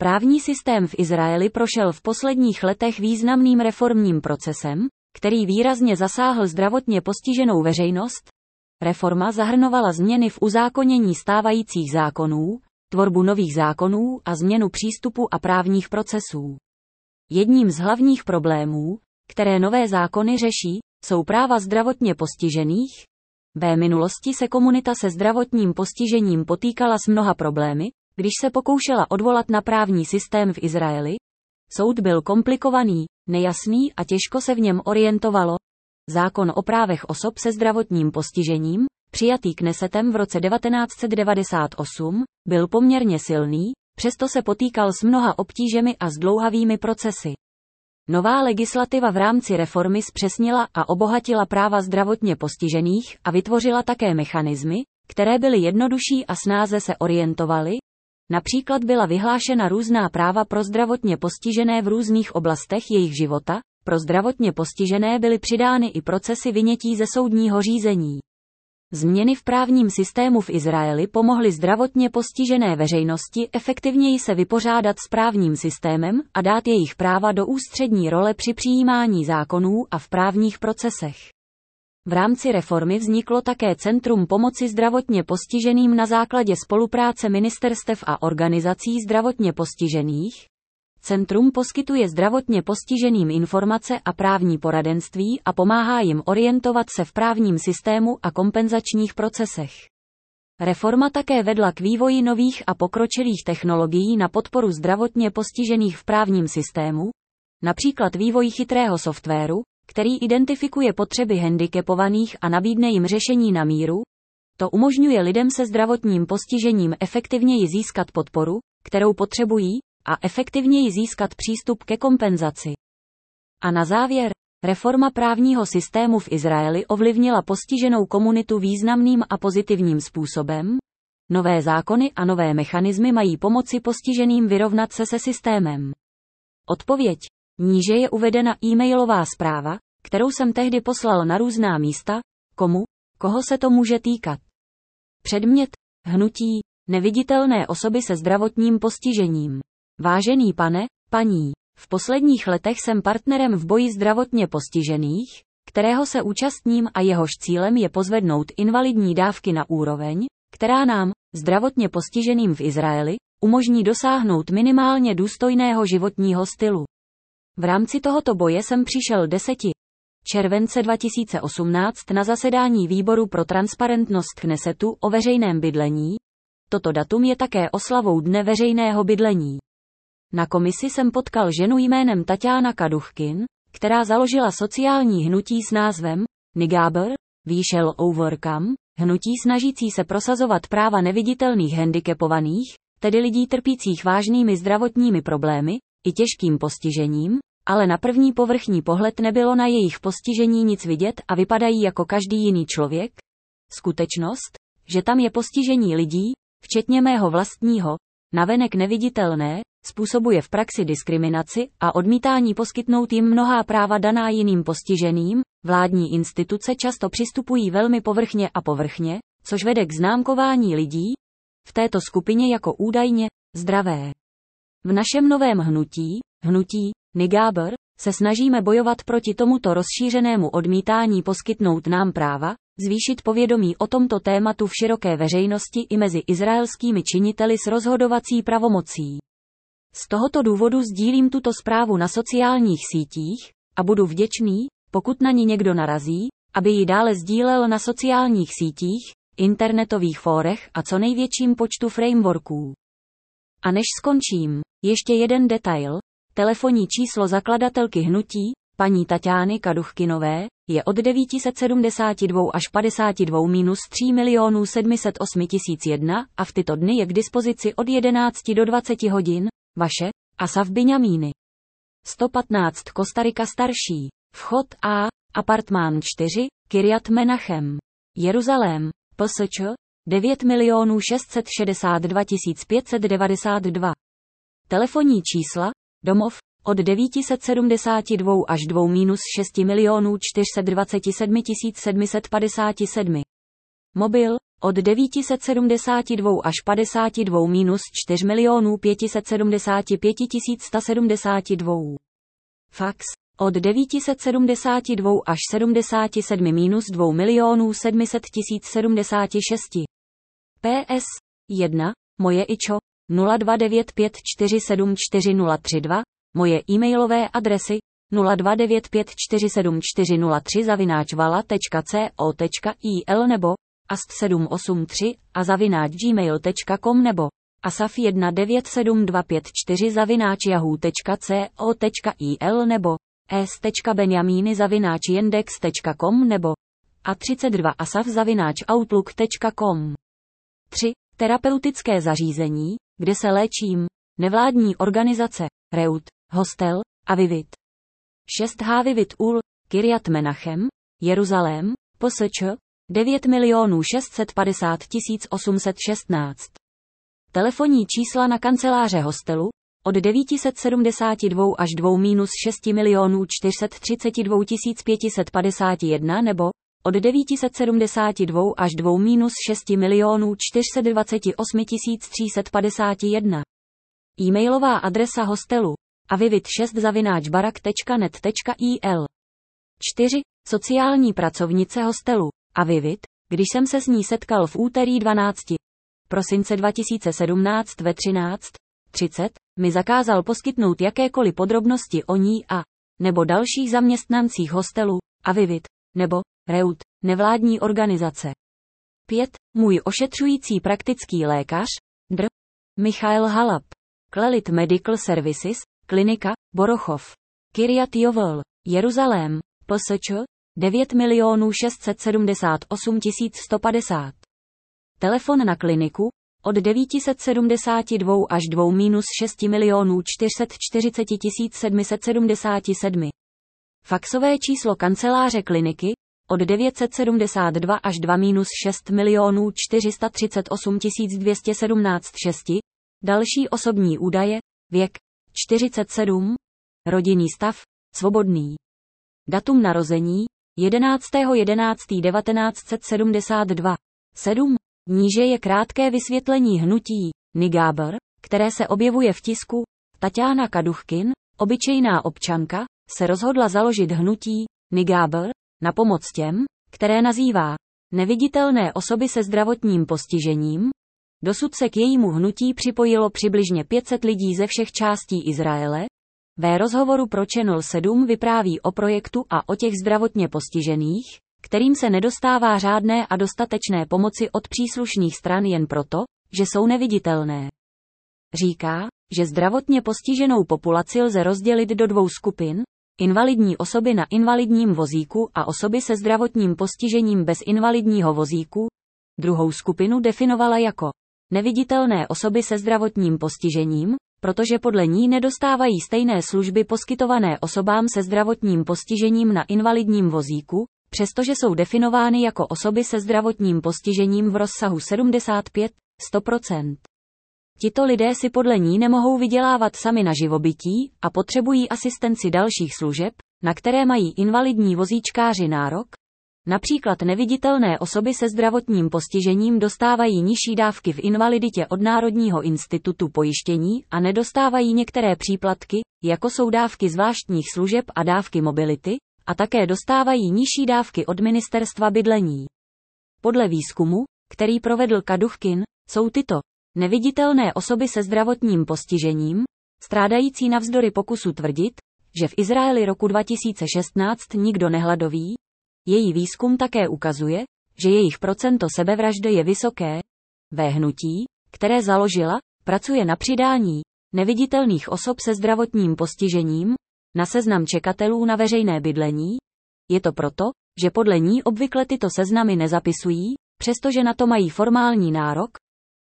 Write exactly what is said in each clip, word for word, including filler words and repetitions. Právní systém v Izraeli prošel v posledních letech významným reformním procesem, který výrazně zasáhl zdravotně postiženou veřejnost. Reforma zahrnovala změny v uzákonění stávajících zákonů, tvorbu nových zákonů a změnu přístupu a právních procesů. Jedním z hlavních problémů, které nové zákony řeší, jsou práva zdravotně postižených. V minulosti se komunita se zdravotním postižením potýkala s mnoha problémy, když se pokoušela odvolat na právní systém v Izraeli. Soud byl komplikovaný, nejasný a těžko se v něm orientovalo. Zákon o právech osob se zdravotním postižením, přijatý Knesetem v roce devatenáct set devadesát osm, byl poměrně silný, přesto se potýkal s mnoha obtížemi a zdlouhavými procesy. Nová legislativa v rámci reformy zpřesnila a obohatila práva zdravotně postižených a vytvořila také mechanismy, které byly jednodušší a snáze se orientovaly. Například byla vyhlášena různá práva pro zdravotně postižené v různých oblastech jejich života, pro zdravotně postižené byly přidány i procesy vynětí ze soudního řízení. Změny v právním systému v Izraeli pomohly zdravotně postižené veřejnosti efektivněji se vypořádat s právním systémem a dát jejich práva do ústřední role při přijímání zákonů a v právních procesech. V rámci reformy vzniklo také Centrum pomoci zdravotně postiženým na základě spolupráce ministerstev a organizací zdravotně postižených. Centrum poskytuje zdravotně postiženým informace a právní poradenství a pomáhá jim orientovat se v právním systému a kompenzačních procesech. Reforma také vedla k vývoji nových a pokročilých technologií na podporu zdravotně postižených v právním systému, například vývoj chytrého softwaru, který identifikuje potřeby handicapovaných a nabídne jim řešení na míru. To umožňuje lidem se zdravotním postižením efektivněji získat podporu, kterou potřebují, a efektivněji získat přístup ke kompenzaci. A na závěr, reforma právního systému v Izraeli ovlivnila postiženou komunitu významným a pozitivním způsobem. Nové zákony a nové mechanismy mají pomoci postiženým vyrovnat se se systémem. Odpověď. Níže je uvedena e-mailová zpráva, kterou jsem tehdy poslal na různá místa, komu, koho se to může týkat. Předmět, hnutí, neviditelné osoby se zdravotním postižením. Vážený pane, paní, v posledních letech jsem partnerem v boji zdravotně postižených, kterého se účastním a jehož cílem je pozvednout invalidní dávky na úroveň, která nám, zdravotně postiženým v Izraeli, umožní dosáhnout minimálně důstojného životního stylu. V rámci tohoto boje jsem přišel desátého července dva tisíce osmnáct na zasedání výboru pro transparentnost Knesetu o veřejném bydlení. Toto datum je také oslavou Dne veřejného bydlení. Na komisi jsem potkal ženu jménem Tatiana Kaduchkin, která založila sociální hnutí s názvem Nigaber, We Shall Overcome, hnutí snažící se prosazovat práva neviditelných handicapovaných, tedy lidí trpících vážnými zdravotními problémy i těžkým postižením, ale na první povrchní pohled nebylo na jejich postižení nic vidět a vypadají jako každý jiný člověk. Skutečnost, že tam je postižení lidí, včetně mého vlastního, navenek neviditelné, způsobuje v praxi diskriminaci a odmítání poskytnout jim mnohá práva daná jiným postiženým. Vládní instituce často přistupují velmi povrchně a povrchně, což vede k známkování lidí v této skupině jako údajně zdravé. V našem novém hnutí, hnutí Nigaber, se snažíme bojovat proti tomuto rozšířenému odmítání poskytnout nám práva, zvýšit povědomí o tomto tématu v široké veřejnosti i mezi izraelskými činiteli s rozhodovací pravomocí. Z tohoto důvodu sdílím tuto zprávu na sociálních sítích a budu vděčný, pokud na ni někdo narazí, aby ji dále sdílel na sociálních sítích, internetových fórech a co největším počtu frameworků. A než skončím, ještě jeden detail. Telefonní číslo zakladatelky hnutí, paní Tatiany Kaduchkinové, je od devět set sedmdesát dva až padesát dva minus tři milionů sedm set osm tisíc jedna a v tyto dny je k dispozici od jedenácti do dvaceti hodin, vaše, Asaf Benyamini. sto patnáct Kostarika starší, vchod A, apartmán čtyři, Kiryat Menachem, Jeruzalém, P S Č, devět milionů šest set šedesát dva tisíc pět set devadesát dva. Telefonní čísla, domov, od devět set sedmdesát dva až dva minus šest milionů čtyři sta dvacet sedm tisíc sedm set padesát sedm. Mobil, od devět set sedmdesát dva až padesát dva minus čtyři miliony pět set sedmdesát pět tisíc sto sedmdesát dva. Fax, od devět set sedmdesát dva až sedmdesát sedm minus dva miliony sedm set tisíc sedmdesát šest. P S jedna Moje ičo nula dva devět pět čtyři sedm čtyři nula tři dva, moje e-mailové adresy nula dva devět pět čtyři sedm čtyři nula tři zavináč vala tečka co tečka il nebo a s t sedm osm tři a zavináč gmail tečka com nebo asaf jedna devět sedm dva pět čtyři zavináč yahoo tečka co tečka il nebo s tečka benjamini zavináč yandex tečka com nebo a třicet dva asaf zavináč outlook tečka com. tři Terapeutické zařízení, kde se léčím, nevládní organizace, Reut, hostel, Avivit. šest Havivit Ul, Kiryat Menachem, Jeruzalém, P S Č, devět milionů šest set padesát tisíc osm set šestnáct. Telefonní čísla na kanceláře hostelu, od devět set sedmdesát dva až dva šest čtyři tři dva pět pět jedna nebo od devět set sedmdesát dva až dva šest čtyři dvacet osm tři padesát jedna. E-mailová adresa hostelu avivit šest zavináč barak tečka net tečka il. čtyři Sociální pracovnice hostelu Avivit, když jsem se s ní setkal v úterý dvanáctého prosince dva tisíce sedmnáct ve třináct třicet, mi zakázal poskytnout jakékoliv podrobnosti o ní a nebo dalších zaměstnancích hostelu Avivit nebo Reut, nevládní organizace. pět Můj ošetřující praktický lékař, dr. Michael Halap. Clalit Medical Services, klinika, Borochov. Kiryat Jovel, Jeruzalém, P S Č, devět milionů šest set sedmdesát osm tisíc sto padesát. Telefon na kliniku, od devět set sedmdesát dva až dva šest čtyři čtyři nula sedm sedm sedm. Faxové číslo kanceláře kliniky, od devět set sedmdesát dva až dva šest čtyři tři osm dva jedna sedm šest. Další osobní údaje, věk, čtyřicet sedm, rodinný stav, svobodný. Datum narození, jedenáctého jedenáctého devatenáct set sedmdesát dva. sedm Níže je krátké vysvětlení hnutí Nigaber, které se objevuje v tisku. Tatiana Kaduchkin, obyčejná občanka, se rozhodla založit hnutí Nigaber na pomoc těm, které nazývá neviditelné osoby se zdravotním postižením. Dosud se k jejímu hnutí připojilo přibližně pět set lidí ze všech částí Izraele. Ve rozhovoru pro Channel sedm vypráví o projektu a o těch zdravotně postižených, kterým se nedostává řádné a dostatečné pomoci od příslušných stran jen proto, že jsou neviditelné. Říká, že zdravotně postiženou populaci lze rozdělit do dvou skupin, invalidní osoby na invalidním vozíku a osoby se zdravotním postižením bez invalidního vozíku. Druhou skupinu definovala jako neviditelné osoby se zdravotním postižením, protože podle ní nedostávají stejné služby poskytované osobám se zdravotním postižením na invalidním vozíku, přestože jsou definovány jako osoby se zdravotním postižením v rozsahu sedmdesát pět až sto procent. Tito lidé si podle ní nemohou vydělávat sami na živobytí a potřebují asistenci dalších služeb, na které mají invalidní vozíčkáři nárok. Například neviditelné osoby se zdravotním postižením dostávají nižší dávky v invaliditě od Národního institutu pojištění a nedostávají některé příplatky, jako jsou dávky zvláštních služeb a dávky mobility, a také dostávají nižší dávky od ministerstva bydlení. Podle výzkumu, který provedl Kaduchkin, jsou tyto neviditelné osoby se zdravotním postižením strádající navzdory pokusu tvrdit, že v Izraeli roku dva tisíce šestnáct nikdo nehladoví. Její výzkum také ukazuje, že jejich procento sebevraždy je vysoké. Ve hnutí, které založila, pracuje na přidání neviditelných osob se zdravotním postižením na seznam čekatelů na veřejné bydlení. Je to proto, že podle ní obvykle tyto seznamy nezapisují, přestože na to mají formální nárok.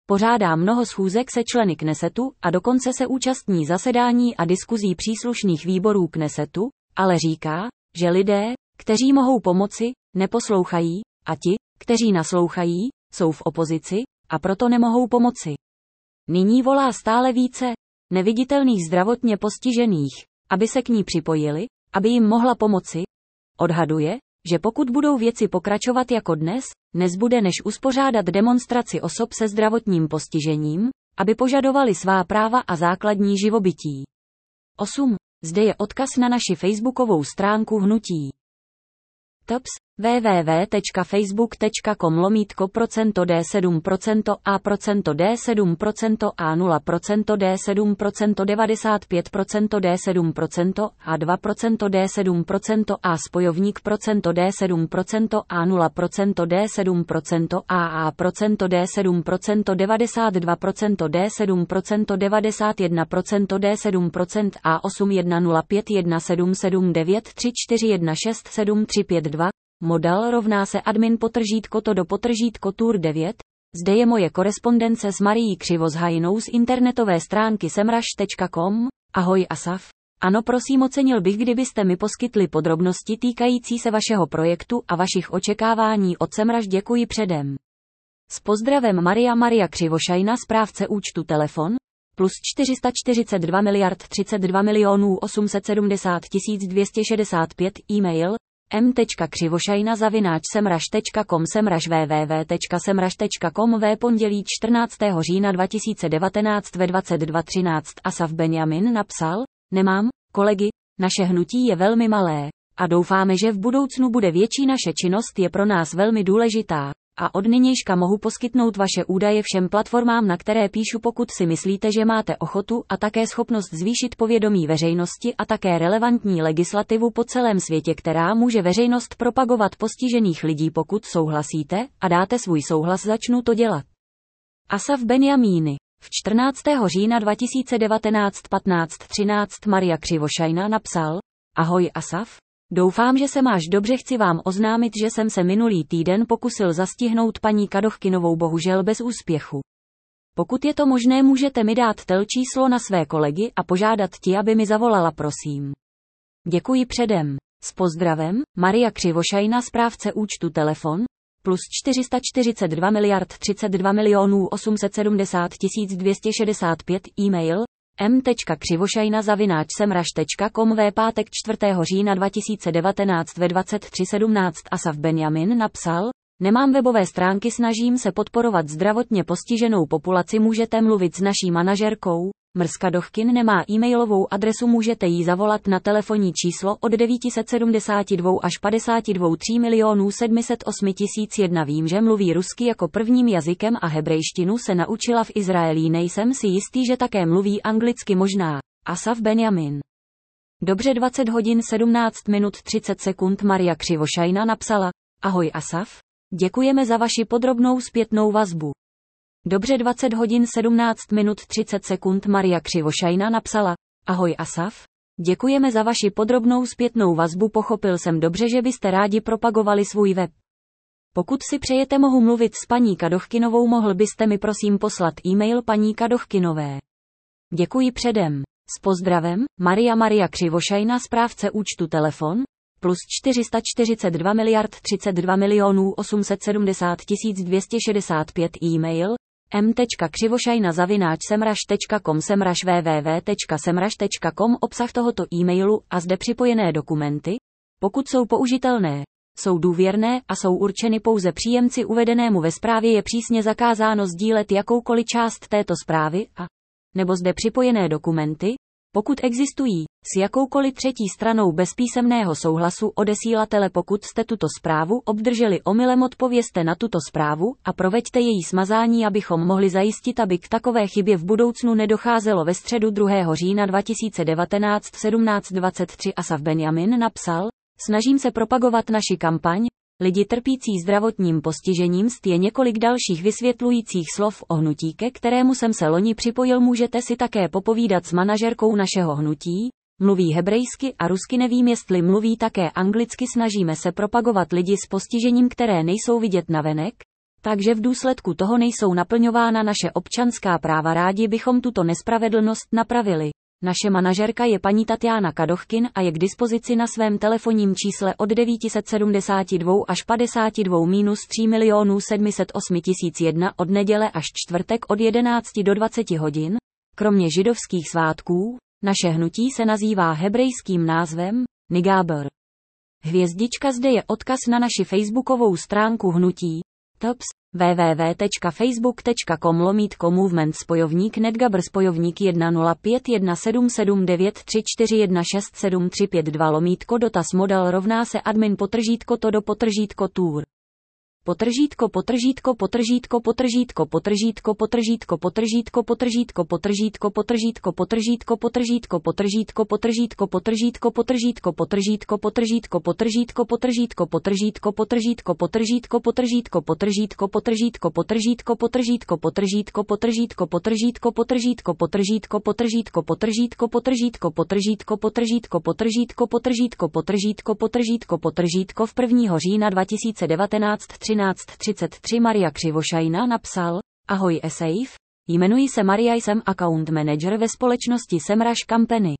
Pořádá mnoho schůzek se členy Knesetu a dokonce se účastní zasedání a diskuzí příslušných výborů Knesetu, ale říká, že lidé, kteří mohou pomoci, neposlouchají, a ti, kteří naslouchají, jsou v opozici, a proto nemohou pomoci. Nyní volá stále více neviditelných zdravotně postižených, aby se k ní připojili, aby jim mohla pomoci. Odhaduje, že pokud budou věci pokračovat jako dnes, nezbude než uspořádat demonstraci osob se zdravotním postižením, aby požadovali svá práva a základní živobytí. osm. Zde je odkaz na naši facebookovou stránku Hnutí Tops www.facebook.com lomítko procento D7 procento A procento D7 procento A0 procento D7 procento devadesát pět procento D7 procento A2 procento D7 procento A spojovník procento D7 procento A0 procento D7 procento A A procento D7 procento devadesát dva procento D7 procento devadesát jedna procento D7 procent A osm jedna nula pět jedna sedm sedm devět tři čtyři jedna šest sedm tři pět dva Modal rovná se admin potržítko to do potržítko tour devět. Zde je moje korespondence s Marií Krivozhainou z internetové stránky semrush tečka com. Ahoj Asaf. Ano, prosím, ocenil bych, kdybyste mi poskytli podrobnosti týkající se vašeho projektu a vašich očekávání od Semrush. Děkuji předem. S pozdravem Maria Maria Krivosheina, správce účtu telefon plus čtyři sta čtyřicet dva miliard třicet dva milionů osm set sedmdesát tisíc dvě stě šedesát pět e-mail m.krivošajna zavináč semrush tečka com semrush www.semrush tečka com v pondělí čtrnáctého října dva tisíce devatenáct ve dvacet dva třináct Asaf Benjamin napsal: Nemám kolegy, naše hnutí je velmi malé a doufáme, že v budoucnu bude větší. Naše činnost je pro nás velmi důležitá a od nynějška mohu poskytnout vaše údaje všem platformám, na které píšu, pokud si myslíte, že máte ochotu a také schopnost zvýšit povědomí veřejnosti a také relevantní legislativu po celém světě, která může veřejnost propagovat postižených lidí. Pokud souhlasíte a dáte svůj souhlas, začnu to dělat. Asaf Benyamini. V čtrnáctého října dva tisíce devatenáct patnáct třináct Maria Krivosheina napsal: Ahoj Asaf. Doufám, že se máš dobře, chci vám oznámit, že jsem se minulý týden pokusil zastihnout paní Kaduchkinovou, bohužel bez úspěchu. Pokud je to možné, můžete mi dát tel číslo na své kolegy a požádat ti, aby mi zavolala, prosím. Děkuji předem. S pozdravem, Maria Krivosheina, správce účtu telefon, plus čtyři sta čtyřicet dva miliard třicet dva milionů osm set sedmdesát tisíc dvě stě šedesát pět e-mail, m.krivošajna zavináč semrush tečka com v pátek čtvrtého října dva tisíce devatenáct ve dvacet tři sedmnáct Asaf Benjamin napsal: Nemám webové stránky, snažím se podporovat zdravotně postiženou populaci, můžete mluvit s naší manažerkou. Mrska Dochkin nemá e-mailovou adresu, můžete jí zavolat na telefonní číslo od devět set sedmdesát dva až padesát dva tři milionů sedm set osm tisíc jedna. Vím, že mluví rusky jako prvním jazykem a hebrejštinu se naučila v Izraeli, nejsem si jistý, že také mluví anglicky, možná. Asaf Benjamin. Dobře, dvacet hodin sedmnáct minut třicet sekund Maria Krivosheina napsala: Ahoj Asaf, děkujeme za vaši podrobnou zpětnou vazbu. Dobře, dvacet hodin sedmnáct minut třicet sekund Maria Krivosheina napsala: Ahoj Asaf, děkujeme za vaši podrobnou zpětnou vazbu, pochopil jsem dobře, že byste rádi propagovali svůj web. Pokud si přejete, mohu mluvit s paní Kaduchkinovou, mohl byste mi prosím poslat e-mail paní Kaduchkinové. Děkuji předem. S pozdravem, Maria Maria Krivosheina, správce účtu telefon, plus čtyři sta čtyřicet dva miliard třicet dva milionů osm set sedmdesát tisíc dvě stě šedesát pět e-mail, m.krivošajna zavináč semrush tečka com semrush www.semrush tečka com Obsah tohoto e-mailu a zde připojené dokumenty, pokud jsou použitelné, jsou důvěrné a jsou určeny pouze příjemci. Uvedenému ve zprávě je přísně zakázáno sdílet jakoukoliv část této zprávy a nebo zde připojené dokumenty, pokud existují, s jakoukoliv třetí stranou bez písemného souhlasu odesílatele. Pokud jste tuto zprávu obdrželi omylem, odpovězte na tuto zprávu a proveďte její smazání, abychom mohli zajistit, aby k takové chybě v budoucnu nedocházelo. Ve středu druhého října dva tisíce devatenáct sedmnáct dvacet tři Asaf Benjamin napsal: Snažím se propagovat naši kampaň Lidi trpící zdravotním postižením. Je několik dalších vysvětlujících slov o hnutí, ke kterému jsem se loni připojil. Můžete si také popovídat s manažerkou našeho hnutí. Mluví hebrejsky a rusky, nevím, jestli mluví také anglicky. Snažíme se propagovat lidi s postižením, které nejsou vidět navenek, takže v důsledku toho nejsou naplňována naše občanská práva. Rádi bychom tuto nespravedlnost napravili. Naše manažerka je paní Tatiana Kaduchkin a je k dispozici na svém telefonním čísle od devět set sedmdesát dva až padesát dva tři milionů sedm set osm tisíc jedna od neděle až čtvrtek od jedenácti do dvaceti hodin. Kromě židovských svátků, naše hnutí se nazývá hebrejským názvem Nigaber. Hvězdička zde je odkaz na naši facebookovou stránku hnutí. Tops, www.facebook.com lomítko movement spojovník Nigaber spojovník jedna nula pět jedna sedm sedm devět tři čtyři jedna šest sedm tři pět dva lomítko dotaz model rovná se admin potržítko to do potržítko tour. Potržítko potržítko potržítko potržítko potržítko potržítko potržítko potržítko potržítko potržítko potržítko potržítko potržítko potržítko potržítko potržítko potržítko potržítko potržítko potržítko potržítko potržítko potržítko potržítko potržítko potržítko potržítko potržítko potržítko potržítko potržítko potržítko potržítko potržítko potržítko potržítko potržítko potržítko potržítko potržítko potržítko potržítko potržítko v prvního října dva tisíce devatenáct třináct třicet tři Maria Krivosheina napsal, ahoj Asaf, jmenuji se Maria, jsem account manager ve společnosti Semrush Company.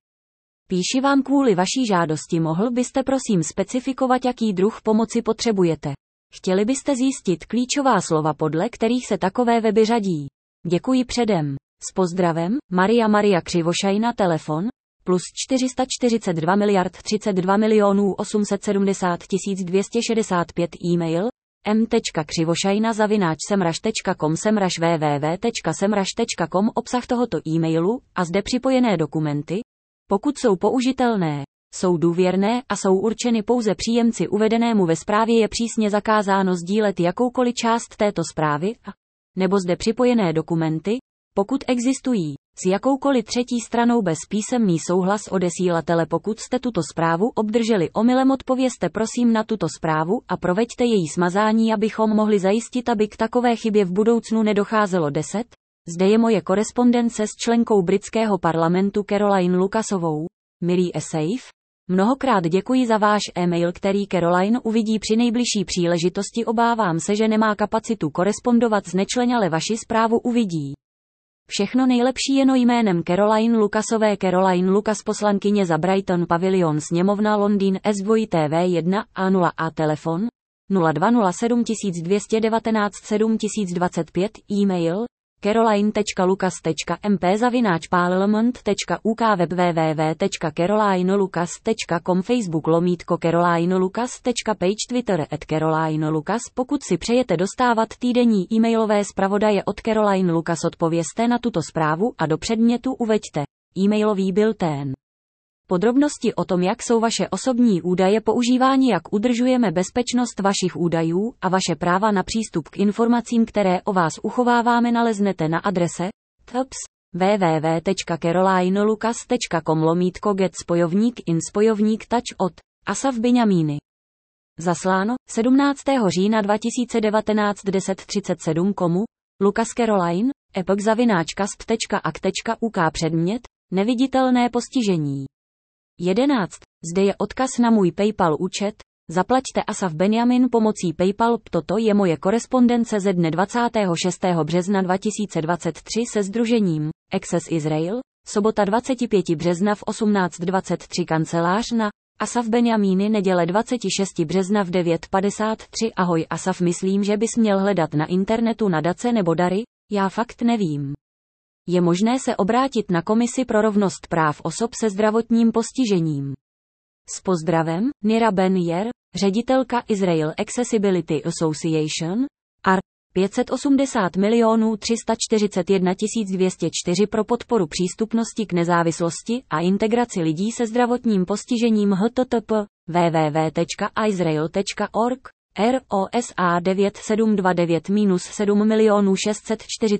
Píši vám kvůli vaší žádosti, mohl byste prosím specifikovat, jaký druh pomoci potřebujete. Chtěli byste zjistit klíčová slova, podle kterých se takové weby řadí. Děkuji předem. S pozdravem, Maria Maria Krivosheina telefon. Plus čtyři sta čtyřicet dva miliard třicet dva milionů osm set sedmdesát tisíc dvě stě šedesát pět e-mail m.křivošajna zavináč semrush.com semrush www.semrush.com obsah tohoto e-mailu a zde připojené dokumenty, pokud jsou použitelné, jsou důvěrné a jsou určeny pouze příjemci uvedenému ve zprávě je přísně zakázáno sdílet jakoukoliv část této zprávy a nebo zde připojené dokumenty, pokud existují. S jakoukoliv třetí stranou bez písemný souhlas odesílatele. Pokud jste tuto zprávu obdrželi omylem, odpovězte prosím na tuto zprávu a proveďte její smazání, abychom mohli zajistit, aby k takové chybě v budoucnu nedocházelo. Deset. Zde je moje korespondence s členkou britského parlamentu Caroline Lucasovou. Milý Asaf, mnohokrát děkuji za váš e-mail, který Caroline uvidí při nejbližší příležitosti. Obávám se, že nemá kapacitu korespondovat s nečleny, ale vaši zprávu uvidí. Všechno nejlepší jen jménem Caroline Lucasové. Caroline Lucas poslankyně za Brighton Pavilion sněmovna Londýn S dva T V jedna A nula A telefon nula dva nula sedm dva jedna devět sedm nula dva pět e-mail caroline.lucas.mp.parliament.uk web www.carolinelucas.com Facebook lomítko carolinelucas.page Twitter at carolinelucas. Pokud si přejete dostávat týdenní e-mailové zpravodaje od Caroline Lucas, odpovězte na tuto zprávu a do předmětu uveďte e-mailový bulletin. Podrobnosti o tom, jak jsou vaše osobní údaje používány, jak udržujeme bezpečnost vašich údajů a vaše práva na přístup k informacím, které o vás uchováváme, naleznete na adrese www.carolinelucas.com lomítko get spojovník in spojovník touch od Asaf Benyamini. Zasláno sedmnáctého října dva tisíce devatenáct deset třicet sedm komu Lucas Caroline, epoch zavináč cast tečka a k tečka u k předmět neviditelné postižení. jedenáct. Zde je odkaz na můj PayPal účet, zaplaťte Asaf Benjamin pomocí PayPal. Toto je moje korespondence ze dne dvacátého šestého března dva tisíce dvacet tři se sdružením Access Israel, sobota dvacátého pátého března v osmnáct dvacet tři kancelář na Asaf Benyamini, neděle dvacátého šestého března v devět padesát tři. Ahoj Asaf, myslím, že bys měl hledat na internetu nadace nebo dary, já fakt nevím. Je možné se obrátit na Komisi pro rovnost práv osob se zdravotním postižením. S pozdravem, Nira Ben-Yer, ředitelka Israel Accessibility Association, A R, pět set osmdesát milionů tři sta čtyřicet jedna tisíc dvě stě čtyři pro podporu přístupnosti k nezávislosti a integraci lidí se zdravotním postižením http www.israel.org rosa devět sedm dva devět sedm šest čtyři nula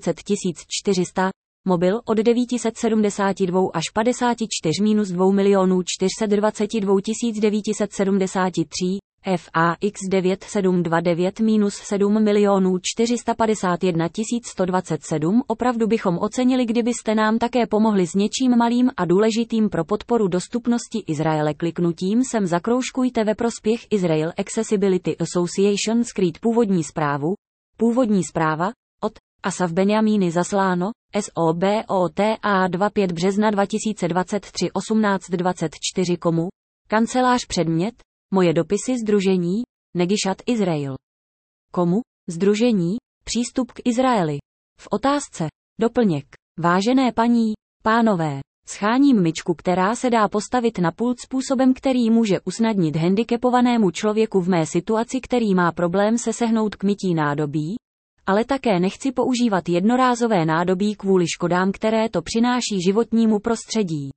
čtyři nula čtyři nula nula mobil od devět set sedmdesát dva až padesát čtyři minus dva milionů čtyři sta dvacet dva tisíc devět set sedmdesát tři, fax devět sedm dva devět minus sedm milionů čtyři sta padesát jedna tisíc sto dvacet sedm. Opravdu bychom ocenili, kdybyste nám také pomohli s něčím malým a důležitým pro podporu dostupnosti Izraele. Kliknutím sem zakroužkujte ve prospěch Israel Accessibility Association skrýt původní zprávu. Původní zpráva od Asaf Benyamini zasláno sobota dvacátého pátého března dva tisíce dvacet tři osmnáct dvacet čtyři komu kancelář předmět moje dopisy sdružení Negishat Israel komu sdružení přístup k Izraeli v otázce doplněk vážené paní pánové Sháním myčku, která se dá postavit na pult způsobem, který může usnadnit handicapovanému člověku v mé situaci, který má problém se sehnout k mytí nádobí, ale také nechci používat jednorázové nádobí kvůli škodám, které to přináší životnímu prostředí.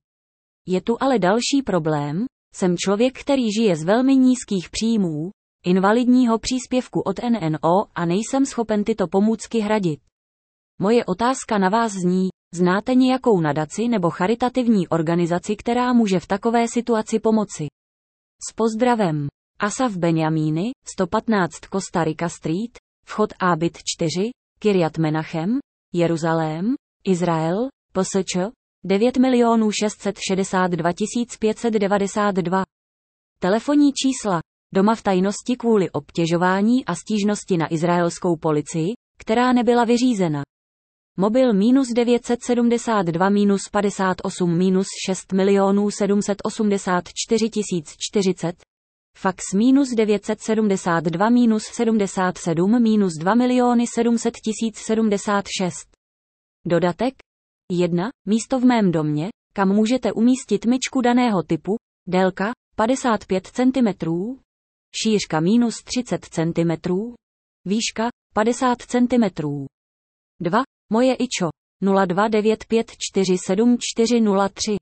Je tu ale další problém, jsem člověk, který žije z velmi nízkých příjmů, invalidního příspěvku od N N O a nejsem schopen tyto pomůcky hradit. Moje otázka na vás zní, znáte nějakou nadaci nebo charitativní organizaci, která může v takové situaci pomoci? S pozdravem. Asaf Benyamini, sto patnáct Costa Rica Street, vchod Abit čtyři, Kiryat Menachem, Jeruzalém, Izrael, P S Č, devět milionů šest set šedesát dva tisíc pět set devadesát dva. Telefonní čísla. Doma v tajnosti kvůli obtěžování a stížnosti na izraelskou policii, která nebyla vyřízena. Mobil minus devět set sedmdesát dva minus padesát osm minus šest milionů sedm set osmdesát čtyři tisíc čtyřicet, fax minus devět set sedmdesát dva minus sedmdesát sedm minus dva miliony sedm set tisíc sedmdesát šest. Dodatek jedna. Místo v mém domě, kam můžete umístit myčku daného typu, délka padesát pět centimetrů, šířka minus třicet centimetrů, výška padesát centimetrů. dva. Moje I Č O nula dva devět pět čtyři sedm čtyři nula tři.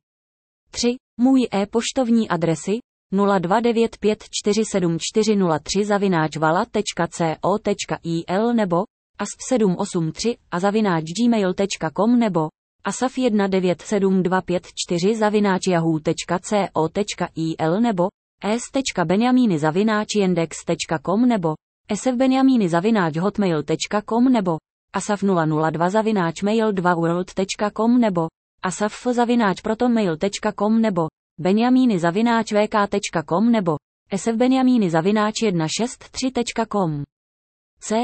tři. Můj e-poštovní adresy nula dva devět pět čtyři sedm čtyři nula tři zavináč vala tečka co tečka il nebo asaf sedm osm tři zavináč gmail tečka com nebo asaf jedna devět sedm dva pět čtyři zavináč yahoo tečka co tečka il nebo s tečka benjamini zavináč index tečka com nebo sfbenjamini zavináč hotmail tečka com nebo asaf nula nula dva zavináč mail dva world tečka com nebo asaf zavináč protonmail tečka com nebo benjamini zavináč v k tečka com nebo sfbenjamini zavináč jedna šest tři tečka com. C.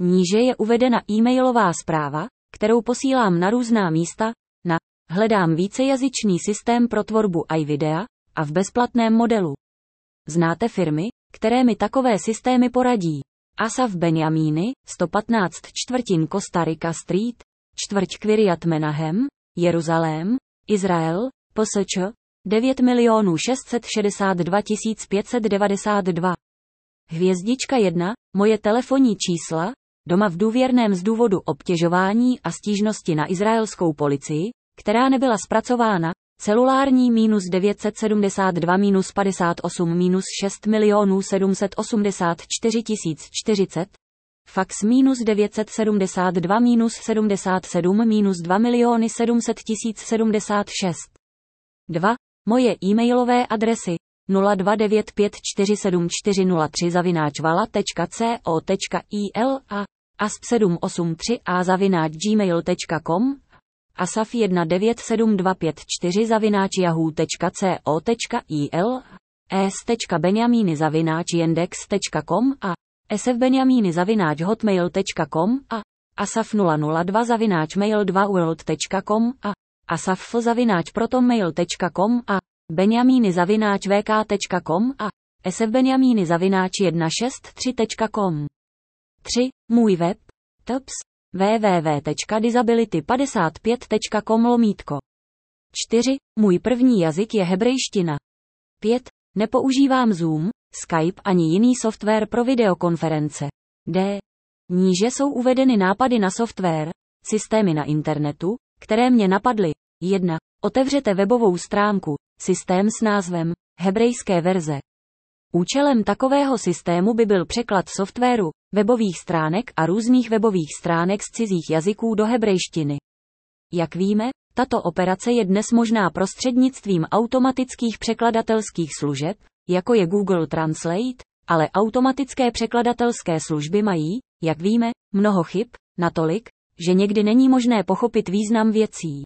Níže je uvedena e-mailová zpráva, kterou posílám na různá místa, na hledám vícejazyčný systém pro tvorbu a videa a v bezplatném modelu. Znáte firmy, které mi takové systémy poradí? Asaf Benyamini, sto patnáct čtvrtin Costa Rica Street, čtvrť Kiryat Menachem, Jeruzalém, Izrael, P S Č, devět milionů šest set šedesát dva tisíc pět set devadesát dva. Hvězdička jedna, moje telefonní čísla, doma v důvěrném z důvodu obtěžování a stížnosti na izraelskou policii, která nebyla zpracována, celulární minus devět set sedmdesát dva minus padesát osm minus šest milionů sedm set osmdesát čtyři tisíc čtyřicet, fax minus devět set sedmdesát dva minus sedmdesát sedm minus dva miliony sedm set tisíc sedmdesát šest. dva. Moje e-mailové adresy nula dva devět pět čtyři sedm čtyři nula tři zavináč vala tečka co tečka il a asf sedm osm tři a zavináč gmail tečka com, asaf jedna devět sedm dva pět čtyři zavináč yahoo tečka co tečka il, s tečka benjamini zavináč index tečka com a sfbenjamini zavináč hotmail tečka com a asaf nula nula dva zavináč mail dva world tečka com a asaf zavináč protonmail tečka com a benjamini zavináč v k tečka com a sfbenjamini zavináč jedna šest tři tečka com. tři. Můj web tops www tečka disability padesát pět tečka com lomítko. čtyři. Můj první jazyk je hebrejština. pět. Nepoužívám Zoom, Skype ani jiný software pro videokonference. D. Níže jsou uvedeny nápady na software, systémy na internetu, které mě napadly. jedna. Otevřete webovou stránku, systém s názvem hebrejské verze. Účelem takového systému by byl překlad softwaru, webových stránek a různých webových stránek z cizích jazyků do hebrejštiny. Jak víme, tato operace je dnes možná prostřednictvím automatických překladatelských služeb, jako je Google Translate, ale automatické překladatelské služby mají, jak víme, mnoho chyb, natolik, že někdy není možné pochopit význam věcí.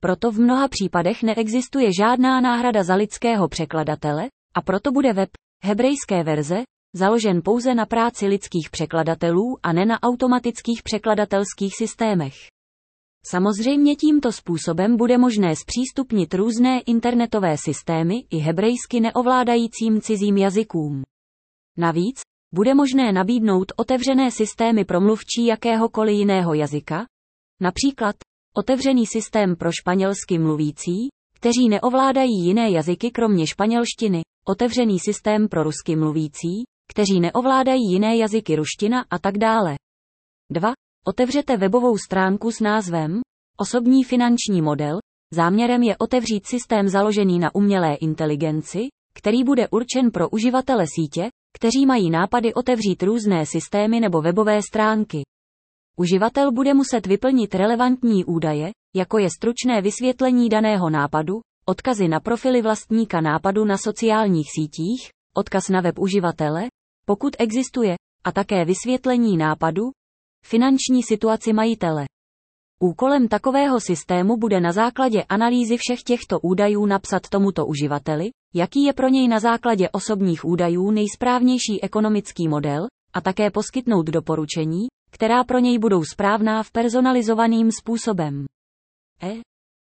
Proto v mnoha případech neexistuje žádná náhrada za lidského překladatele, a proto bude web hebrejské verze založen pouze na práci lidských překladatelů a ne na automatických překladatelských systémech. Samozřejmě tímto způsobem bude možné zpřístupnit různé internetové systémy i hebrejsky neovládajícím cizím jazykům. Navíc bude možné nabídnout otevřené systémy pro mluvčí jakéhokoliv jiného jazyka, například Otevřený systém pro španělsky mluvící, kteří neovládají jiné jazyky kromě španělštiny. Otevřený systém pro rusky mluvící, kteří neovládají jiné jazyky ruština a tak dále. dva. Otevřete webovou stránku s názvem Osobní finanční model. Záměrem je otevřít systém založený na umělé inteligenci, který bude určen pro uživatele sítě, kteří mají nápady otevřít různé systémy nebo webové stránky. Uživatel bude muset vyplnit relevantní údaje, jako je stručné vysvětlení daného nápadu, odkazy na profily vlastníka nápadu na sociálních sítích, odkaz na web uživatele, pokud existuje, a také vysvětlení nápadu, finanční situaci majitele. Úkolem takového systému bude na základě analýzy všech těchto údajů napsat tomuto uživateli, jaký je pro něj na základě osobních údajů nejsprávnější ekonomický model, a také poskytnout doporučení, která pro něj budou správná v personalizovaným způsobem. E.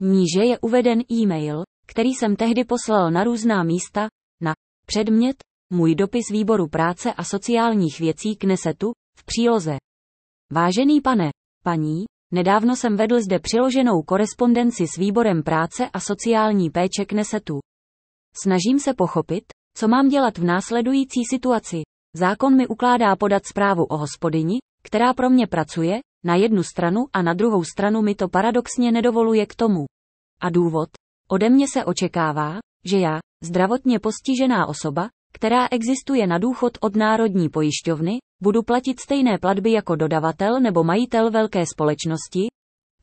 Níže je uveden e-mail, který jsem tehdy poslal na různá místa, na předmět, můj dopis výboru práce a sociálních věcí Knesetu, v příloze. Vážený pane, paní, nedávno jsem vedl zde přiloženou korespondenci s výborem práce a sociální péče Knesetu. Snažím se pochopit, co mám dělat v následující situaci. Zákon mi ukládá podat zprávu o hospodyni, která pro mě pracuje, na jednu stranu a na druhou stranu mi to paradoxně nedovoluje k tomu. A důvod? Ode mě se očekává, že já, zdravotně postižená osoba, která existuje na důchod od Národní pojišťovny, budu platit stejné platby jako dodavatel nebo majitel velké společnosti.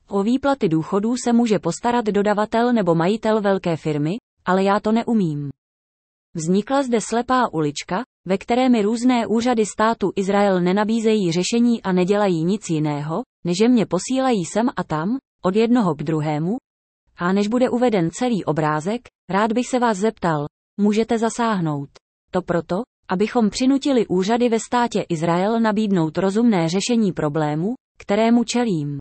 O výplaty důchodů se může postarat dodavatel nebo majitel velké firmy, ale já to neumím. Vznikla zde slepá ulička, ve které mi různé úřady státu Izrael nenabízejí řešení a nedělají nic jiného, než mě posílají sem a tam, od jednoho k druhému. A než bude uveden celý obrázek, rád bych se vás zeptal, můžete zasáhnout. To proto, abychom přinutili úřady ve státě Izrael nabídnout rozumné řešení problému, kterému čelím.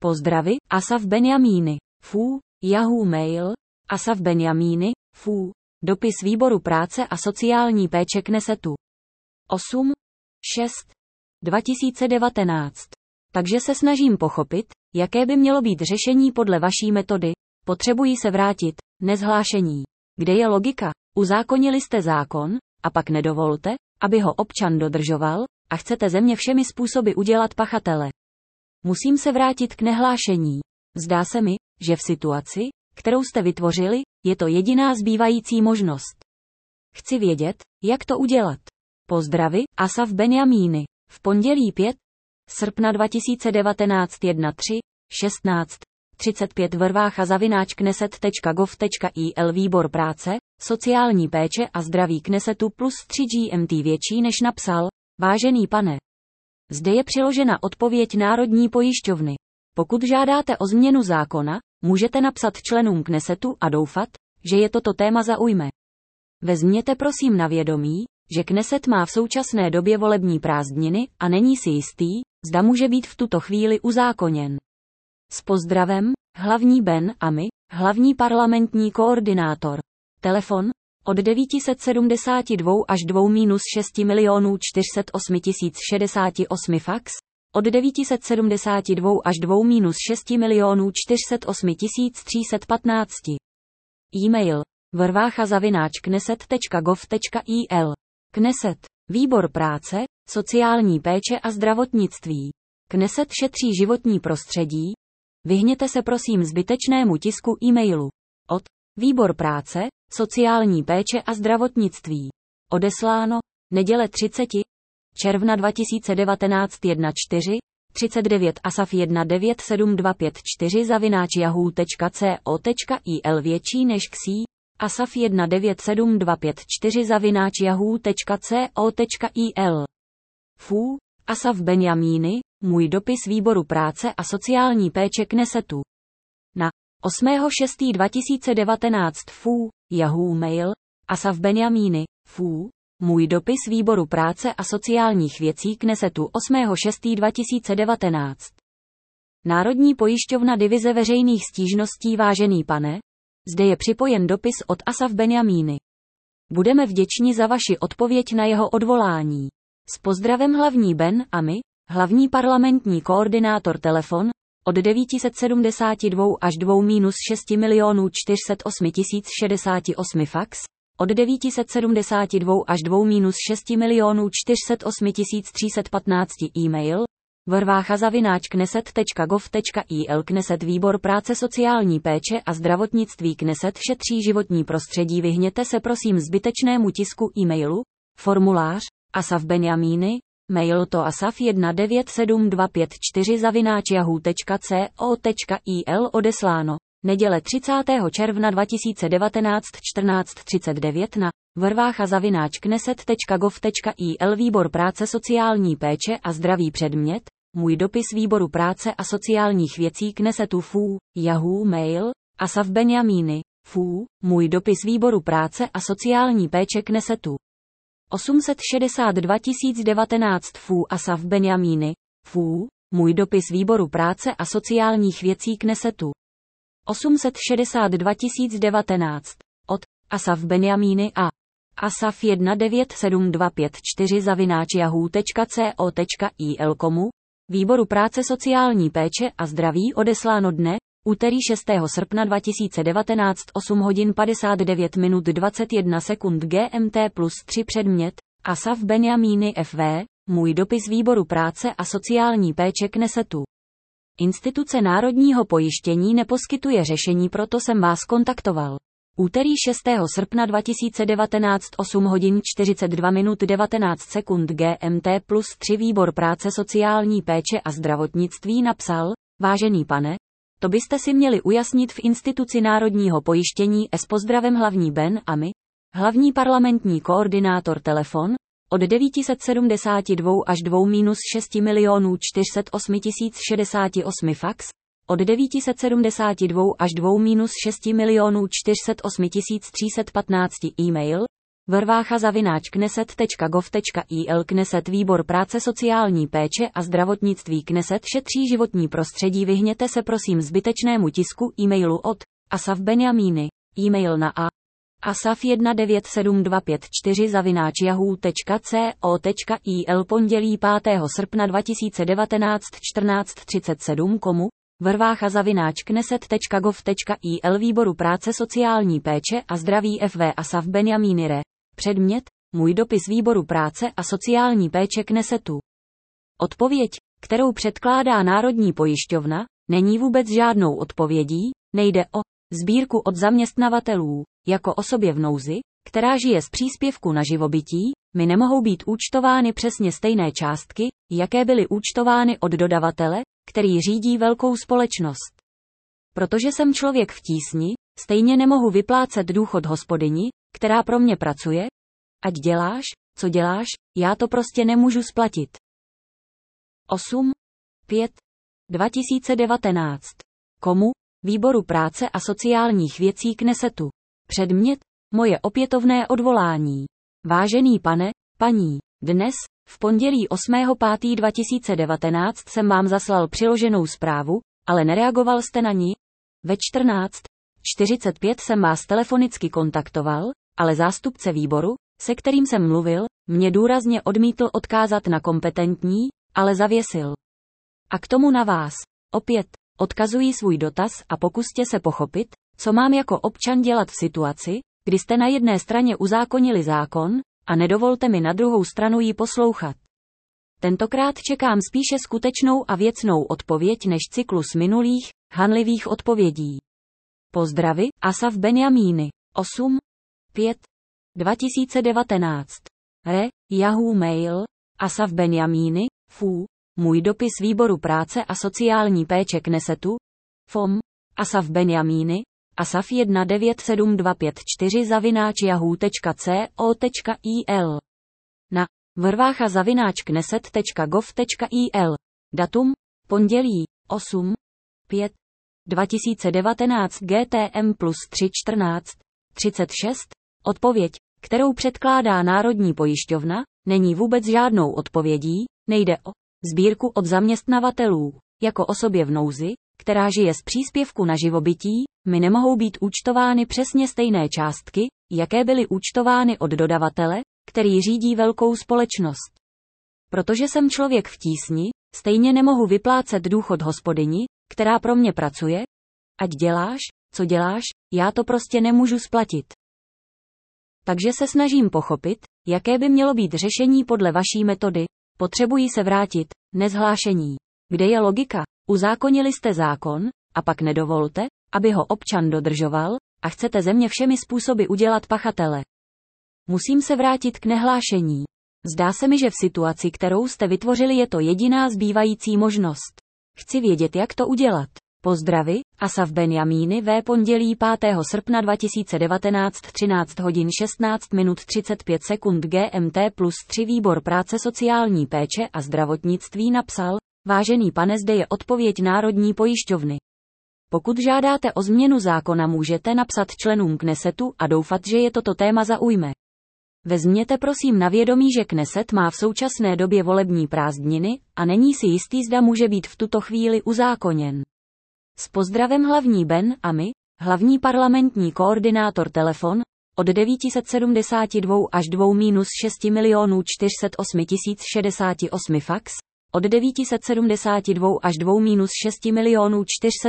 Pozdravy, Asaf Benyamini, fú, Yahoo Mail, Asaf Benyamini, fú. Dopis výboru práce a sociální péče Knesetu. osmého šestého dva tisíce devatenáct. Takže se snažím pochopit, jaké by mělo být řešení podle vaší metody. Potřebuji se vrátit, nezhlášení. Kde je logika? Uzákonili jste zákon, a pak nedovolte, aby ho občan dodržoval, a chcete ze mě všemi způsoby udělat pachatele. Musím se vrátit k nehlášení. Zdá se mi, že v situaci, kterou jste vytvořili, je to jediná zbývající možnost. Chci vědět, jak to udělat. Pozdravy, Asaf Benyamini. V pondělí pátého srpna dva tisíce devatenáct jedna tři šestnáct třicet pět vrvácha zavináč kneset tečka gov tečka il výbor práce, sociální péče a zdraví Knesetu plus tři gé em té větší než napsal, vážený pane. Zde je přiložena odpověď Národní pojišťovny. Pokud žádáte o změnu zákona, můžete napsat členům Knesetu a doufat, že je toto téma zaujme. Vezměte prosím na vědomí, že Kneset má v současné době volební prázdniny a není si jistý, zda může být v tuto chvíli uzákoněn. S pozdravem, hlavní Ben Ami, hlavní parlamentní koordinátor. Telefon od devět set sedmdesát dva až dva šest nula nula nula čtyři nula osm nula šedesát osm fax. Od devět set sedmdesát dva až dva šest nula nula nula čtyři nula osm tři jedna pět. E-mail vrvácha zavináč kneset tečka gov tečka il. Kneset. Výbor práce, sociální péče a zdravotnictví. Kneset šetří životní prostředí. Vyhněte se prosím zbytečnému tisku e-mailu. Od Výbor práce, sociální péče a zdravotnictví. Odesláno neděle třicátého června dva tisíce devatenáct jedna čtyři třicet devět Asaf jedna devět sedm dva pět čtyři zavináč yahoo tečka co tečka il větší než ksí Asaf jedna devět sedm dva pět čtyři zavináč yahoo tečka co tečka il. Fú, Asaf Benyamini, můj dopis výboru práce a sociální péče Knesetu. Na osmého šestého dva tisíce devatenáct fú, Yahoo Mail, Asaf Benyamini, fú. Můj dopis výboru práce a sociálních věcí Knesetu osmého šestého dva tisíce devatenáct. Národní pojišťovna divize veřejných stížností vážený pane, zde je připojen dopis od Asaf Benyamini. Budeme vděční za vaši odpověď na jeho odvolání. S pozdravem hlavní Ben Ami, hlavní parlamentní koordinátor telefon, od devět set sedmdesát dva až dva minus šest milionů čtyři sta osm tisíc šedesát osm fax, od devět set sedmdesát dva až dva minus šest milionů čtyři sta osm tisíc tři sta patnáct e-mail, vrvácha zavináč kneset tečka gov tečka il. Kneset výbor práce, sociální péče a zdravotnictví. Kneset šetří životní prostředí. Vyhněte se prosím zbytečnému tisku e-mailu, formulář, Asaf Benyamini, mail to asaf jedna devět sedm dva pět čtyři zavináč yahoo tečka co tečka il. Odesláno. Neděle třicátého června dva tisíce devatenáct čtrnáct třicet devět na vrvácha zavináč kneset tečka gov tečka il. Výbor práce, sociální péče a zdraví. Předmět: můj dopis výboru práce a sociálních věcí Knesetu F U, Yahoo Mail, Asaf Benyamini, F U, můj dopis výboru práce a sociální péče Knesetu. osm set šedesát dva tisíc devatenáct F U. Asaf Benyamini, F U, můj dopis výboru práce a sociálních věcí Knesetu. osm set šedesát dva tisíc devatenáct od Asaf Benyamini a Asaf jedna devět sedm dva pět čtyři zavináč yahoo tečka co tečka il. Komu? Výboru práce, sociální péče a zdraví. Odesláno dne úterý šestého srpna dva tisíce devatenáct osm hodin padesát devět minut dvacet jedna sekund G M T plus tři. Předmět: Asaf Benyamini F V, můj dopis výboru práce a sociální péče Knesetu. Instituce národního pojištění neposkytuje řešení, proto jsem vás kontaktoval. Úterý šestého srpna dva tisíce devatenáct osm hodin čtyřicet dva minut devatenáct sekund G M T plus tři. Výbor práce, sociální péče a zdravotnictví napsal: vážený pane, to byste si měli ujasnit v instituci národního pojištění. S pozdravem hlavní Ben a my, hlavní parlamentní koordinátor. Telefon od devět set sedmdesát dva až dva minus šest milionů čtyři sta osm tisíc šedesát osm. Fax od devět set sedmdesát dva až dva minus šest milionů čtyři sta osm tisíc tři sta patnáct e-mail, vrvácha zavináč kneset tečka gov tečka il. Kneset výbor práce, sociální péče a zdravotnictví. Kneset šetří životní prostředí. Vyhněte se prosím zbytečnému tisku e-mailu od Asaf Benyamini, e-mail na a Asaf jedna devět sedm dva pět čtyři zavináč yahoo tečka co tečka il. Pondělí pátého srpna dva tisíce devatenáct čtrnáct třicet sedm. Komu? Vrvácha zavináč kneset tečka gov tečka il. Výboru práce, sociální péče a zdraví F V. Asaf Benyamini Re. Předmět: můj dopis výboru práce a sociální péče Knesetu. Odpověď, kterou předkládá Národní pojišťovna, není vůbec žádnou odpovědí. Nejde o sbírku od zaměstnavatelů jako osobě v nouzi, která žije z příspěvku na živobytí. Mi nemohou být účtovány přesně stejné částky, jaké byly účtovány od dodavatele, který řídí velkou společnost. Protože jsem člověk v tísni, stejně nemohu vyplácet důchod hospodyni, která pro mě pracuje. Ať děláš, co děláš, já to prostě nemůžu splatit. osmého května dva tisíce devatenáct. Komu? Výboru práce a sociálních věcí Knesetu. Předmět: moje opětovné odvolání. Vážený pane, paní, dnes, v pondělí osmého května dva tisíce devatenáct jsem vám zaslal přiloženou zprávu, ale nereagoval jste na ní. Ve čtrnáct čtyřicet pět jsem vás telefonicky kontaktoval, ale zástupce výboru, se kterým jsem mluvil, mě důrazně odmítl odkázat na kompetentní, ale zavěsil. A k tomu na vás opět odkazuji svůj dotaz a pokuste se pochopit, co mám jako občan dělat v situaci, kdy jste na jedné straně uzákonili zákon, a nedovolte mi na druhou stranu ji poslouchat. Tentokrát čekám spíše skutečnou a věcnou odpověď než cyklus minulých, hanlivých odpovědí. Pozdravy, Asaf Benyamini. osmého května dva tisíce devatenáct. Re, Yahoo Mail, Asaf Benyamini, F U, můj dopis výboru práce a sociální péče Knesetu. F O M, Asaf Benyamini, Asaf jedna devět sedm dva pět čtyři zavináč yahoo tečka co tečka il. Na vrvácha zavináč kneset tečka gov tečka il. Datum: pondělí osmého května dva tisíce devatenáct G T M plus tři čtrnáct třicet šest. Odpověď, kterou předkládá Národní pojišťovna, není vůbec žádnou odpovědí. Nejde o sbírku od zaměstnavatelů jako osobě v nouzi, která žije z příspěvku na živobytí. Mi nemohou být účtovány přesně stejné částky, jaké byly účtovány od dodavatele, který řídí velkou společnost. Protože jsem člověk v tísni, stejně nemohu vyplácet důchod hospodyni, která pro mě pracuje? Ať děláš, co děláš, já to prostě nemůžu splatit. Takže se snažím pochopit, jaké by mělo být řešení podle vaší metody. Potřebují se vrátit, nezhlášení. Kde je logika? Uzákonili jste zákon, a pak nedovolte, aby ho občan dodržoval, a chcete ze mě všemi způsoby udělat pachatele. Musím se vrátit k nehlášení. Zdá se mi, že v situaci, kterou jste vytvořili, je to jediná zbývající možnost. Chci vědět, jak to udělat. Pozdravy, Asaf Benyamini v pondělí pátého srpna dva tisíce devatenáct třináct hodin šestnáct minut třicet pět sekund G M T plus tři Výbor práce sociální péče a zdravotnictví napsal, vážený pane, zde je odpověď Národní pojišťovny. Pokud žádáte o změnu zákona, můžete napsat členům Knesetu a doufat, že je toto téma zaujme. Vezměte prosím na vědomí, že Kneset má v současné době volební prázdniny a není si jistý, zda může být v tuto chvíli uzákoněn. S pozdravem hlavní Ben a my, hlavní parlamentní koordinátor telefon, od devět set sedmdesát dva až dva šest čtyři nula osm nula šedesát osm fax, od devět set sedmdesát dva až dva šest čtyři nula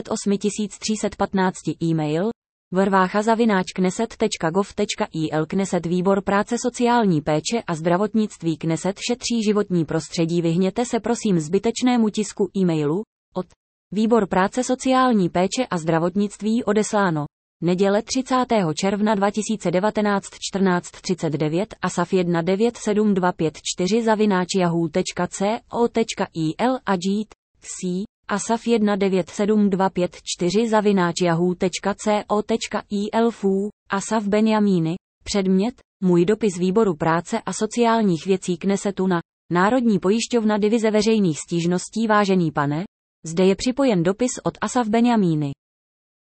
osm tři jedna pět e-mail, vrvácha zavináč kneset tečka gov tečka il. Kneset Výbor práce sociální péče a zdravotnictví Kneset šetří životní prostředí. Vyhněte se prosím zbytečnému tisku e-mailu od Výbor práce sociální péče a zdravotnictví odesláno. Neděle třicátého června dva tisíce devatenáct čtrnáct třicet devět Asaf jedna devět sedm dva pět čtyři zavináč yahoo tečka co tečka il a Jeet, C, Asaf jedna devět sedm dva pět čtyři zavináč yahoo tečka co tečka il Fů, Asaf Benyamini, předmět, můj dopis Výboru práce a sociálních věcí Knesetu na Národní pojišťovna divize veřejných stížností. Vážený pane, zde je připojen dopis od Asaf Benyamini.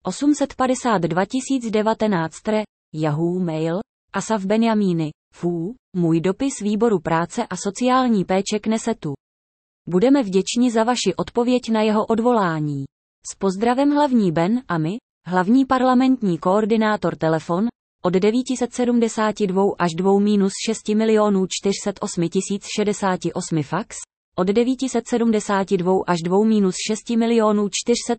osm set padesát dva tisíc devatenáct re, Yahoo mail, Asaf Benyamini, Fů, můj dopis Výboru práce a sociální péče Knesetu. Budeme vděční za vaši odpověď na jeho odvolání. S pozdravem hlavní Ben a my, hlavní parlamentní koordinátor telefon, od devět set sedmdesát dva až dva šest čtyři nula osm čtyři nula osm fax, od devět set sedmdesát dva až dva šest čtyři nula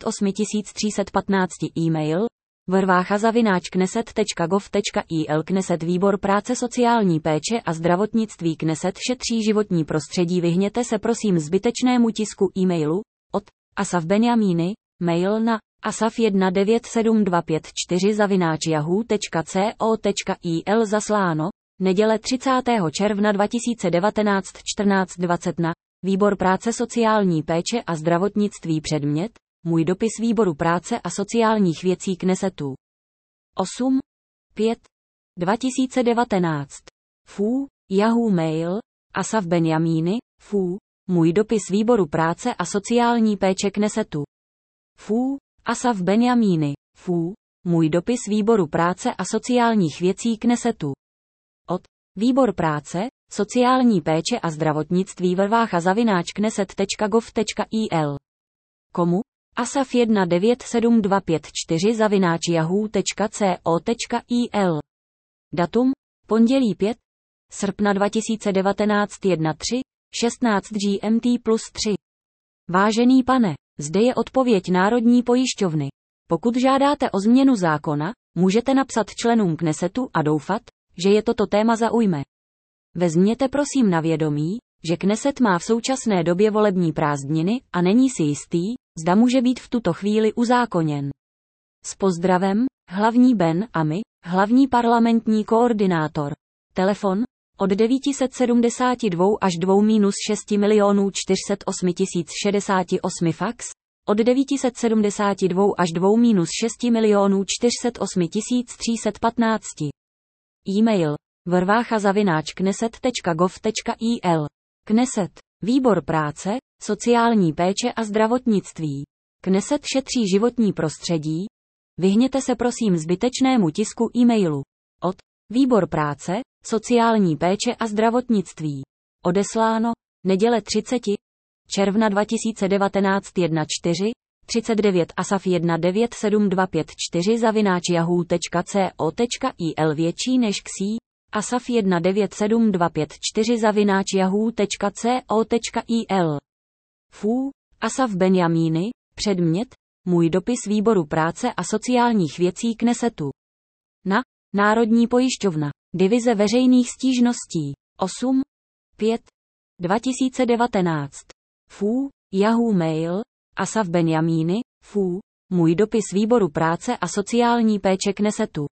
osm tři jedna pět e-mail, vrvácha zavináč kneset tečka gov tečka il. Kneset Výbor práce sociální péče a zdravotnictví Kneset šetří životní prostředí. Vyhněte se prosím zbytečnému tisku e-mailu od Asaf Benyamini, mail na asaf jedna devět sedm dva pět čtyři zavináč yahoo tečka co tečka il zasláno, neděle třicátého června dva tisíce devatenáct čtrnáct dvacet na Výbor práce sociální péče a zdravotnictví předmět, můj dopis Výboru práce a sociálních věcí Knesetu. osmého pětého dva tisíce devatenáct Fů, Yahoo mail, Asaf Benyamini, Fů, můj dopis Výboru práce a sociální péče Knesetu. Fů, Asaf Benyamini, Fů, můj dopis Výboru práce a sociálních věcí Knesetu. Od Výbor práce, sociální péče a zdravotnictví vrvácha zavináč kneset tečka gov tečka il. Komu? Asaf jedna devět sedm dva pět čtyři zavináč yahoo tečka co tečka il. Datum? Pondělí pátého srpna dva tisíce devatenáct třináct šestnáct G M T plus tři. Vážený pane, zde je odpověď Národní pojišťovny. Pokud žádáte o změnu zákona, můžete napsat členům Knesetu a doufat, že je toto téma zaujme. Vezměte prosím na vědomí, že Kneset má v současné době volební prázdniny a není si jistý, zda může být v tuto chvíli uzákoněn. S pozdravem, hlavní Ben a my, hlavní parlamentní koordinátor. Telefon, od devět set sedmdesát dva až dva šest čtyři nula osm čtyři nula osm fax, od devět set sedmdesát dva až dva šest čtyři nula osm tři jedna pět e-mail. vrvácha zavináč kneset tečka gov tečka il. Kneset. Výbor práce, sociální péče a zdravotnictví. Kneset šetří životní prostředí. Vyhněte se prosím zbytečnému tisku e-mailu. Od Výbor práce, sociální péče a zdravotnictví. Odesláno. Neděle třicátého června dva tisíce devatenáct čtrnáct třicet devět Asaf jedna devět sedm dva pět čtyři zavináč yahoo tečka co tečka il větší než ksí. Asaf jedna devět sedm dva pět čtyři zavináč yahoo tečka co tečka il. Fů, Asaf Benyamini, předmět, Můj dopis výboru práce a sociálních věcí Knesetu. Na Národní pojišťovna. Divize veřejných stížností. osmého pátého dva tisíce devatenáct. Fú, Yahoo Mail, Asaf Benyamini, Fú, můj dopis výboru práce a sociální péče Knesetu.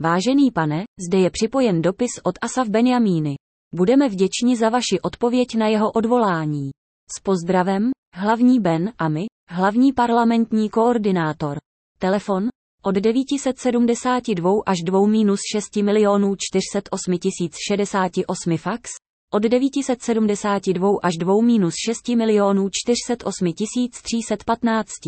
Vážený pane, zde je připojen dopis od Asaf Benyamini. Budeme vděční za vaši odpověď na jeho odvolání. S pozdravem, hlavní Ben Ami, hlavní parlamentní koordinátor. Telefon od devět set sedmdesát dva až dva minus šest milionů čtyři sta osm tisíc šedesát osm fax, od devět set sedmdesát dva až dva minus šest milionů čtyři sta osm tisíc tři sta patnáct.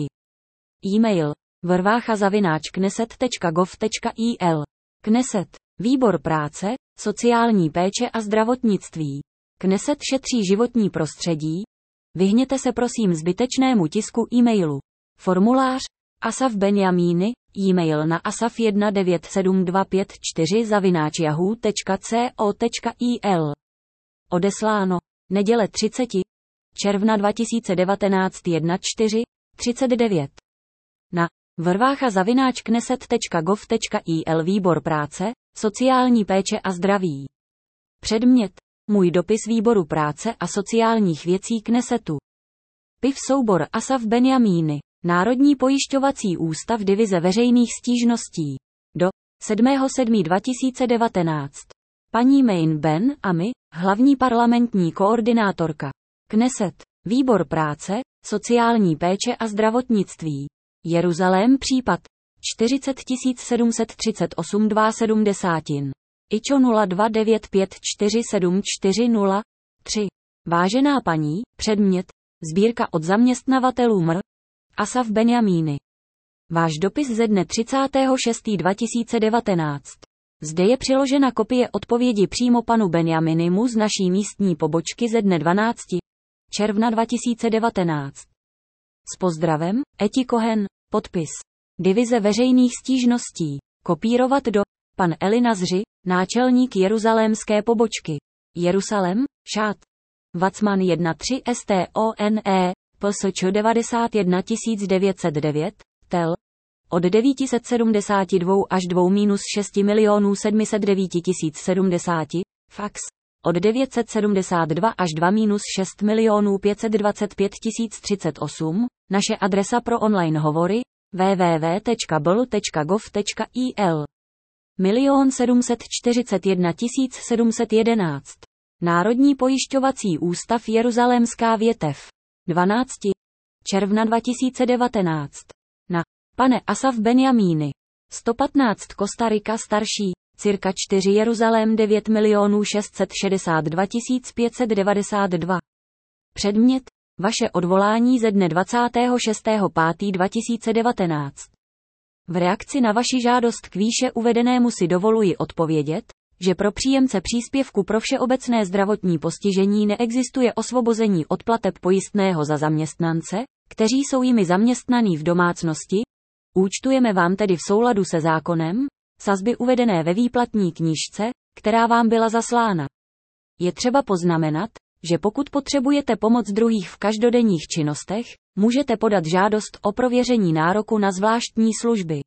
E-mail vrvácha zavináč kneset tečka gov tečka il. Kneset, výbor práce, sociální péče a zdravotnictví. Kneset šetří životní prostředí. Vyhněte se prosím zbytečnému tisku e-mailu. Formulář Asaf Benyamini, e-mail na asaf jedna devět sedm dva pět čtyři zavináč yahoo tečka co tečka il. Odesláno neděle třicátého června dva tisíce devatenáct čtrnáct třicet devět. Na vrvácha zavináč kneset tečka gov tečka il výbor práce, sociální péče a zdraví. Předmět můj dopis výboru práce a sociálních věcí Knesetu. P I V soubor Asaf Benyamini, Národní pojišťovací ústav divize veřejných stížností. Do sedmého června dva tisíce devatenáct. Paní Main Ben Ami, hlavní parlamentní koordinátorka. Kneset, výbor práce, sociální péče a zdravotnictví. Jeruzalém případ čtyřicet sedm set třicet osm dvě stě sedmdesát. Ičo nula dva devět pět čtyři sedm čtyři nula tři. Vážená paní, předmět, sbírka od zaměstnavatelů M R. Asaf Benyamini. Váš dopis ze dne třicátého šestého dva tisíce devatenáct. Zde je přiložena kopie odpovědi přímo panu Benjaminimu z naší místní pobočky ze dne dvanáctého června dva tisíce devatenáct. S pozdravem, Eti Cohen, podpis. Divize veřejných stížností. Kopírovat do pan Elina Zři, náčelník jeruzalémské pobočky. Jerusalem, Šát. Vacman jedna tři stone, P S Č devadesát jedna tisíc devět set devět, Tel. Od devět set sedmdesát dva až dva minus šest milionů sedm set devět tisíc sedmdesát, fax. Od devět set sedmdesát dva až dva minus šest milionů pět set dvacet pět tisíc třicet osm, naše adresa pro online hovory www tečka bl tečka gov tečka il. milion sedm set čtyřicet jedna tisíc sedm set jedenáct. Národní pojišťovací ústav Jeruzalémská větev. dvanáctého června dva tisíce devatenáct. Na pane Asaf Benyamini. sto patnáct Kostarika starší, cirka čtyři Jeruzalém devět milionů šest set šedesát dva tisíc pět set devadesát dva. Předmět, vaše odvolání ze dne dvacátého šestého pátého dva tisíce devatenáct. V reakci na vaši žádost k výše uvedenému si dovoluji odpovědět, že pro příjemce příspěvku pro všeobecné zdravotní postižení neexistuje osvobození od plateb pojistného za zaměstnance, kteří jsou jimi zaměstnaní v domácnosti. Účtujeme vám tedy v souladu se zákonem sazby uvedené ve výplatní knížce, která vám byla zaslána. Je třeba poznamenat, že pokud potřebujete pomoc druhých v každodenních činnostech, můžete podat žádost o prověření nároku na zvláštní služby.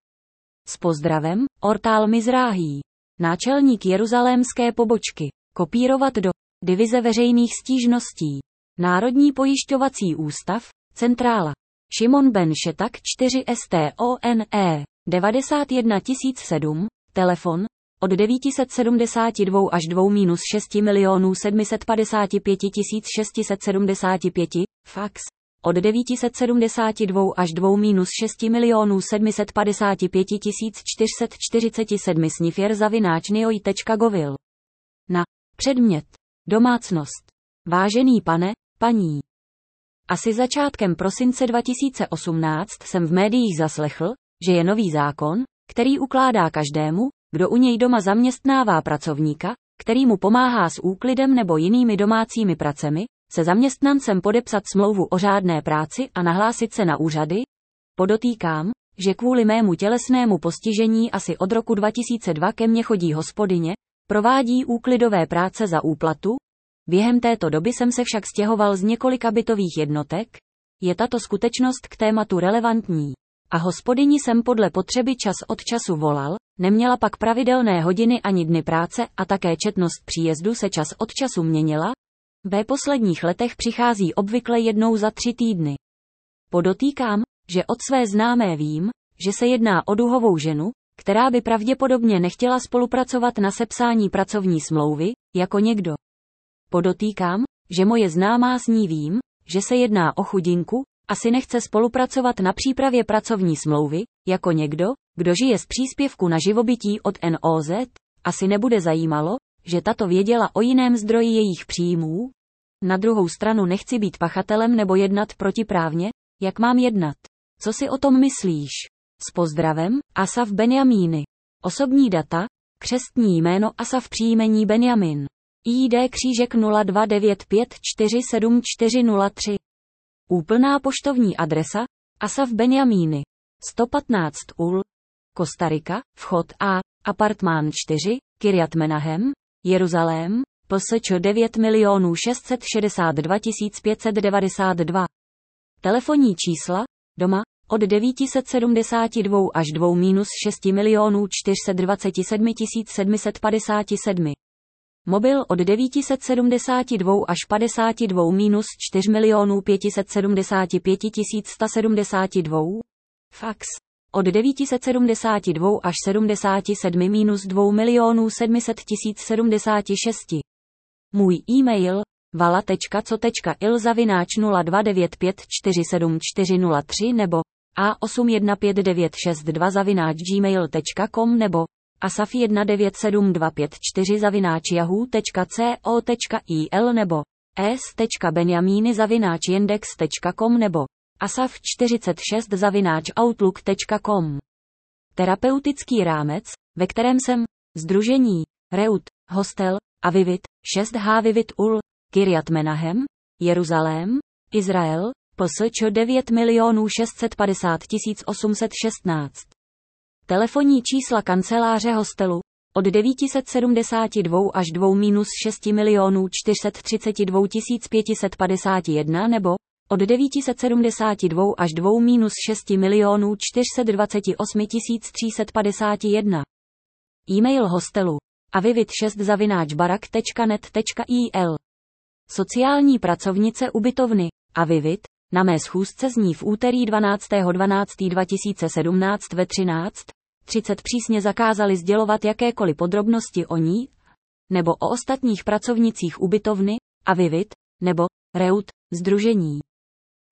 S pozdravem, Ortál Mizráhí, náčelník jeruzalémské pobočky. Kopírovat do divize veřejných stížností. Národní pojišťovací ústav, centrála. Šimon Ben Šetak čtyři stone, devadesát jedna tisíc sedm, telefon, od devět set sedmdesát dva až dva minus šest milionů sedm set padesát pět tisíc šest set sedmdesát pět, fax, od devět set sedmdesát dva až dva minus šest milionů sedm set padesát pět tisíc čtyři sta čtyřicet sedm snifěr zavináč nioj tečka govil. Na předmět domácnost. Vážený pane, paní. Asi začátkem prosince dva tisíce osmnáct jsem v médiích zaslechl, že je nový zákon, který ukládá každému, kdo u něj doma zaměstnává pracovníka, který mu pomáhá s úklidem nebo jinými domácími pracemi, se zaměstnancem podepsat smlouvu o řádné práci a nahlásit se na úřady. Podotýkám, že kvůli mému tělesnému postižení asi od roku dva tisíce dva ke mně chodí hospodyně, provádí úklidové práce za úplatu. Během této doby jsem se však stěhoval z několika bytových jednotek. Je tato skutečnost k tématu relevantní? A hospodyni jsem podle potřeby čas od času volal, neměla pak pravidelné hodiny ani dny práce a také četnost příjezdu se čas od času měnila. V posledních letech přichází obvykle jednou za tři týdny. Podotýkám, že od své známé vím, že se jedná o duhovou ženu, která by pravděpodobně nechtěla spolupracovat na sepsání pracovní smlouvy, jako někdo. Podotýkám, že moje známá s ní vím, že se jedná o chudinku, asi nechce spolupracovat na přípravě pracovní smlouvy, jako někdo, kdo žije z příspěvku na živobytí od N O Z, asi nebude zajímalo, že tato věděla o jiném zdroji jejich příjmů. Na druhou stranu nechci být pachatelem nebo jednat protiprávně, jak mám jednat. Co si o tom myslíš? S pozdravem, Asaf Benyamini. Osobní data, křestní jméno Asaf, příjmení Benjamin. I D křížek nula dva devět pět čtyři sedm čtyři nula tři. Úplná poštovní adresa, Asaf Benyamini. sto patnáct U L, Kostarika, vchod A, apartmán čtyři, Kiryat Menahem, Jeruzalém, P S Č devět milionů šest set šedesát dva tisíc pět set devadesát dva. Telefonní čísla, doma, od devět set sedmdesát dva až dva šest čtyři dva sedm sedm pět sedm. Mobil od devět set sedmdesát dva až padesát dva minus čtyři miliony pět set sedmdesát pět tisíc sto sedmdesát dva. Fax od devět set sedmdesát dva až sedmdesát sedm minus dva miliony sedm set tisíc sedmdesát šest. Můj e-mail vala tečka co tečka il zavináč nula dva devět pět čtyři sedm čtyři nula tři nebo a osm jedna pět devět šest dva zavináč gmail tečka com nebo asaf jedna devět sedm dva pět čtyři zavináč yahoo tečka co tečka il nebo s tečka benjamini zavináč index tečka com nebo asaf čtyřicet šest zavináč outlook tečka com. Terapeutický rámec, ve kterém jsem, sdružení, Reut, hostel, Avivit, šest Havivit U L, Kiryat Menahem, Jeruzalém, Izrael, P S Č devět milionů šest set padesát tisíc osm set šestnáct. Telefonní čísla kanceláře hostelu od devět set sedmdesát dva až dva šest čtyři tři dva pět pět jedna nebo od devět set sedmdesát dva až dva šest čtyři dvacet osm tři pět jedna. E-mail hostelu avivit šest zavináč barak tečka net tečka il. Sociální pracovnice ubytovny Avivit. Na mé schůzce z ní v úterý dvanáctého prosince dva tisíce sedmnáct ve třináct třicet přísně zakázali sdělovat jakékoliv podrobnosti o ní, nebo o ostatních pracovnicích ubytovny, Avivit, nebo Reut, sdružení.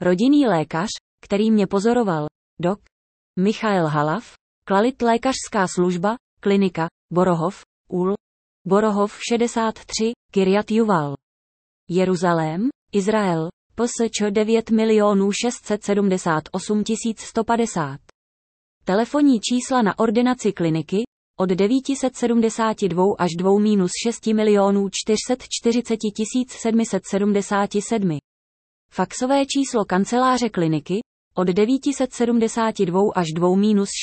Rodinný lékař, který mě pozoroval, dok. Michael Halaf, Clalit lékařská služba, klinika, Borohov, U L, Borohov šedesát tři, Kiryat Juval. Jeruzalém, Izrael. P S Č devět milionů šest set sedmdesát osm tisíc sto padesát. Telefonní čísla na ordinaci kliniky od devět set sedmdesát dva až dva šest čtyři čtyři nula sedm sedm sedm. Faxové číslo kanceláře kliniky od devět set sedmdesát dva až dva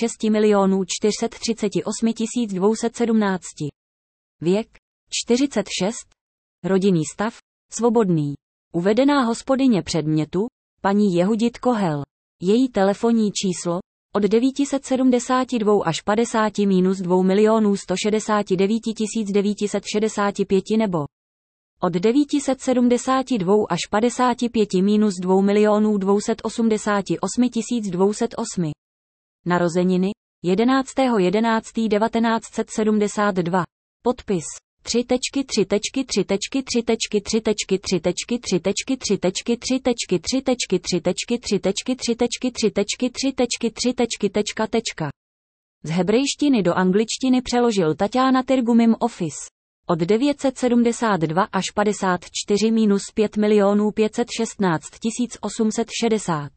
šest čtyři tři osm dvě jedna sedm. Věk čtyřicet šest. Rodinný stav svobodný. Uvedená hospodyně předmětu, paní Jehudit Kohel. Její telefonní číslo, od devět set sedmdesát dva až padesát minus dva milionů sto šedesát devět tisíc devět set šedesát pět nebo od devět set sedmdesát dva až padesát pět minus dva milionů dvě stě osmdesát osm tisíc dvě stě osm. Narozeniny, jedenáctého jedenáctého tisíc devět set sedmdesát dva. Podpis. Tři tečky, tři tečky, tři tečky, tři tečky, tři tečky, tři tečky, tři tečky, tři tečky, tři tečky, tři tečky, tři tečky, tři tečky, tři tečky, tři tečky, tři tečky, tři tečky, tečka, tečka. Z hebrejštiny do angličtiny přeložil Tatiana Tergumim Office. Od devět set sedmdesát dva až padesát čtyři minus pět milionů pět set šestnáct tisíc osm set šedesát.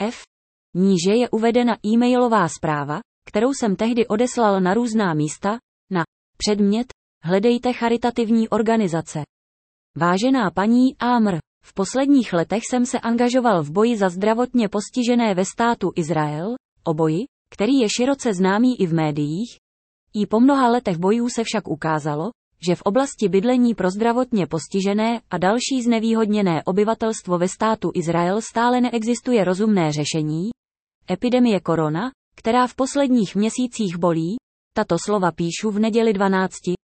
F. Níže je uvedena e-mailová zpráva, kterou jsem tehdy odeslal na různá místa, na předmět. Hledejte charitativní organizace. Vážená paní Amr, v posledních letech jsem se angažoval v boji za zdravotně postižené ve státu Izrael, o boji, který je široce známý i v médiích. I po mnoha letech bojů se však ukázalo, že v oblasti bydlení pro zdravotně postižené a další znevýhodněné obyvatelstvo ve státu Izrael stále neexistuje rozumné řešení, Epidemie korona, která v posledních měsících bolí, tato slova píšu v neděli dvanáctého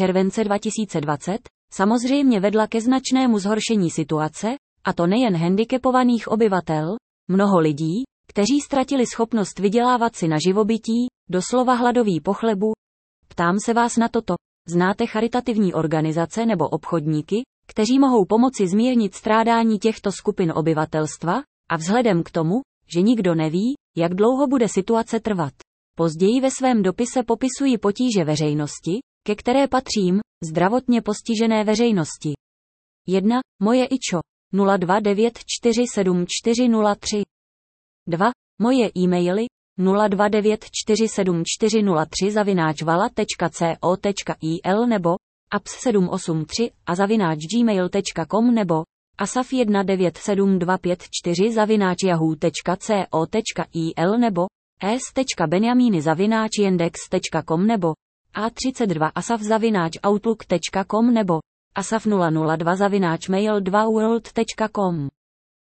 července dva tisíce dvacet, samozřejmě vedla ke značnému zhoršení situace, a to nejen handicapovaných obyvatel, mnoho lidí, kteří ztratili schopnost vydělávat si na živobytí, doslova hladoví po chlebu. Ptám se vás na toto. Znáte charitativní organizace nebo obchodníky, kteří mohou pomoci zmírnit strádání těchto skupin obyvatelstva? A vzhledem k tomu, že nikdo neví, jak dlouho bude situace trvat. Později ve svém dopise popisují potíže veřejnosti, ke které patřím, zdravotně postižené veřejnosti. jedna. Moje ičo nula dva devět čtyři sedm čtyři nula tři. dva. Moje e-maily nula dva devět čtyři sedm čtyři nula tři zavináč vala tečka co tečka il nebo a p s sedm osm tři a zavináč gmail tečka com nebo asaf jedna devět sedm dva pět čtyři zavináč yahoo tečka co tečka il nebo s tečka benjamini zavináč index tečka com nebo a třicet dva asaf zavináč outlook tečka com nebo asaf nula nula dva zavináč mail dva world tečka com.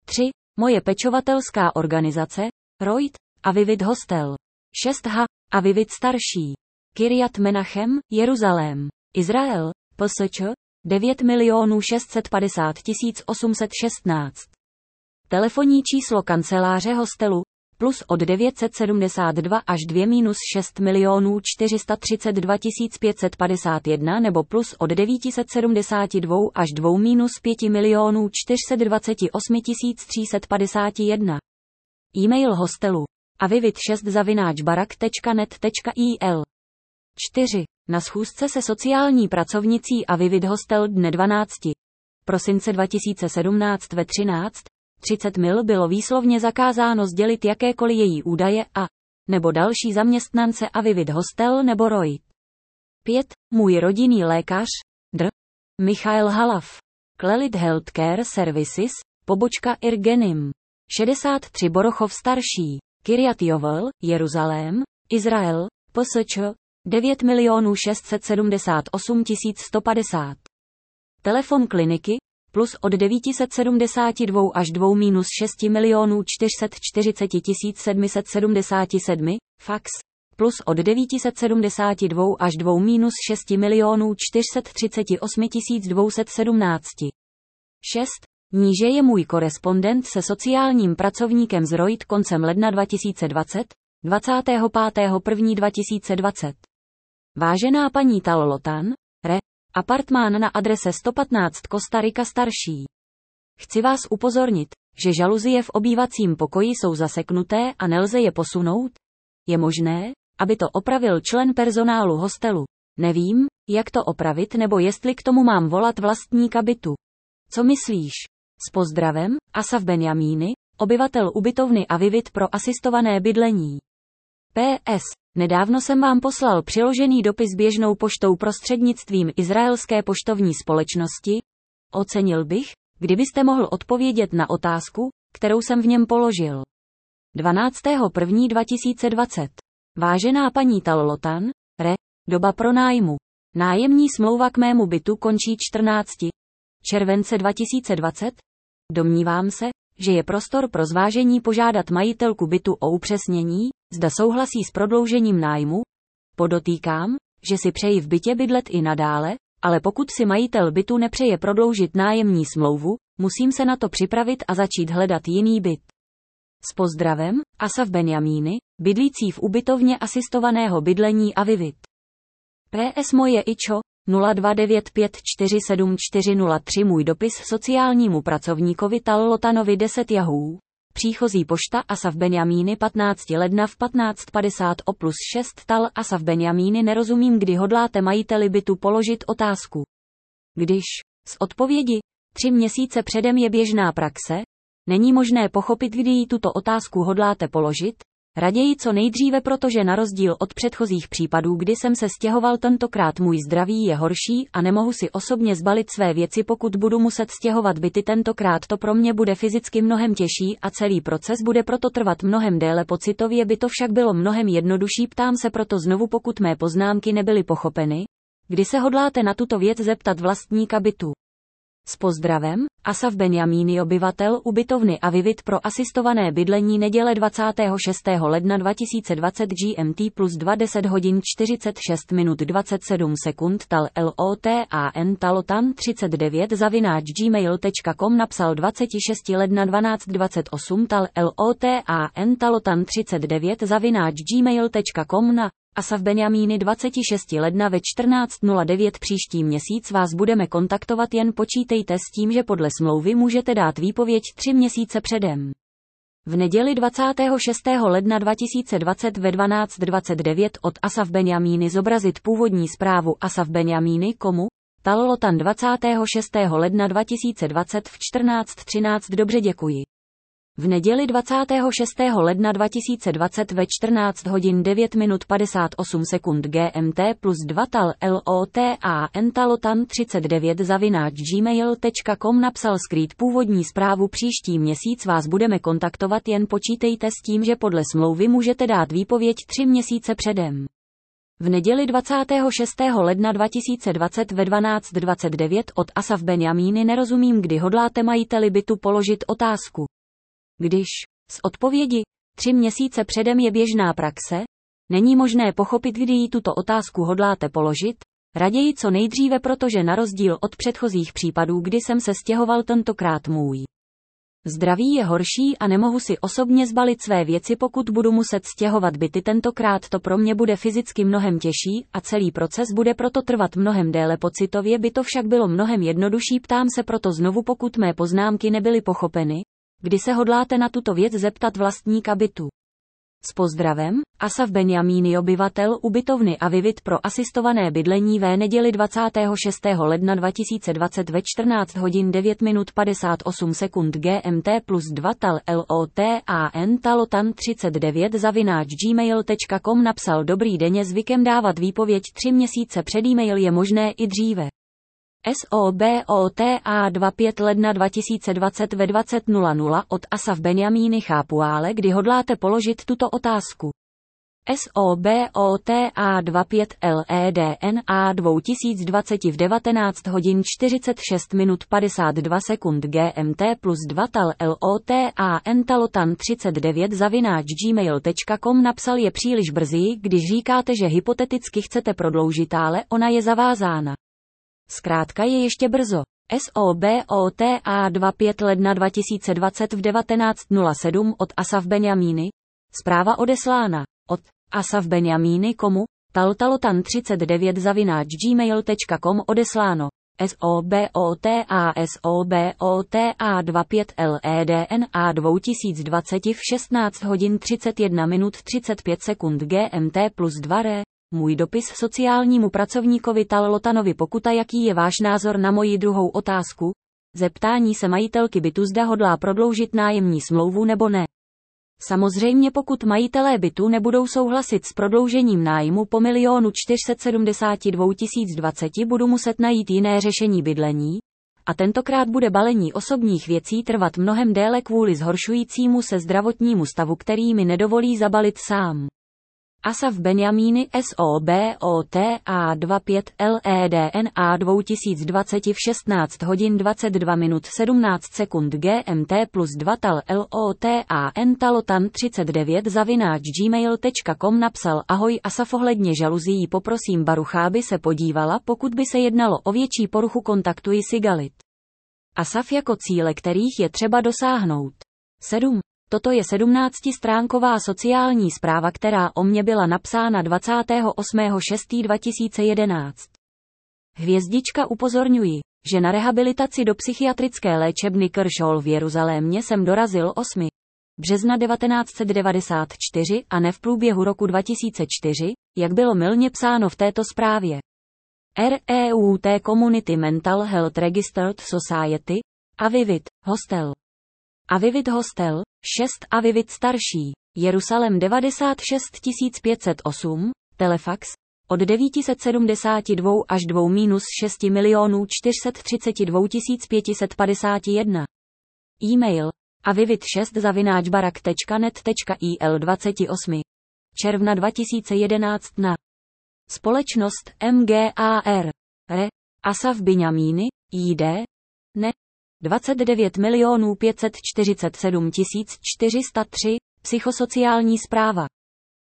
tři. Moje pečovatelská organizace Reut, Avivit Hostel. šest H, Avivit Starší. Kiryat Menachem, Jeruzalém, Izrael, P S Č, devět milionů šest set padesát tisíc osm set šestnáct. Telefonní číslo kanceláře hostelu, plus od devět set sedmdesát dva až dva minus šest milionů čtyři sta třicet dva tisíc pět set padesát jedna nebo plus od devět set sedmdesát dva až dva minus pět milionů čtyři sta dvacet osm tisíc tři sta padesát jedna. E-mail hostelu avivit šest zavináč barak tečka net tečka il. čtyři. Na schůzce se sociální pracovnicí Avivit Hostel dne dvanáctého prosince dva tisíce sedmnáct ve třináct třicet bylo výslovně zakázáno sdělit jakékoliv její údaje a nebo další zaměstnance Avivit Hostel nebo Reut. pět. Můj rodinný lékař, dr. Michael Halaf. Clalit Healthcare Services, pobočka Irgenim. šedesát tři Borochov Starší. Kiryat Jovel, Jeruzalém, Izrael, P S Č, devět milionů šest set sedmdesát osm tisíc sto padesát. Telefon kliniky, plus od devět set sedmdesát dva až dva minus šest milionů čtyři sta čtyřicet tisíc sedm set sedmdesát sedm, fax, plus od devět set sedmdesát dva až dva minus šest milionů čtyři sta třicet osm tisíc dvě stě sedmnáct. šest. Níže je můj korespondent se sociálním pracovníkem z Reut koncem ledna dva tisíce dvacet, dvacátého pátého prvního dva tisíce dvacet. Vážená paní Tallotan, re, apartmán na adrese sto patnáct Kostarika Starší. Chci vás upozornit, že žaluzie v obývacím pokoji jsou zaseknuté a nelze je posunout? Je možné, aby to opravil člen personálu hostelu. Nevím, jak to opravit nebo jestli k tomu mám volat vlastníka bytu. Co myslíš? S pozdravem, Asaf Benyamini, obyvatel ubytovny Avivit pro asistované bydlení. P S. Nedávno jsem vám poslal přiložený dopis běžnou poštou prostřednictvím izraelské poštovní společnosti. Ocenil bych, kdybyste mohl odpovědět na otázku, kterou jsem v něm položil. dvanáctého prvního dva tisíce dvacet. Vážená paní Tallotan, re, doba pronájmu. Nájemní smlouva k mému bytu končí čtrnáctého července dva tisíce dvacet? Domnívám se, že je prostor pro zvážení požádat majitelku bytu o upřesnění, zda souhlasí s prodloužením nájmu. Podotýkám, že si přeji v bytě bydlet i nadále, ale pokud si majitel bytu nepřeje prodloužit nájemní smlouvu, musím se na to připravit a začít hledat jiný byt. S pozdravem, Asaf Benyamini, bydlící v ubytovně asistovaného bydlení Avivit. P S. Moje ičo nula dva devět pět čtyři sedm čtyři nula tři. Můj dopis sociálnímu pracovníkovi Tallotanovi deset jahů. Příchozí pošta Asaf Benyamini patnáctého ledna v patnáct padesát o plus šest Tal Asaf Benyamini. Nerozumím, kdy hodláte majiteli bytu položit otázku. Když z odpovědi tři měsíce předem je běžná praxe, není možné pochopit, kdy jí tuto otázku hodláte položit. Raději co nejdříve, protože na rozdíl od předchozích případů, kdy jsem se stěhoval, tentokrát můj zdraví je horší a nemohu si osobně zbalit své věci, pokud budu muset stěhovat byty. Tentokrát to pro mě bude fyzicky mnohem těžší a celý proces bude proto trvat mnohem déle. Pocitově by to však bylo mnohem jednodušší. Ptám se proto znovu, pokud mé poznámky nebyly pochopeny, kdy se hodláte na tuto věc zeptat vlastníka bytu. S pozdravem, Asaf Benyamini, obyvatel ubytovny Avivit pro asistované bydlení neděle dvacátého šestého ledna dva tisíce dvacet G M T plus dvacet hodin čtyřicet šest minut dvacet sedm sekund tal lotan talotan třicet devět zavináč gmail tečka com napsal dvacátého šestého ledna dvanáct dvacet osm tal lotan talotan třicet devět zavináč gmail tečka com na Asaf Benyamini dvacátého šestého ledna ve čtrnáct nula devět příští měsíc vás budeme kontaktovat, jen počítejte s tím, že podle smlouvy můžete dát výpověď tři měsíce předem. V neděli dvacátého šestého ledna dva tisíce dvacet ve dvanáct dvacet devět od Asaf Benyamini zobrazit původní zprávu Asaf Benyamini komu? Talotan dvacátého šestého ledna dva tisíce dvacet v čtrnáct třináct dobře děkuji. V neděli dvacátého šestého ledna dva tisíce dvacet ve čtrnáct hodin devět minut padesát osm sekund G M T plus dva tal lotan talotan třicet devět zavináč gmail tečka com napsal skrýt původní zprávu příští měsíc vás budeme kontaktovat, jen počítejte s tím, že podle smlouvy můžete dát výpověď tři měsíce předem. V neděli dvacátého šestého ledna dva tisíce dvacet ve dvanáct dvacet devět od Asaf Benyamini nerozumím, kdy hodláte majiteli bytu položit otázku. Když z odpovědi tři měsíce předem je běžná praxe, není možné pochopit, kdy jí tuto otázku hodláte položit, raději co nejdříve, protože na rozdíl od předchozích případů, kdy jsem se stěhoval, tentokrát můj zdraví je horší a nemohu si osobně zbalit své věci, pokud budu muset stěhovat byty, tentokrát to pro mě bude fyzicky mnohem těžší a celý proces bude proto trvat mnohem déle, pocitově by to však bylo mnohem jednodušší, ptám se proto znovu, pokud mé poznámky nebyly pochopeny. Kdy se hodláte na tuto věc zeptat vlastníka bytu? S pozdravem, Asaf Benyamini, obyvatel ubytovny Avivit pro asistované bydlení ve neděli dvacátého šestého ledna dva tisíce dvacet ve čtrnáct hodin devět minut padesát osm sekund G M T plus dva tal lotan talotan třicet devět zavináč gmail tečka com napsal dobrý den, je zvykem dávat výpověď tři měsíce před, e-mail je možné i dříve. SOBOTA dvacátého pátého ledna dva tisíce dvacet ve dvacet nula nula od Asaf Benyamini chápu, ale kdy hodláte položit tuto otázku. SOBOTA dvacet pět LEDNA dva tisíce dvacet v devatenáct hodin čtyřicet šest minut padesát dva sekund G M T plus dva tal lotan talotan třicet devět zavináč gmail tečka com napsal je příliš brzy, když říkáte, že hypoteticky chcete prodloužit, ale ona je zavázána. Zkrátka je ještě brzo. SOBOTA dvacátého pátého ledna dva tisíce dvacet v devatenáct nula sedm od Asaf Benyamini. Zpráva odeslána. Od Asaf Benyamini komu? Taltalotan třicet devět zavináč gmail tečka com odesláno. SOBOTA SOBOTA dvacet pět LEDNA dva tisíce dvacet v šestnáct hodin třicet jedna minut třicet pět sekund G M T plus dva re. Můj dopis sociálnímu pracovníkovi Talotanovi pokuta, jaký je váš názor na moji druhou otázku? Zeptání se majitelky bytu, zda hodlá prodloužit nájemní smlouvu nebo ne. Samozřejmě pokud majitelé bytu nebudou souhlasit s prodloužením nájmu po milionu čtyři sta sedmdesát dva tisíce dvacet, budu muset najít jiné řešení bydlení, a tentokrát bude balení osobních věcí trvat mnohem déle kvůli zhoršujícímu se zdravotnímu stavu, který mi nedovolí zabalit sám. Asaf Benyamini SOBOTA dvacet pět LEDNA dva tisíce dvacet v šestnáct hodin dvacet dva minut sedmnáct sekund G M T plus dva tal lotan talotan třicet devět zavináč gmail tečka com napsal ahoj Asaf, ohledně žaluzií poprosím Barucha, aby se podívala, pokud by se jednalo o větší poruchu, kontaktuji si Galit. Asaf jako cíle, kterých je třeba dosáhnout. sedm. Toto je sedmnáctistránková sociální zpráva, která o mně byla napsána dvacátého osmého šestého dva tisíce jedenáct. Hvězdička upozorňuji, že na rehabilitaci do psychiatrické léčebny Kershaw v Jeruzalémě jsem dorazil osmého března devatenáct devadesát čtyři a ne v průběhu roku dva tisíce čtyři, jak bylo mylně psáno v této zprávě. Reut Community Mental Health Registered Society, Avivit, Hostel. Avivit Hostel, šest Avivit starší, Jeruzalém devadesát šest tisíc pět set osm, Telefax, od devět set sedmdesát dva až dva šest čtyři tři dva pět pět jedna. E-mail, avivit šest zavináč barak tečka net tečka i l dvacátého osmého června dva tisíce jedenáct na společnost M G A R, R, Asaf Benyamini, I D, ne, dvacet devět milionů pět set čtyřicet sedm tisíc čtyři sta tři, psychosociální správa.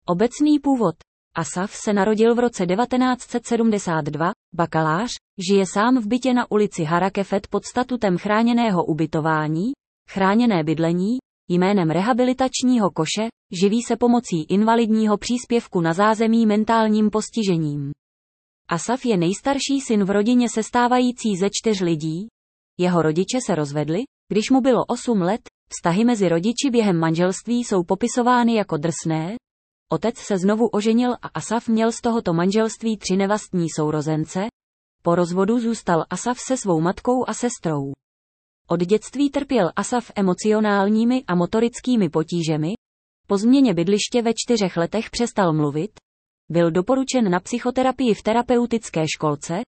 Obecný původ. Asaf se narodil v roce devatenáct set sedmdesát dva, bakalář, žije sám v bytě na ulici Harakefet pod statutem chráněného ubytování, chráněné bydlení, jménem rehabilitačního koše, živí se pomocí invalidního příspěvku na zázemí mentálním postižením. Asaf je nejstarší syn v rodině sestávající ze čtyř lidí. Jeho rodiče se rozvedli, když mu bylo osm let, vztahy mezi rodiči během manželství jsou popisovány jako drsné. Otec se znovu oženil a Asaf měl z tohoto manželství tři nevlastní sourozence. Po rozvodu zůstal Asaf se svou matkou a sestrou. Od dětství trpěl Asaf emocionálními a motorickými potížemi. Po změně bydliště ve čtyřech letech přestal mluvit. Byl doporučen na psychoterapii v terapeutické školce.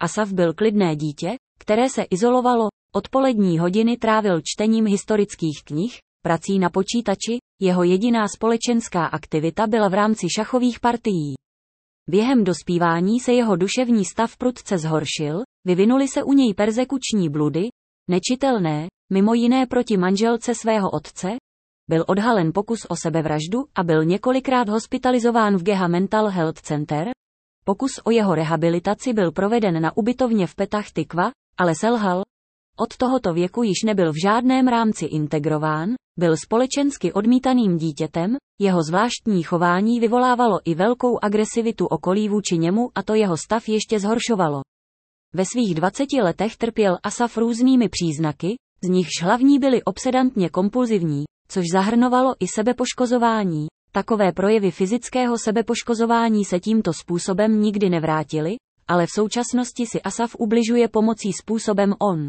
Asaf byl klidné dítě, které se izolovalo, odpolední hodiny trávil čtením historických knih, prací na počítači, jeho jediná společenská aktivita byla v rámci šachových partií. Během dospívání se jeho duševní stav prudce zhoršil, vyvinuly se u něj perzekuční bludy, nečitelné, mimo jiné proti manželce svého otce, byl odhalen pokus o sebevraždu a byl několikrát hospitalizován v Geha Mental Health Center. Pokus o jeho rehabilitaci byl proveden na ubytovně v Petach Tikva, ale selhal. Od tohoto věku již nebyl v žádném rámci integrován, byl společensky odmítaným dítětem, jeho zvláštní chování vyvolávalo i velkou agresivitu okolí vůči němu a to jeho stav ještě zhoršovalo. Ve svých dvaceti letech trpěl Asaf různými příznaky, z nichž hlavní byly obsedantně kompulzivní, což zahrnovalo i sebepoškozování. Takové projevy fyzického sebepoškozování se tímto způsobem nikdy nevrátily, ale v současnosti si Asaf ubližuje pomocí způsobem on.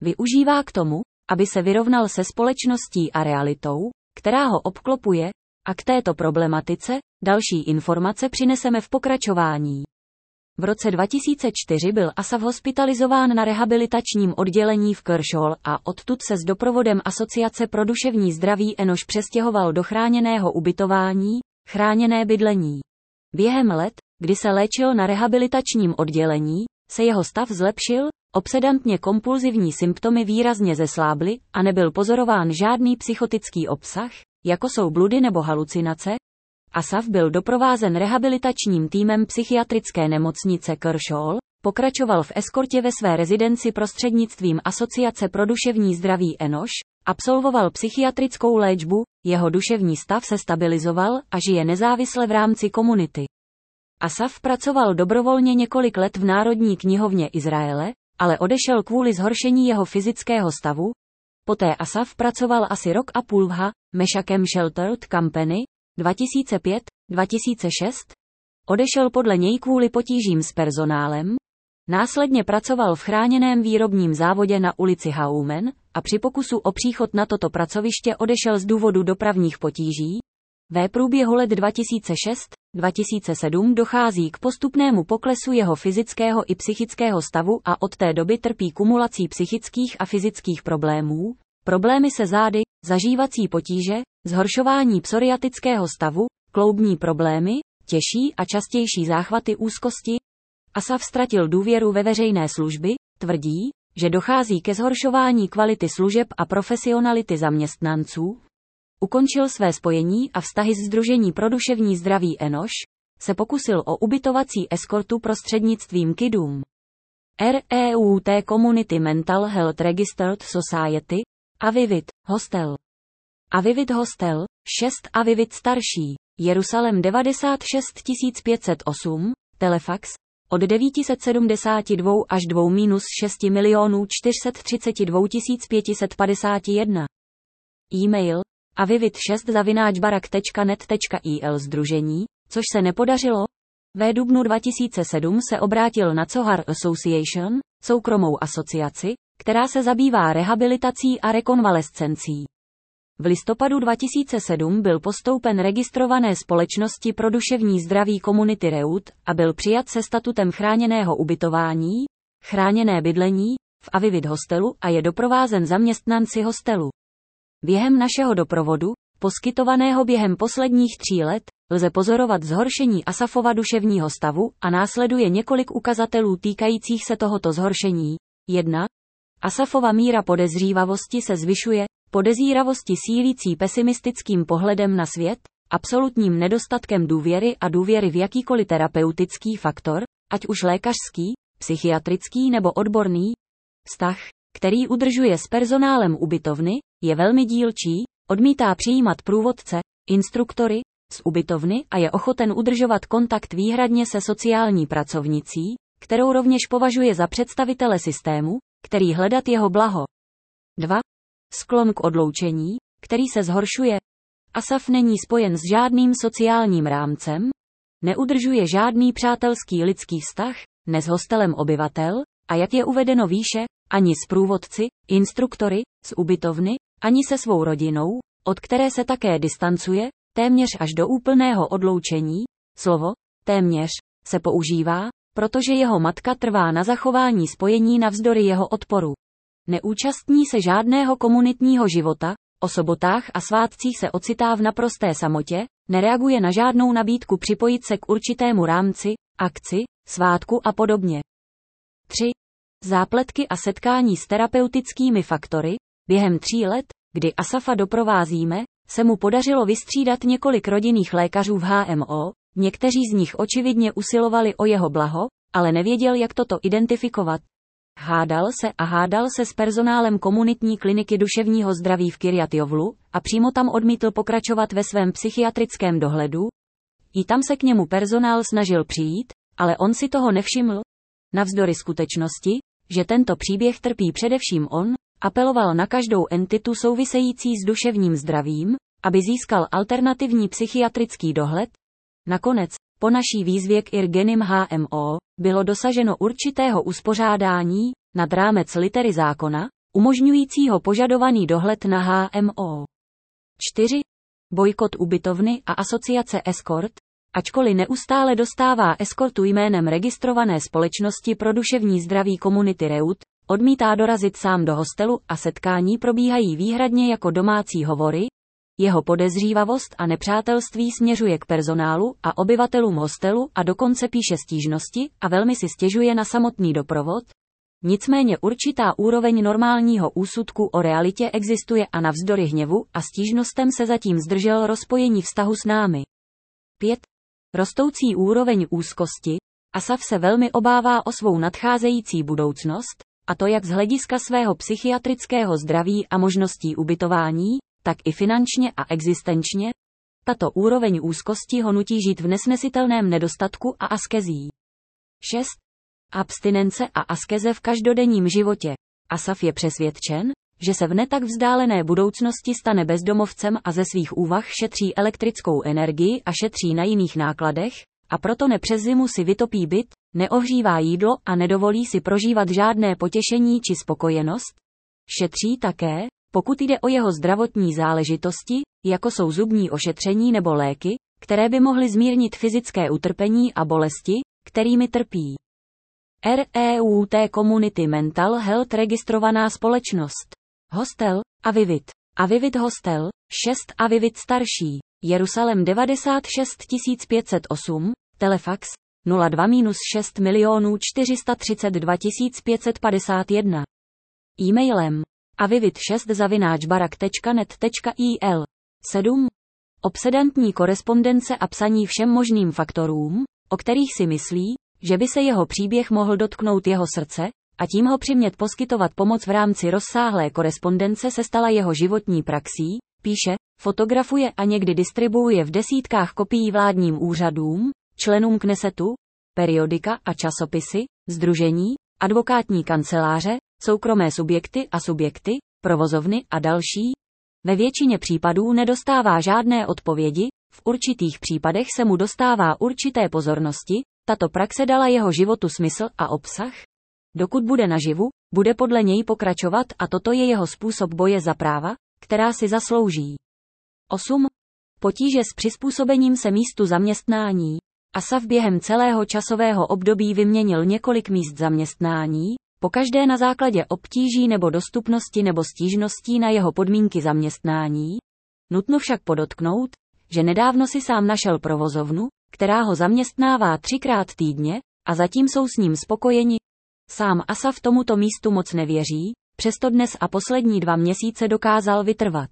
Využívá k tomu, aby se vyrovnal se společností a realitou, která ho obklopuje, a k této problematice další informace přineseme v pokračování. V roce dva tisíce čtyři byl Asaf hospitalizován na rehabilitačním oddělení v Kershaw a odtud se s doprovodem Asociace pro duševní zdraví Enosh přestěhoval do chráněného ubytování, chráněné bydlení. Během let, kdy se léčil na rehabilitačním oddělení, se jeho stav zlepšil, obsedantně kompulzivní symptomy výrazně zeslábly a nebyl pozorován žádný psychotický obsah, jako jsou bludy nebo halucinace. Asaf byl doprovázen rehabilitačním týmem psychiatrické nemocnice Kershaw, pokračoval v eskortě ve své rezidenci prostřednictvím Asociace pro duševní zdraví Enosh, absolvoval psychiatrickou léčbu, jeho duševní stav se stabilizoval a žije nezávisle v rámci komunity. Asaf pracoval dobrovolně několik let v Národní knihovně Izraele, ale odešel kvůli zhoršení jeho fyzického stavu. Poté Asaf pracoval asi rok a půl v H. Meshakem Sheltered Company, dva tisíce pět až dva tisíce šest. Odešel podle něj kvůli potížím s personálem. Následně pracoval v chráněném výrobním závodě na ulici Haumen a při pokusu o příchod na toto pracoviště odešel z důvodu dopravních potíží. Ve průběhu let dva tisíce šest až dva tisíce sedm dochází k postupnému poklesu jeho fyzického i psychického stavu a od té doby trpí kumulací psychických a fyzických problémů, problémy se zády, zažívací potíže, zhoršování psoriatického stavu, kloubní problémy, těžší a častější záchvaty úzkosti. Asaf ztratil důvěru ve veřejné služby, tvrdí, že dochází ke zhoršování kvality služeb a profesionality zaměstnanců. Ukončil své spojení a vztahy s Sdružení pro duševní zdraví Enosh, se pokusil o ubytovací eskortu prostřednictvím Kidum. Reut Community Mental Health Registered Society, Avivit, Hostel. Avivit Hostel, šest Avivit Starší, Jerusalem devadesát šest tisíc pět set osm, Telefax, od devět set sedmdesát dva až dva šest čtyři tři dva pět pět jedna. E-mail avivit šest zavináč barak tečka net tečka i l sdružení, což se nepodařilo. V dubnu dva tisíce sedm se obrátil na Cohar Association, soukromou asociaci, která se zabývá rehabilitací a rekonvalescencí. V listopadu dva tisíce sedm byl postoupen registrované společnosti pro duševní zdraví komunity Reut a byl přijat se statutem chráněného ubytování, chráněné bydlení, v Avivit hostelu a je doprovázen zaměstnanci hostelu. Během našeho doprovodu, poskytovaného během posledních tří let, lze pozorovat zhoršení Asafova duševního stavu a následuje několik ukazatelů týkajících se tohoto zhoršení. jedna. Asafova míra podezřívavosti se zvyšuje, podezíravosti sílící pesimistickým pohledem na svět, absolutním nedostatkem důvěry a důvěry v jakýkoliv terapeutický faktor, ať už lékařský, psychiatrický nebo odborný. Vztah, který udržuje s personálem ubytovny, je velmi dílčí, odmítá přijímat průvodce, instruktory z ubytovny a je ochoten udržovat kontakt výhradně se sociální pracovnicí, kterou rovněž považuje za představitele systému, který hledat jeho blaho. dva. Sklon k odloučení, který se zhoršuje. Asaf není spojen s žádným sociálním rámcem, neudržuje žádný přátelský lidský vztah, ne s hostelem obyvatel, a jak je uvedeno výše, ani s průvodci, instruktory, z ubytovny, ani se svou rodinou, od které se také distancuje, téměř až do úplného odloučení. Slovo téměř se používá, protože jeho matka trvá na zachování spojení navzdory jeho odporu. Neúčastní se žádného komunitního života, o sobotách a svátcích se ocitá v naprosté samotě, nereaguje na žádnou nabídku připojit se k určitému rámci, akci, svátku a podobně. tři. Zápletky a setkání s terapeutickými faktory. Během tří let, kdy Asafa doprovázíme, se mu podařilo vystřídat několik rodinných lékařů v H M O, někteří z nich očividně usilovali o jeho blaho, ale nevěděl, jak toto identifikovat. Hádal se a hádal se s personálem komunitní kliniky duševního zdraví v Kirjatjovlu a přímo tam odmítl pokračovat ve svém psychiatrickém dohledu. I tam se k němu personál snažil přijít, ale on si toho nevšiml. Navzdory skutečnosti, že tento příběh trpí především on, apeloval na každou entitu související s duševním zdravím, aby získal alternativní psychiatrický dohled. Nakonec, po naší výzvě k Irgenim H M O, bylo dosaženo určitého uspořádání, nad rámec litery zákona, umožňujícího požadovaný dohled na H M O. čtyři. Bojkot ubytovny a asociace Eskort. Ačkoliv neustále dostává eskortu jménem registrované společnosti pro duševní zdraví komunity Reut, odmítá dorazit sám do hostelu a setkání probíhají výhradně jako domácí hovory. Jeho podezřívavost a nepřátelství směřuje k personálu a obyvatelům hostelu a dokonce píše stížnosti a velmi si stěžuje na samotný doprovod. Nicméně určitá úroveň normálního úsudku o realitě existuje a navzdory hněvu a stížnostem se zatím zdržel rozpojení vztahu s námi. pět. Rostoucí úroveň úzkosti. Asaf se velmi obává o svou nadcházející budoucnost, a to jak z hlediska svého psychiatrického zdraví a možností ubytování, tak i finančně a existenčně. Tato úroveň úzkosti ho nutí žít v nesnesitelném nedostatku a askezí. šest. Abstinence a askeze v každodenním životě. Asaf je přesvědčen, že se v netak vzdálené budoucnosti stane bezdomovcem a ze svých úvah šetří elektrickou energii a šetří na jiných nákladech, a proto nepřes zimu si vytopí byt, neohřívá jídlo a nedovolí si prožívat žádné potěšení či spokojenost. Šetří také, pokud jde o jeho zdravotní záležitosti, jako jsou zubní ošetření nebo léky, které by mohly zmírnit fyzické utrpení a bolesti, kterými trpí. Reut Community Mental Health registrovaná společnost. Hostel Avivit. Avivit Hostel šest Avivit starší. Jeruzalem devadesát šest pět set osm. Telefax nula dva šest čtyři tři dva pět pět jedna. E-mailem avivit šest zavináč barak tečka net tečka i l. sedm. Obsedantní korespondence a psaní všem možným faktorům, o kterých si myslí, že by se jeho příběh mohl dotknout jeho srdce, a tím ho přimět poskytovat pomoc v rámci rozsáhlé korespondence se stala jeho životní praxí, píše, fotografuje a někdy distribuuje v desítkách kopií vládním úřadům, členům Knesetu, periodika a časopisy, sdružení, advokátní kanceláře, soukromé subjekty a subjekty, provozovny a další. Ve většině případů nedostává žádné odpovědi, v určitých případech se mu dostává určité pozornosti, tato praxe dala jeho životu smysl a obsah. Dokud bude naživu, bude podle něj pokračovat a toto je jeho způsob boje za práva, která si zaslouží. osm. Potíže s přizpůsobením se místu zaměstnání. Asaf během celého časového období vyměnil několik míst zaměstnání, pokaždé na základě obtíží nebo dostupnosti nebo stížností na jeho podmínky zaměstnání. Nutno však podotknout, že nedávno si sám našel provozovnu, která ho zaměstnává třikrát týdně, a zatím jsou s ním spokojeni. Sám Asaf tomuto místu moc nevěří, Přesto dnes a poslední dva měsíce dokázal vytrvat.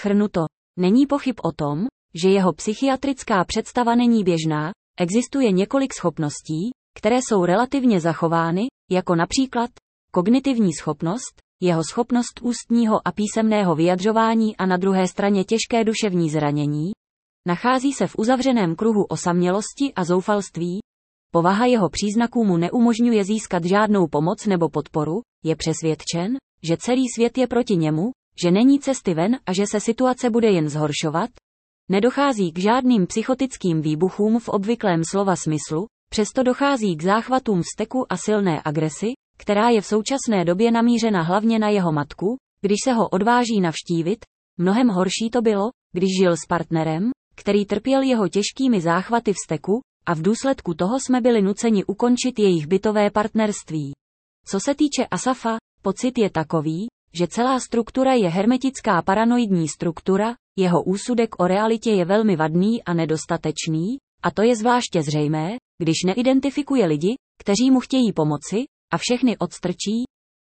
Shrnuto, není pochyb o tom, že jeho psychiatrická představa není běžná, existuje několik schopností, které jsou relativně zachovány, jako například kognitivní schopnost, jeho schopnost ústního a písemného vyjadřování a na druhé straně těžké duševní zranění, nachází se v uzavřeném kruhu osamělosti a zoufalství, povaha jeho příznaků mu neumožňuje získat žádnou pomoc nebo podporu, je přesvědčen, že celý svět je proti němu, že není cesty ven a že se situace bude jen zhoršovat, nedochází k žádným psychotickým výbuchům v obvyklém slova smyslu, přesto dochází k záchvatům vzteku a silné agresi, která je v současné době namířena hlavně na jeho matku, když se ho odváží navštívit, mnohem horší to bylo, když žil s partnerem, který trpěl jeho těžkými záchvaty vzteku, a v důsledku toho jsme byli nuceni ukončit jejich bytové partnerství. Co se týče Asafa, pocit je takový, že celá struktura je hermetická paranoidní struktura, jeho úsudek o realitě je velmi vadný a nedostatečný, a to je zvláště zřejmé, když neidentifikuje lidi, kteří mu chtějí pomoci, a všechny odstrčí,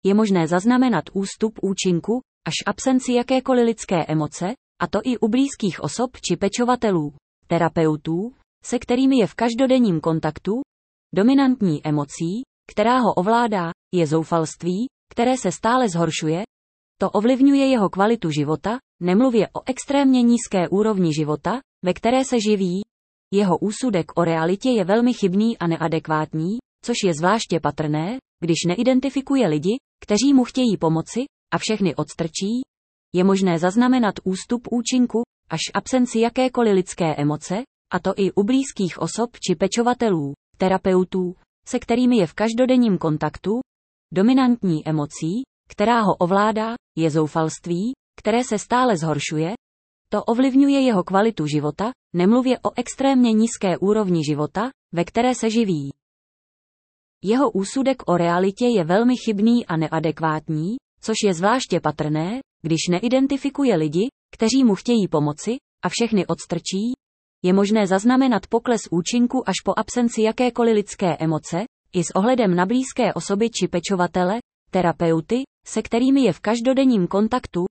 je možné zaznamenat ústup účinku, až absenci jakékoliv lidské emoce, a to i u blízkých osob či pečovatelů, terapeutů, se kterými je v každodenním kontaktu, dominantní emocí, která ho ovládá, je zoufalství, které se stále zhoršuje, to ovlivňuje jeho kvalitu života, nemluvě o extrémně nízké úrovni života, ve které se živí, jeho úsudek o realitě je velmi chybný a neadekvátní, což je zvláště patrné, když neidentifikuje lidi, kteří mu chtějí pomoci, a všechny odstrčí, je možné zaznamenat ústup účinku, až absenci jakékoliv lidské emoce, a to i u blízkých osob či pečovatelů, terapeutů, se kterými je v každodenním kontaktu, dominantní emocí, která ho ovládá, je zoufalství, které se stále zhoršuje, to ovlivňuje jeho kvalitu života, nemluvě o extrémně nízké úrovni života, ve které se živí. Jeho úsudek o realitě je velmi chybný a neadekvátní, což je zvláště patrné, když neidentifikuje lidi, kteří mu chtějí pomoci, a všechny odstrčí, je možné zaznamenat pokles účinku až po absenci jakékoliv lidské emoce, i s ohledem na blízké osoby či pečovatele, terapeuty, se kterými je v každodenním kontaktu,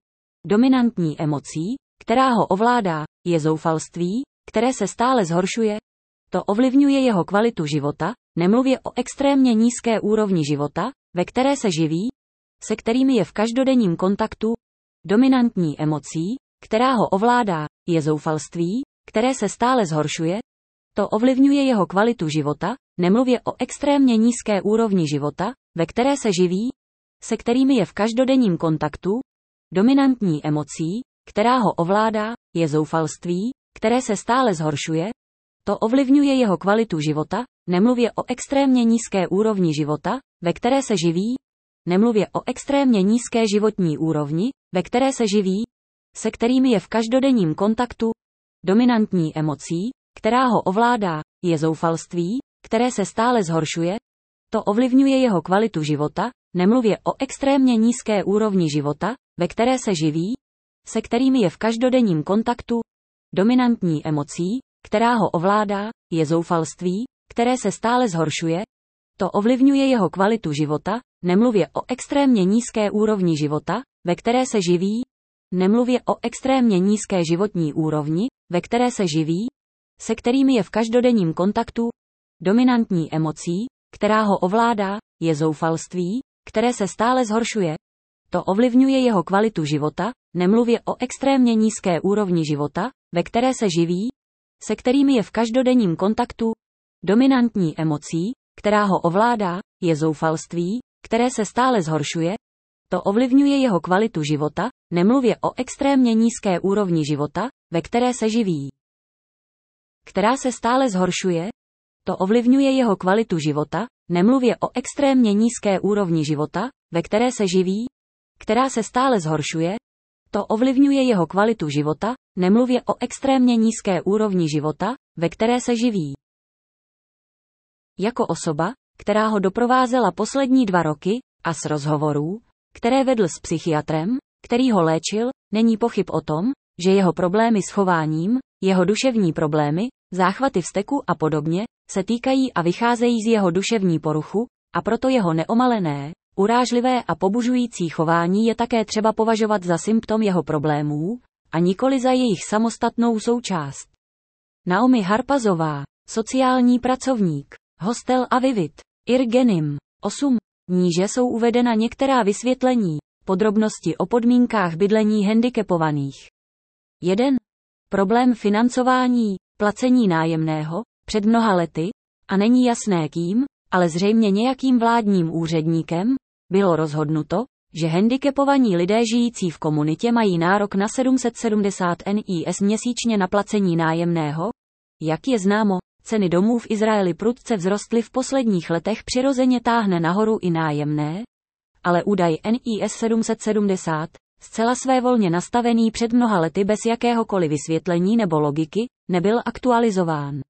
dominantní emocí, která ho ovládá, je zoufalství, které se stále zhoršuje, to ovlivňuje jeho kvalitu života, nemluvě o extrémně nízké úrovni života, ve které se živí, se kterými je v každodenním kontaktu, dominantní emocí, která ho ovládá, je zoufalství, které se stále zhoršuje, to ovlivňuje jeho kvalitu života, nemluvě o extrémně nízké úrovni života, ve které se živí, se kterými je v každodenním kontaktu, dominantní emocí, která ho ovládá, je zoufalství, které se stále zhoršuje, to ovlivňuje jeho kvalitu života, nemluvě o extrémně nízké úrovni života, ve které se živí, nemluvě o extrémně nízké životní úrovni, ve které se živí, se kterými je v každodenním kontaktu, dominantní emocí, která ho ovládá, je zoufalství, které se stále zhoršuje, to ovlivňuje jeho kvalitu života, nemluvě o extrémně nízké úrovni života, ve které se živí, se kterými je v každodenním kontaktu, dominantní emocí, která ho ovládá, je zoufalství, které se stále zhoršuje, to ovlivňuje jeho kvalitu života, nemluvě o extrémně nízké úrovni života, ve které se živí, nemluvě o extrémně nízké životní úrovni, ve které se živí, se kterými je v každodenním kontaktu, dominantní emocí, která ho ovládá, je zoufalství, které se stále zhoršuje. To ovlivňuje jeho kvalitu života, nemluvě o extrémně nízké úrovni života, ve které se živí, se kterými je v každodenním kontaktu, dominantní emocí, která ho ovládá, je zoufalství, které se stále zhoršuje. To ovlivňuje jeho kvalitu života, nemluvě o extrémně nízké úrovni života, ve které se živí, která se stále zhoršuje, to ovlivňuje jeho kvalitu života, nemluvě o extrémně nízké úrovni života, ve které se živí, která se stále zhoršuje, to ovlivňuje jeho kvalitu života, nemluvě o extrémně nízké úrovni života, ve které se živí. Jako osoba, která ho doprovázela poslední dva roky, a z rozhovorů, které vedl s psychiatrem, který ho léčil, není pochyb o tom, že jeho problémy s chováním, jeho duševní problémy, záchvaty vzteku a podobně, se týkají a vycházejí z jeho duševní poruchu, a proto jeho neomalené, Urážlivé a pobužující chování je také třeba považovat za symptom jeho problémů, a nikoli za jejich samostatnou součást. Naomi Harpazová, sociální pracovník, hostel Avivit, Irgenim, osm. Níže jsou uvedena některá vysvětlení, podrobnosti o podmínkách bydlení handicapovaných. jedna. Problém financování, placení nájemného, před mnoha lety, a není jasné kým, ale zřejmě nějakým vládním úředníkem, bylo rozhodnuto, že handicapovaní lidé žijící v komunitě mají nárok na sedm set sedmdesát níz měsíčně na placení nájemného. Jak je známo, ceny domů v Izraeli prudce vzrostly v posledních letech, přirozeně táhne nahoru i nájemné, ale údaj níz sedm set sedmdesát, zcela svévolně nastavený před mnoha lety bez jakéhokoliv vysvětlení nebo logiky, nebyl aktualizován.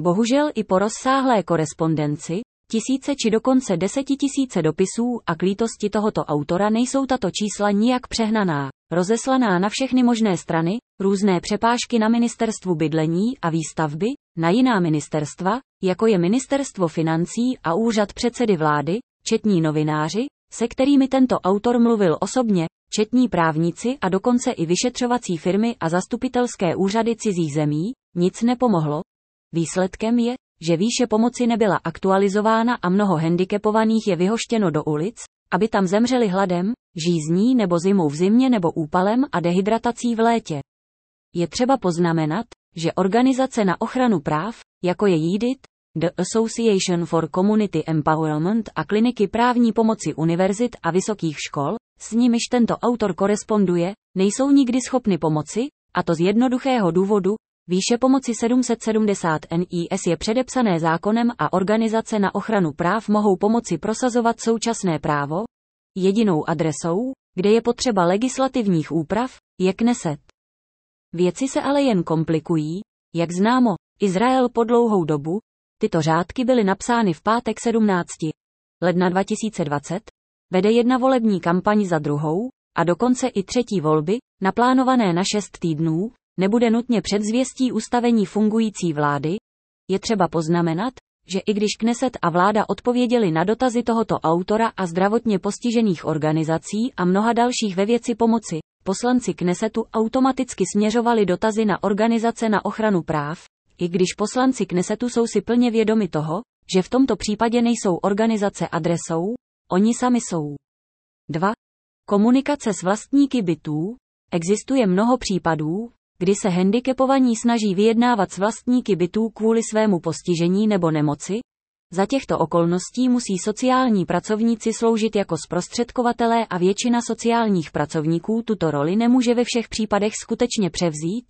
Bohužel i po rozsáhlé korespondenci, tisíce či dokonce desetitisíce dopisů a k lítosti tohoto autora nejsou tato čísla nijak přehnaná, rozeslaná na všechny možné strany, různé přepážky na ministerstvu bydlení a výstavby, na jiná ministerstva, jako je ministerstvo financí a úřad předsedy vlády, četní novináři, se kterými tento autor mluvil osobně, četní právníci a dokonce i vyšetřovací firmy a zastupitelské úřady cizích zemí, nic nepomohlo. Výsledkem je, že výše pomoci nebyla aktualizována a mnoho handicapovaných je vyhoštěno do ulic, aby tam zemřeli hladem, žízní nebo zimou v zimě nebo úpalem a dehydratací v létě. Je třeba poznamenat, že organizace na ochranu práv, jako je J I D I T, The Association for Community Empowerment a kliniky právní pomoci univerzit a vysokých škol, s nimiž tento autor koresponduje, nejsou nikdy schopny pomoci, a to z jednoduchého důvodu, výše pomoci sedm set sedmdesát níz je předepsané zákonem a organizace na ochranu práv mohou pomoci prosazovat současné právo. Jedinou adresou, kde je potřeba legislativních úprav, je Kneset. Věci se ale jen komplikují, jak známo, Izrael po dlouhou dobu, tyto řádky byly napsány v pátek sedmnáctého ledna dva tisíce dvacet, vede jedna volební kampaň za druhou, a dokonce i třetí volby, naplánované na šest týdnů, nebude nutně předzvěstí ustavení fungující vlády. Je třeba poznamenat, že i když Kneset a vláda odpověděli na dotazy tohoto autora a zdravotně postižených organizací a mnoha dalších ve věci pomoci, poslanci Knesetu automaticky směřovali dotazy na organizace na ochranu práv, i když poslanci Knesetu jsou si plně vědomi toho, že v tomto případě nejsou organizace adresou, oni sami jsou. dva. Komunikace s vlastníky bytů. Existuje mnoho případů, kdy se handicapovaní snaží vyjednávat s vlastníky bytů kvůli svému postižení nebo nemoci. Za těchto okolností musí sociální pracovníci sloužit jako zprostředkovatelé a většina sociálních pracovníků tuto roli nemůže ve všech případech skutečně převzít.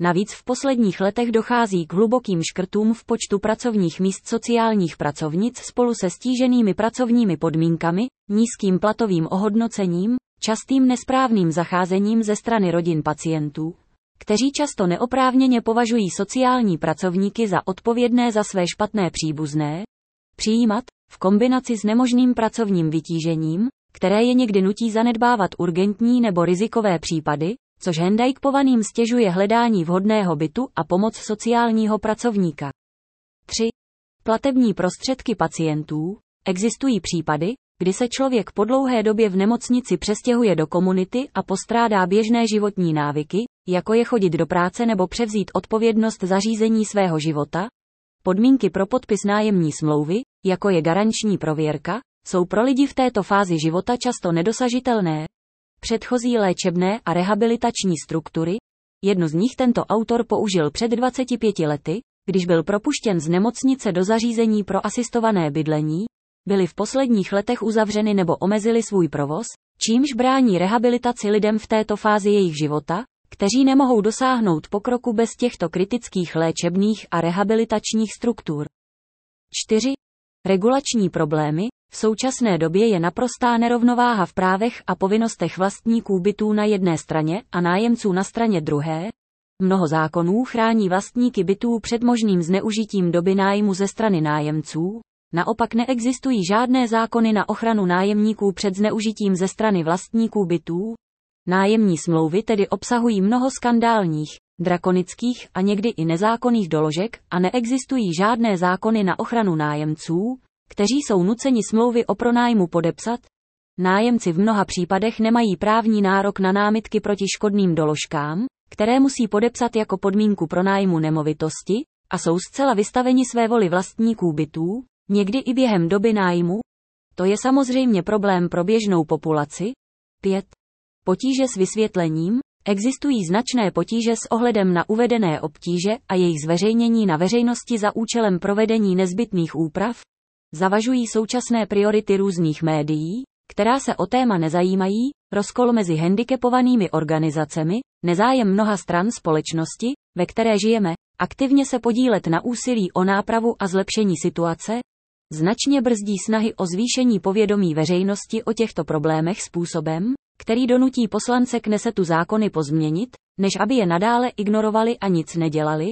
Navíc v posledních letech dochází k hlubokým škrtům v počtu pracovních míst sociálních pracovnic spolu se stíženými pracovními podmínkami, nízkým platovým ohodnocením, častým nesprávným zacházením ze strany rodin pacientů, kteří často neoprávněně považují sociální pracovníky za odpovědné za své špatné příbuzné, přijímat, v kombinaci s nemožným pracovním vytížením, které je někdy nutí zanedbávat urgentní nebo rizikové případy, což handicapovaným stěžuje hledání vhodného bytu a pomoc sociálního pracovníka. tři. Platební prostředky pacientů. Existují případy, kdy se člověk po dlouhé době v nemocnici přestěhuje do komunity a postrádá běžné životní návyky, jako je chodit do práce nebo převzít odpovědnost za řízení svého života. Podmínky pro podpis nájemní smlouvy, jako je garanční prověrka, jsou pro lidi v této fázi života často nedosažitelné. Předchozí léčebné a rehabilitační struktury, jednu z nich tento autor použil před dvaceti pěti lety, když byl propuštěn z nemocnice do zařízení pro asistované bydlení, byly v posledních letech uzavřeny nebo omezily svůj provoz, čímž brání rehabilitaci lidem v této fázi jejich života, kteří nemohou dosáhnout pokroku bez těchto kritických léčebných a rehabilitačních struktur. čtyři. Regulační problémy. V současné době je naprostá nerovnováha v právech a povinnostech vlastníků bytů na jedné straně a nájemců na straně druhé. Mnoho zákonů chrání vlastníky bytů před možným zneužitím doby nájmu ze strany nájemců, naopak neexistují žádné zákony na ochranu nájemníků před zneužitím ze strany vlastníků bytů. Nájemní smlouvy tedy obsahují mnoho skandálních, drakonických a někdy i nezákonných doložek a neexistují žádné zákony na ochranu nájemců, kteří jsou nuceni smlouvy o pronájmu podepsat, nájemci v mnoha případech nemají právní nárok na námitky proti škodným doložkám, které musí podepsat jako podmínku pronájmu nemovitosti, a jsou zcela vystaveni své voli vlastníků bytů, někdy i během doby nájmu. To je samozřejmě problém pro běžnou populaci. pět. Potíže s vysvětlením. Existují značné potíže s ohledem na uvedené obtíže a jejich zveřejnění na veřejnosti za účelem provedení nezbytných úprav. Zavažují současné priority různých médií, která se o téma nezajímají, rozkol mezi handicapovanými organizacemi, nezájem mnoha stran společnosti, ve které žijeme, aktivně se podílet na úsilí o nápravu a zlepšení situace, značně brzdí snahy o zvýšení povědomí veřejnosti o těchto problémech způsobem, který donutí poslance Knesetu zákony pozměnit, než aby je nadále ignorovali a nic nedělali.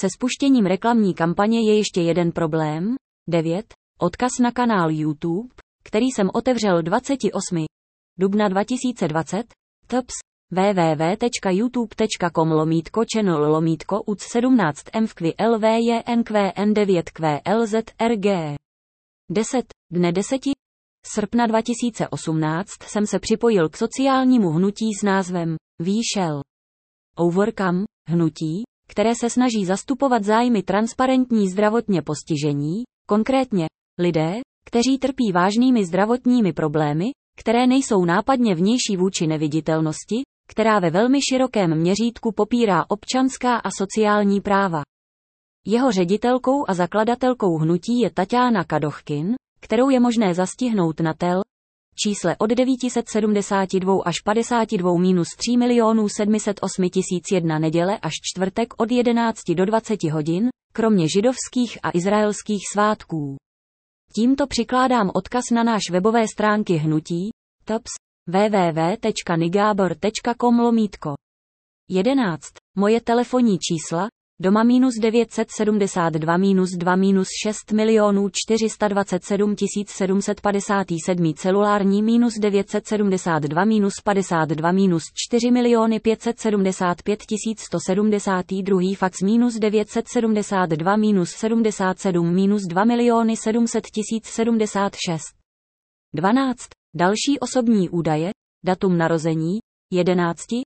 Se spuštěním reklamní kampaně je ještě jeden problém. devět. Odkaz na kanál YouTube, který jsem otevřel dvacátého osmého dubna dva tisíce dvacet, tps, www.youtube.com lomítko channel lomítko uc 17 mqlvjnqn 9 qlzrg. deset. Dne desátého srpna dva tisíce osmnáct jsem se připojil k sociálnímu hnutí s názvem Výšel. Overcome, hnutí, které se snaží zastupovat zájmy transparentní zdravotně postižení, konkrétně lidé, kteří trpí vážnými zdravotními problémy, které nejsou nápadně vnější vůči neviditelnosti, která ve velmi širokém měřítku popírá občanská a sociální práva. Jeho ředitelkou a zakladatelkou hnutí je Tatiana Kaduchkin, kterou je možné zastihnout na tel čísle od devět set sedmdesát dva až padesát dva tři milionů sedm set osm tisíc jedna neděle až čtvrtek od jedenácti do dvaceti hodin, kromě židovských a izraelských svátků. Tímto přikládám odkaz na náš webové stránky hnutí tops www.nigaber.com lomítko. jedenáct. Moje telefonní čísla doma minus devět set sedmdesát dva minus dva minus šest milionů čtyři sta dvacet sedm tisíc sedm set padesát sedm celulární minus devět set sedmdesát dva minus padesát dva minus čtyři miliony pět set sedmdesát pět tisíc sto sedmdesát dva fax minus devět set sedmdesát dva minus sedmdesát sedm minus dva miliony sedm set tisíc sedmdesát šest. dvanáct. Další osobní údaje, datum narození, jedenáctého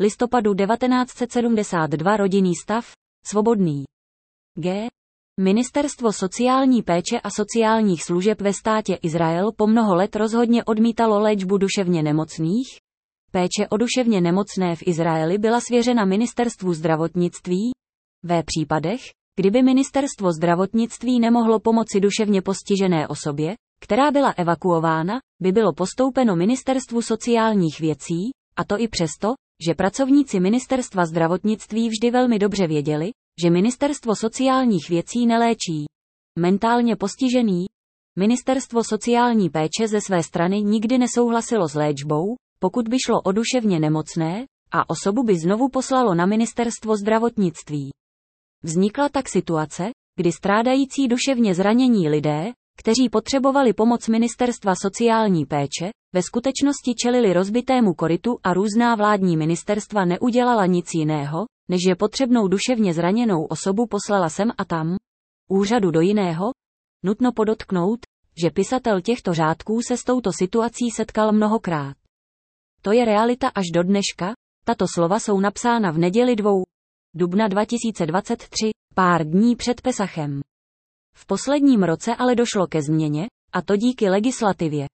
listopadu devatenáct set sedmdesát dva rodinný stav, svobodný. G. Ministerstvo sociální péče a sociálních služeb ve státě Izrael po mnoho let rozhodně odmítalo léčbu duševně nemocných. Péče o duševně nemocné v Izraeli byla svěřena ministerstvu zdravotnictví. Ve případech, kdyby ministerstvo zdravotnictví nemohlo pomoci duševně postižené osobě, která byla evakuována, by bylo postoupeno ministerstvu sociálních věcí, a to i přesto, že pracovníci ministerstva zdravotnictví vždy velmi dobře věděli, že ministerstvo sociálních věcí neléčí mentálně postižený. Ministerstvo sociální péče ze své strany nikdy nesouhlasilo s léčbou, pokud by šlo o duševně nemocné, a osobu by znovu poslalo na ministerstvo zdravotnictví. Vznikla tak situace, kdy strádající duševně zranění lidé, kteří potřebovali pomoc ministerstva sociální péče, ve skutečnosti čelili rozbitému korytu a různá vládní ministerstva neudělala nic jiného, než je potřebnou duševně zraněnou osobu poslala sem a tam. Úřadu do jiného? Nutno podotknout, že pisatel těchto řádků se s touto situací setkal mnohokrát. To je realita až do dneška. Tato slova jsou napsána v neděli dubna dva tisíce dvacet tři, pár dní před Pesachem. V posledním roce ale došlo ke změně, a to díky legislativě.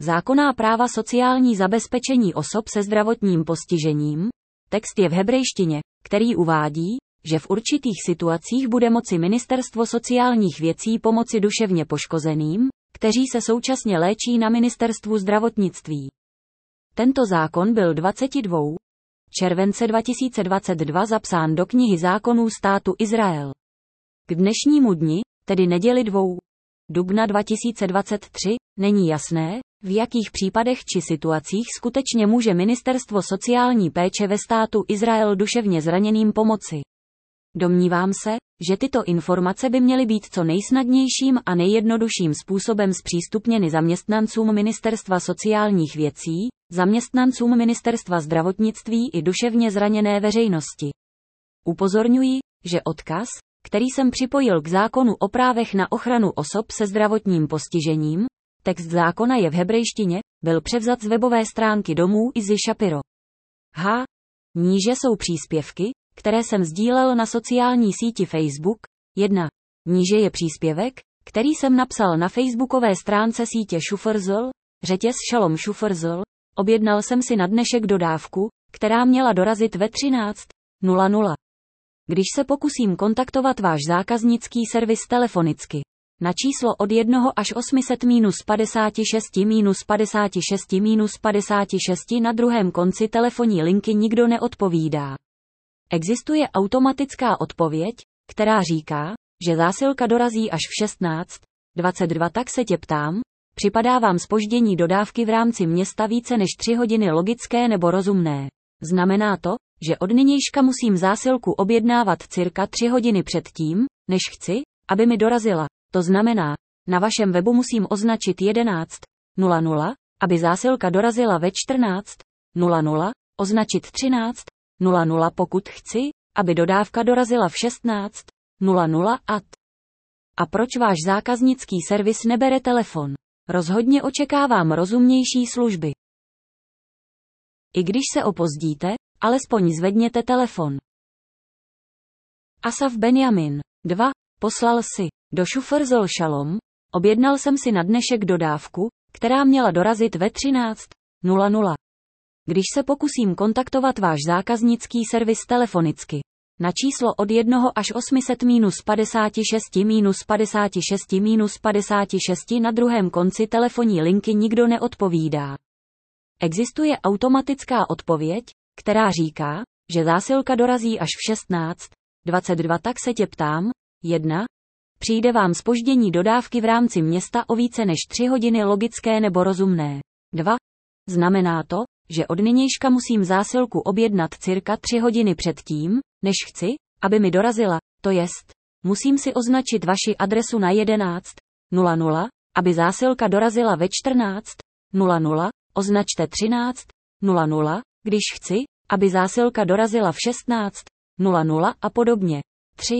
Zákonná práva sociální zabezpečení osob se zdravotním postižením. Text je v hebrejštině, který uvádí, že v určitých situacích bude moci ministerstvo sociálních věcí pomoci duševně poškozeným, kteří se současně léčí na ministerstvu zdravotnictví. Tento zákon byl dvacátého července dva tisíce dvacet dva zapsán do knihy zákonů státu Izrael. K dnešnímu dni, tedy neděli dubna dva tisíce dvacet tři, není jasné, v jakých případech či situacích skutečně může ministerstvo sociální péče ve státu Izrael duševně zraněným pomoci. Domnívám se, že tyto informace by měly být co nejsnadnějším a nejjednodušším způsobem zpřístupněny zaměstnancům ministerstva sociálních věcí, zaměstnancům ministerstva zdravotnictví i duševně zraněné veřejnosti. Upozorňuji, že odkaz, který jsem připojil k zákonu o právech na ochranu osob se zdravotním postižením, text zákona je v hebrejštině, byl převzat z webové stránky domů Izzy Shapiro. H. Níže jsou příspěvky, které jsem sdílel na sociální síti Facebook. jedna. Níže je příspěvek, který jsem napsal na facebookové stránce sítě Schuferzl, řetěz Shalom Schuferzl. Objednal jsem si na dnešek dodávku, která měla dorazit ve třináct nula nula. Když se pokusím kontaktovat váš zákaznický servis telefonicky na číslo od jedna až osm set padesát šest padesát šest padesát šest na druhém konci telefonní linky nikdo neodpovídá. Existuje automatická odpověď, která říká, že zásilka dorazí až v šestnáct dvacet dva, tak se tě ptám, připadá vám zpoždění dodávky v rámci města více než tři hodiny logické nebo rozumné? Znamená to, že od nynějška musím zásilku objednávat cirka tři hodiny předtím, než chci, aby mi dorazila. To znamená, na vašem webu musím označit jedenáct nula nula, aby zásilka dorazila ve čtrnáct nula nula, označit třináct nula nula, pokud chci, aby dodávka dorazila v šestnáct nula nula at. A proč váš zákaznický servis nebere telefon? Rozhodně očekávám rozumnější služby. I když se opozdíte, alespoň zvedněte telefon. Asaf Benjamin. dva. Poslal si do Schuferzl Shalom, objednal jsem si na dnešek dodávku, která měla dorazit ve třináct nula nula. Když se pokusím kontaktovat váš zákaznický servis telefonicky na číslo od jedna až osm set padesát šest padesát šest padesát šest na druhém konci telefonní linky nikdo neodpovídá. Existuje automatická odpověď, která říká, že zásilka dorazí až v šestnáct dvacet dva, tak se tě ptám. jedna. Přijde vám zpoždění dodávky v rámci města o více než tři hodiny logické nebo rozumné. dva. Znamená to, že od nynějška musím zásilku objednat cirka tři hodiny předtím, než chci, aby mi dorazila, to jest, musím si označit vaši adresu na jedenáct nula nula, aby zásilka dorazila ve čtrnáct nula nula, označte třináct nula nula, když chci, aby zásilka dorazila v šestnáct nula nula a podobně. tři.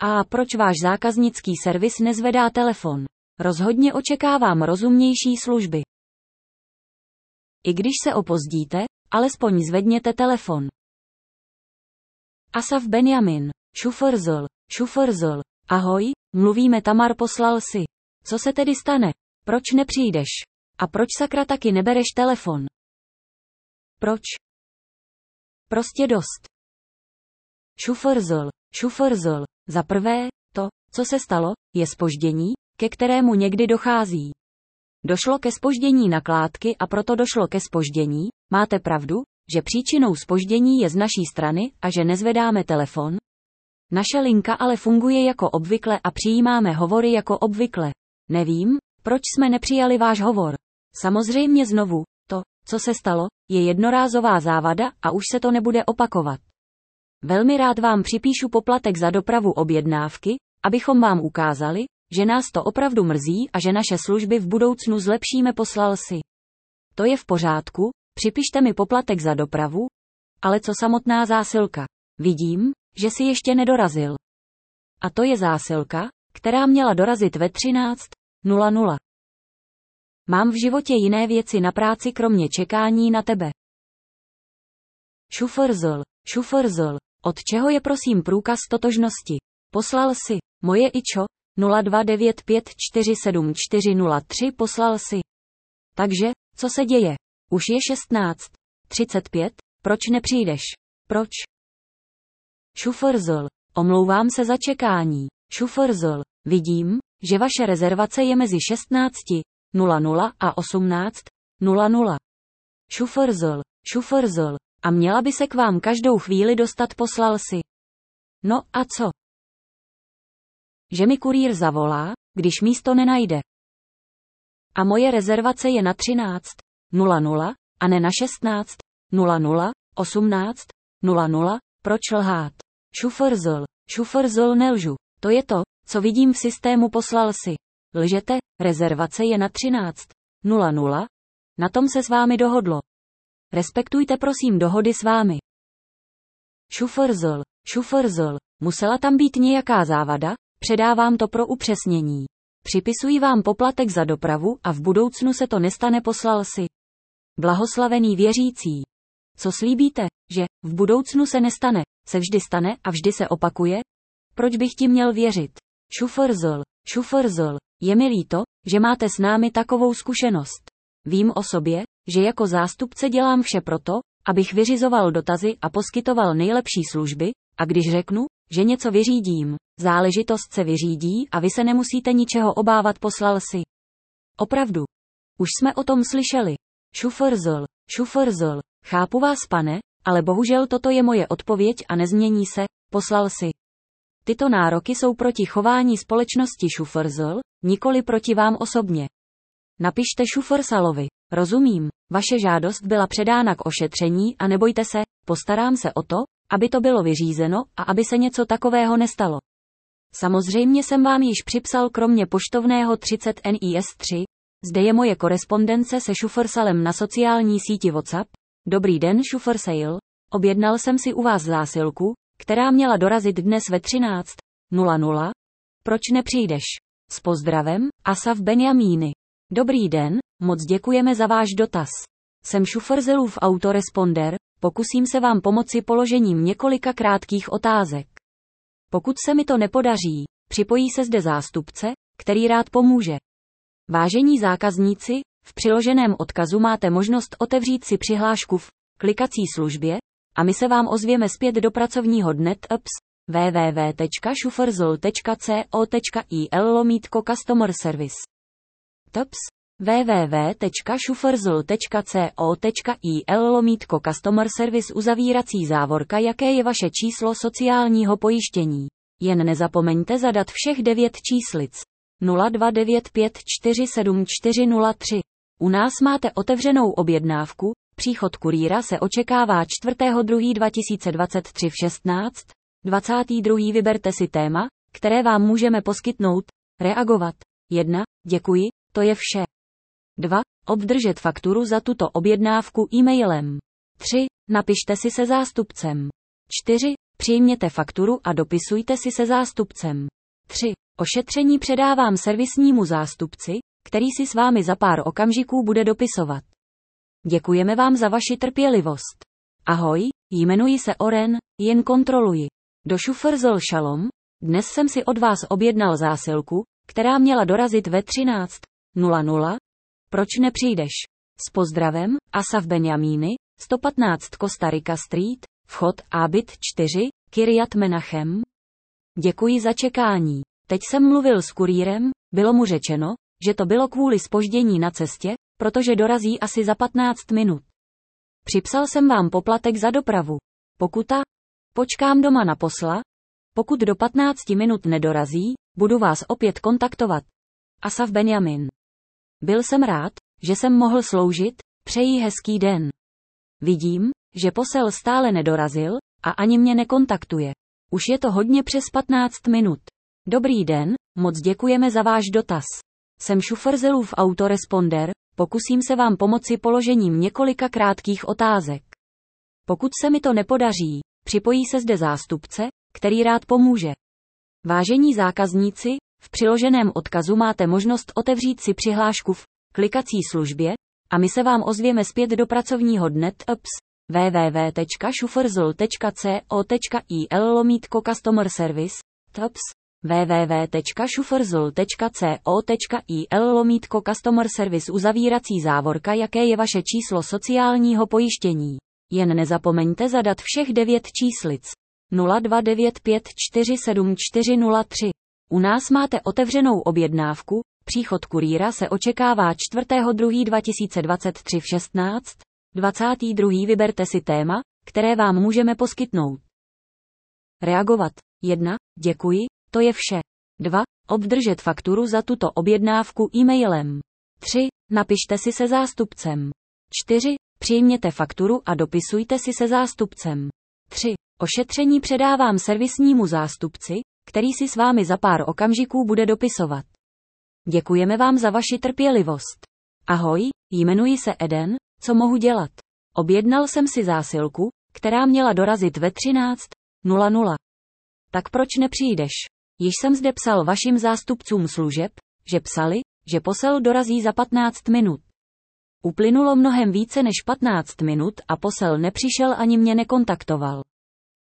A proč váš zákaznický servis nezvedá telefon? Rozhodně očekávám rozumnější služby. I když se opozdíte, alespoň zvedněte telefon. Asaf Benjamin. Schuferzl. Schuferzl. Ahoj, mluvíme Tamar, poslal si. Co se tedy stane? Proč nepřijdeš? A proč sakra taky nebereš telefon? Proč? Prostě dost. Schuferzl. Schuferzl. Za prvé, to, co se stalo, je zpoždění, ke kterému někdy dochází. Došlo ke zpoždění nakládky a proto došlo ke zpoždění. Máte pravdu, že příčinou zpoždění je z naší strany a že nezvedáme telefon? Naše linka ale funguje jako obvykle a přijímáme hovory jako obvykle. Nevím, proč jsme nepřijali váš hovor. Samozřejmě znovu, to, co se stalo, je jednorázová závada a už se to nebude opakovat. Velmi rád vám připíšu poplatek za dopravu objednávky, abychom vám ukázali, že nás to opravdu mrzí a že naše služby v budoucnu zlepšíme, poslal si. To je v pořádku, připište mi poplatek za dopravu, ale co samotná zásilka? Vidím, že si ještě nedorazil. A to je zásilka, která měla dorazit ve třináct nula nula. Mám v životě jiné věci na práci kromě čekání na tebe. Schuferzl. Schuferzl. Od čeho je prosím průkaz totožnosti? Poslal si moje ičo nula dva devět pět čtyři sedm čtyři nula tři, poslal si. Takže, co se děje? Už je šestnáct třicet pět, proč nepřijdeš? Proč? Schuferzl. Omlouvám se za čekání. Schuferzl. Vidím, že vaše rezervace je mezi šestnáct nula nula a osmnáct nula nula. Schuferzl. Schuferzl. A měla by se k vám každou chvíli dostat, poslal si. No a co? Že mi kurýr zavolá, když místo nenajde. A moje rezervace je na třináct nula nula a ne na šestnáct nula nula, osmnáct nula nula, proč lhát? Schuferzl. Schuferzl, nelžu. To je to, co vidím v systému, poslal si. Lžete, rezervace je na třináct nula nula, na tom se s vámi dohodlo. Respektujte prosím dohody s vámi. Šufrzl, šufrzl, musela tam být nějaká závada, předávám to pro upřesnění. Připisuji vám poplatek za dopravu a v budoucnu se to nestane, poslal si. Blahoslavený věřící. Co slíbíte, že v budoucnu se nestane, se vždy stane a vždy se opakuje? Proč bych ti měl věřit? Šufrzl, šufrzl, je mi líto, že máte s námi takovou zkušenost. Vím o sobě, že jako zástupce dělám vše proto, abych vyřizoval dotazy a poskytoval nejlepší služby, a když řeknu, že něco vyřídím, záležitost se vyřídí a vy se nemusíte ničeho obávat, poslal si. Opravdu. Už jsme o tom slyšeli. Šufrzl, šufrzl, chápu vás, pane, ale bohužel toto je moje odpověď a nezmění se, poslal si. Tyto nároky jsou proti chování společnosti Šufrzl, nikoli proti vám osobně. Napište Šufrsalovi. Rozumím, vaše žádost byla předána k ošetření a nebojte se, postarám se o to, aby to bylo vyřízeno a aby se něco takového nestalo. Samozřejmě jsem vám již připsal kromě poštovného třicet N I S tři, zde je moje korespondence se Šufrsalem na sociální síti WhatsApp. Dobrý den, Šufrsal, objednal jsem si u vás zásilku, která měla dorazit dnes ve třináct nula nula. Proč nepřijdeš? S pozdravem, Asaf Benyamini. Dobrý den, moc děkujeme za váš dotaz. Jsem Šufrzelův autoresponder, pokusím se vám pomoci položením několika krátkých otázek. Pokud se mi to nepodaří, připojí se zde zástupce, který rád pomůže. Vážení zákazníci, v přiloženém odkazu máte možnost otevřít si přihlášku v klikací službě, a my se vám ozvěme zpět do pracovního dne t p s w w w tečka šufrzl tečka co tečka i l lomítko customer service. t p s w w w tečka šufrzl tečka co tečka i l lomítko customer service uzavírací závorka, jaké je vaše číslo sociálního pojištění. Jen nezapomeňte zadat všech devět číslic. nula dva devět pět čtyři sedm čtyři nula tři. U nás máte otevřenou objednávku. Příchod kurýra se očekává čtvrtého druhého dva tisíce dvacet tři v šestnáct dvacet dva. Vyberte si téma, které vám můžeme poskytnout. Reagovat. jedna. Děkuji, to je vše. dva. Obdržet fakturu za tuto objednávku e-mailem. tři. Napište si se zástupcem. čtyři. Přijměte fakturu a dopisujte si se zástupcem. tři. Ošetření předávám servisnímu zástupci, který si s vámi za pár okamžiků bude dopisovat. Děkujeme vám za vaši trpělivost. Ahoj, jmenuji se Oren, jen kontroluji. Do Šufrzl šalom, dnes jsem si od vás objednal zásilku, která měla dorazit ve třináct nula nula. Proč nepřijdeš? S pozdravem, Asaf Benyamini, sto patnáct Kostarika Street, vchod Abit čtyři, Kiryat Menachem. Děkuji za čekání. Teď jsem mluvil s kurýrem, bylo mu řečeno, že to bylo kvůli zpoždění na cestě, protože dorazí asi za patnáct minut. Připsal jsem vám poplatek za dopravu. Pokuta? Počkám doma na posla? Pokud do patnáct minut nedorazí, budu vás opět kontaktovat. Asaf Benjamin. Byl jsem rád, že jsem mohl sloužit, přeji hezký den. Vidím, že posel stále nedorazil a ani mě nekontaktuje. Už je to hodně přes patnáct minut. Dobrý den, moc děkujeme za váš dotaz. Jsem Šufrzelův autoresponder, pokusím se vám pomoci položením několika krátkých otázek. Pokud se mi to nepodaří, připojí se zde zástupce, který rád pomůže. Vážení zákazníci, v přiloženém odkazu máte možnost otevřít si přihlášku v klikací službě a my se vám ozvěme zpět do pracovního dne t p s w w w tečka šufrzl tečka co tečka i l lomítko customer service t p s w w w tečka šufrzl tečka co tečka i l lomítko customer service uzavírací závorka, jaké je vaše číslo sociálního pojištění. Jen nezapomeňte zadat všech devět číslic. nula dva devět pět čtyři sedm čtyři nula tři. U nás máte otevřenou objednávku, příchod kurýra se očekává čtvrtého druhého dva tisíce dvacet tři v šestnáct dvacet dva. Vyberte si téma, které vám můžeme poskytnout. Reagovat. jedna. Děkuji, to je vše. dva. Obdržet fakturu za tuto objednávku e-mailem. tři. Napište si se zástupcem. čtyři. Přijměte fakturu a dopisujte si se zástupcem. tři. Ošetření předávám servisnímu zástupci, který si s vámi za pár okamžiků bude dopisovat. Děkujeme vám za vaši trpělivost. Ahoj, jmenuji se Eden, co mohu dělat? Objednal jsem si zásilku, která měla dorazit ve třináct nula nula. Tak proč nepřijdeš? Již jsem zde psal vašim zástupcům služeb, že psali, že posel dorazí za patnáct minut. Uplynulo mnohem více než patnáct minut a posel nepřišel ani mě nekontaktoval.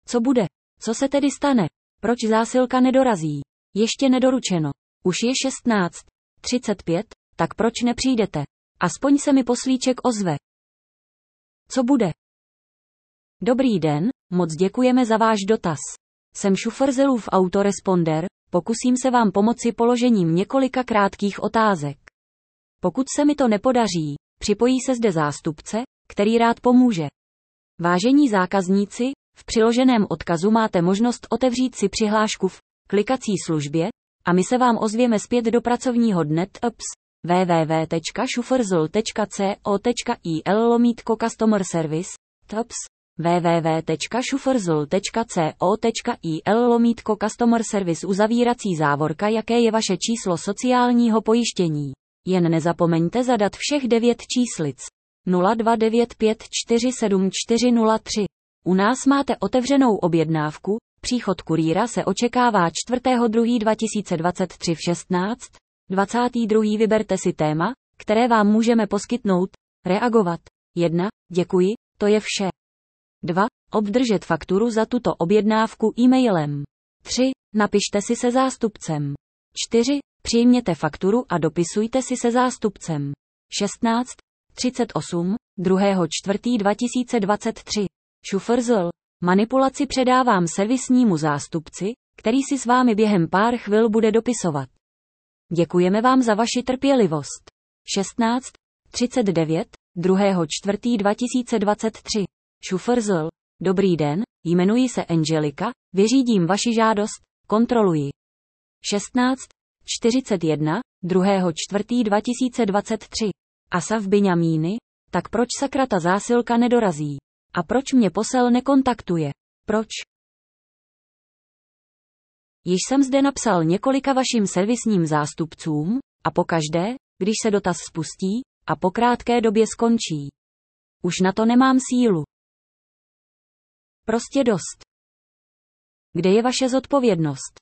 Co bude? Co se tedy stane? Proč zásilka nedorazí? Ještě nedoručeno. Už je šestnáct třicet pět, tak proč nepřijdete? Aspoň se mi poslíček ozve. Co bude? Dobrý den, moc děkujeme za váš dotaz. Jsem Šuferzelův autoresponder, pokusím se vám pomoci položením několika krátkých otázek. Pokud se mi to nepodaří, připojí se zde zástupce, který rád pomůže. Vážení zákazníci, v přiloženém odkazu máte možnost otevřít si přihlášku v klikací službě a my se vám ozvěme zpět do pracovního dne t p s www tečka šuferzel tečka co tečka il lomítko customer service t p s www tečka šuferzel tečka co tečka il lomítko customer service uzavírací závorka jaké je vaše číslo sociálního pojištění. Jen nezapomeňte zadat všech devět číslic. nula dva devět pět čtyři sedm čtyři nula tři. U nás máte otevřenou objednávku, příchod kurýra se očekává čtvrtého druhého dva tisíce dvacet tři v šestnáct dvacet dva. Vyberte si téma, které vám můžeme poskytnout, reagovat. jedna. Děkuji, to je vše. dva. Obdržet fakturu za tuto objednávku e-mailem. tři. Napište si se zástupcem. čtyři. Přijměte fakturu a dopisujte si se zástupcem. šestnáct třicet osm, druhého čtvrtý dva tisíce dvacet tři. Šuferzl. Manipulaci předávám servisnímu zástupci, který si s vámi během pár chvil bude dopisovat. Děkujeme vám za vaši trpělivost. šestnáct třicet devět, druhého čtvrtý dva tisíce dvacet tři. Šuferzl. Dobrý den, jmenuji se Angelika, vyřídím vaši žádost, kontroluji. šestnáct čtyřicet jedna, druhého čtvrtý dva tisíce dvacet tři. Asaf Benyamini, tak proč sakra ta zásilka nedorazí? A proč mě posel nekontaktuje? Proč? Již jsem zde napsal několika vašim servisním zástupcům, a pokaždé, když se dotaz spustí, a po krátké době skončí. Už na to nemám sílu. Prostě dost. Kde je vaše zodpovědnost?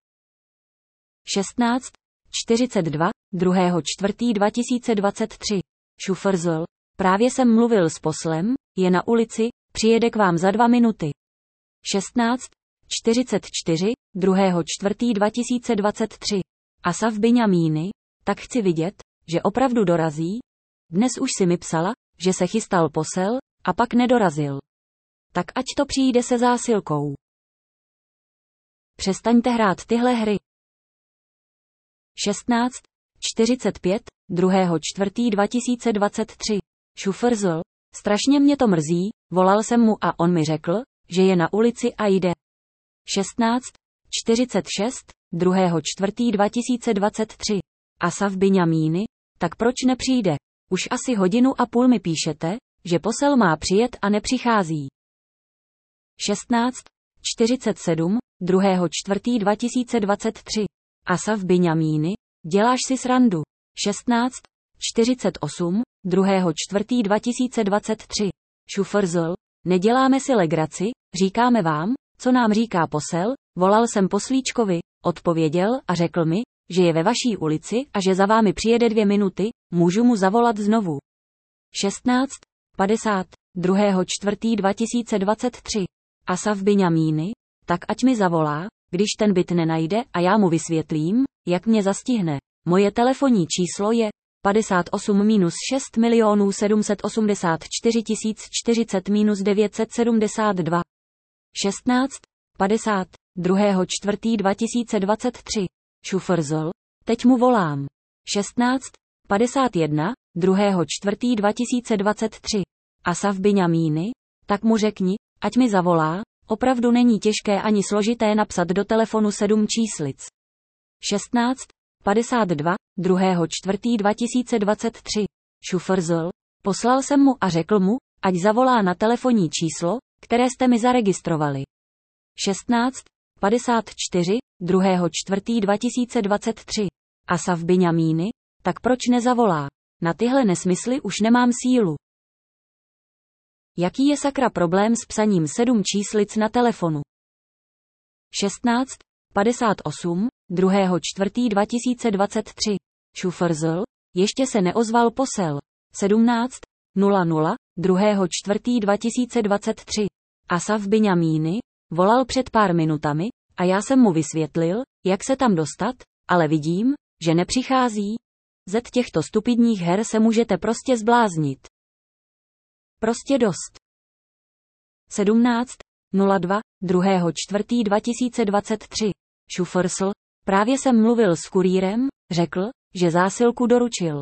šestnáct čtyřicet dva, druhého čtvrtý dva tisíce dvacet tři. Šuferzl. Právě jsem mluvil s poslem, je na ulici, přijede k vám za dva minuty. šestnáct čtyřicet čtyři, druhého čtvrtý dva tisíce dvacet tři. Asaf Benyamini, tak chci vidět, že opravdu dorazí. Dnes už si mi psala, že se chystal posel, a pak nedorazil. Tak ať to přijde se zásilkou. Přestaňte hrát tyhle hry. šestnáct čtyřicet pět, druhého čtvrtý dva tisíce dvacet tři. Šuferzl. Strašně mě to mrzí, volal jsem mu a on mi řekl, že je na ulici a jde. šestnáct čtyřicet šest, druhého čtvrtý dva tisíce dvacet tři. Asaf Benyamini, tak proč nepřijde? Už asi hodinu a půl mi píšete, že posel má přijet a nepřichází. šestnáct čtyřicet sedm, druhého čtvrtý dva tisíce dvacet tři. Asaf Benyamini, děláš si srandu. šestnáct čtyřicet osm, druhého čtvrtý dva tisíce dvacet tři. Šuferzl, neděláme si legraci, říkáme vám, co nám říká posel, volal jsem poslíčkovi, odpověděl a řekl mi, že je ve vaší ulici a že za vámi přijede dvě minuty, můžu mu zavolat znovu. šestnáct padesát, druhého čtvrtý dva tisíce dvacet tři. Asaf Benyamini, tak ať mi zavolá, když ten byt nenajde a já mu vysvětlím, jak mě zastihne. Moje telefonní číslo je padesát osm šest sedm osm čtyři nula čtyři nula čtyřicet devět sedm dva. šestnáct padesát, druhého čtvrtý dva tisíce dvacet tři. Šuferzl, teď mu volám. šestnáct padesát jedna, druhého čtvrtý dva tisíce dvacet tři. Asaf Benyamini, tak mu řekni, ať mi zavolá, opravdu není těžké ani složité napsat do telefonu sedm číslic. šestnáct padesát dva, druhého čtvrtý dva tisíce dvacet tři. Šuferzl, poslal jsem mu a řekl mu, ať zavolá na telefonní číslo, které jste mi zaregistrovali. šestnáct padesát čtyři, druhého čtvrtý dva tisíce dvacet tři. Asaf Benyamini, tak proč nezavolá? Na tyhle nesmysly už nemám sílu. Jaký je sakra problém s psaním sedm číslic na telefonu? šestnáct padesát osm, druhého čtvrtý dva tisíce dvacet tři. Šufrzl, ještě se neozval posel. sedmnáct nula nula, druhého čtvrtý dva tisíce dvacet tři. Asaf Benyamini volal před pár minutami a já jsem mu vysvětlil, jak se tam dostat, ale vidím, že nepřichází. Z těchto stupidních her se můžete prostě zbláznit. Prostě dost. sedmnáct nula dva, druhého čtvrtý dva tisíce dvacet tři. Šufrsl, právě jsem mluvil s kurýrem, řekl, že zásilku doručil.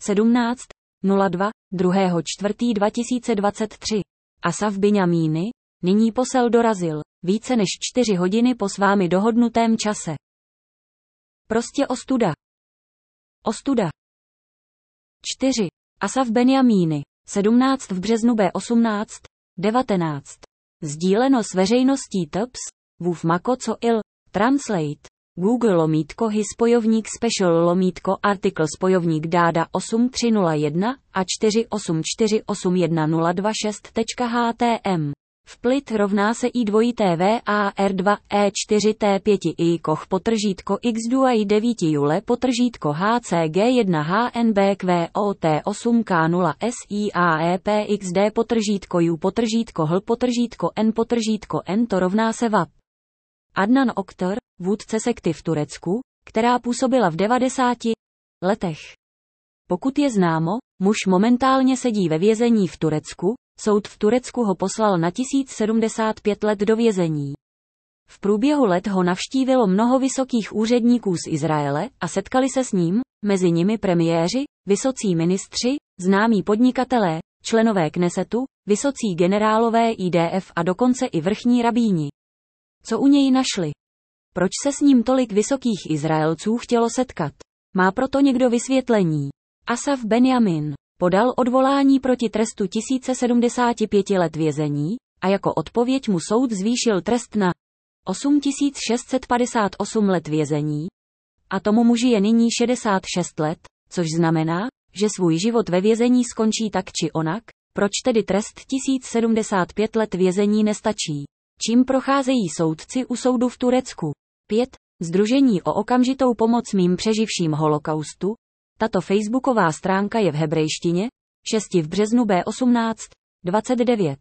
sedmnáct nula dva, druhého čtvrtý dva tisíce dvacet tři. Asaf Benyamini, nyní posel dorazil, více než čtyři hodiny po s vámi dohodnutém čase. Prostě ostuda. Ostuda. čtyři. Asaf Benyamini, sedmnáct v březnu B osmnáct, devatenáct. Sdíleno s veřejností T P S, vův mako co il, translate, Google lomítko his pojovník special lomítko article spojovník dáda osm tři nula jedna a čtyři osm čtyři osm jedna nula dva šest tečka htm. Vplit rovná se i dvojité V A R dva E čtyři T pět I koch potržítko X dva I devět jule potržítko H C G jedna H N B Q O T osm K nula S I A E P X D potržítko U potržítko H potržítko N potržítko N to rovná se V A P. Adnan Oktar, vůdce sekty v Turecku, která působila v devadesátých letech. Pokud je známo, muž momentálně sedí ve vězení v Turecku, soud v Turecku ho poslal na tisíc sedmdesát pět let do vězení. V průběhu let ho navštívilo mnoho vysokých úředníků z Izraele a setkali se s ním, mezi nimi premiéři, vysocí ministři, známí podnikatelé, členové Knesetu, vysocí generálové I D F a dokonce i vrchní rabíni. Co u něj našli? Proč se s ním tolik vysokých Izraelců chtělo setkat? Má proto někdo vysvětlení? Asaf Benyamini podal odvolání proti trestu tisíc sedmdesát pět let vězení a jako odpověď mu soud zvýšil trest na osm tisíc šest set padesát osm let vězení a tomu muži je nyní šedesát šest let, což znamená, že svůj život ve vězení skončí tak či onak, proč tedy trest tisíc sedmdesát pět let vězení nestačí? Čím procházejí soudci u soudu v Turecku? pět. Sdružení o okamžitou pomoc mým přeživším holokaustu. Tato facebooková stránka je v hebrejštině, šest v březnu B osmnáct, dvacet devět.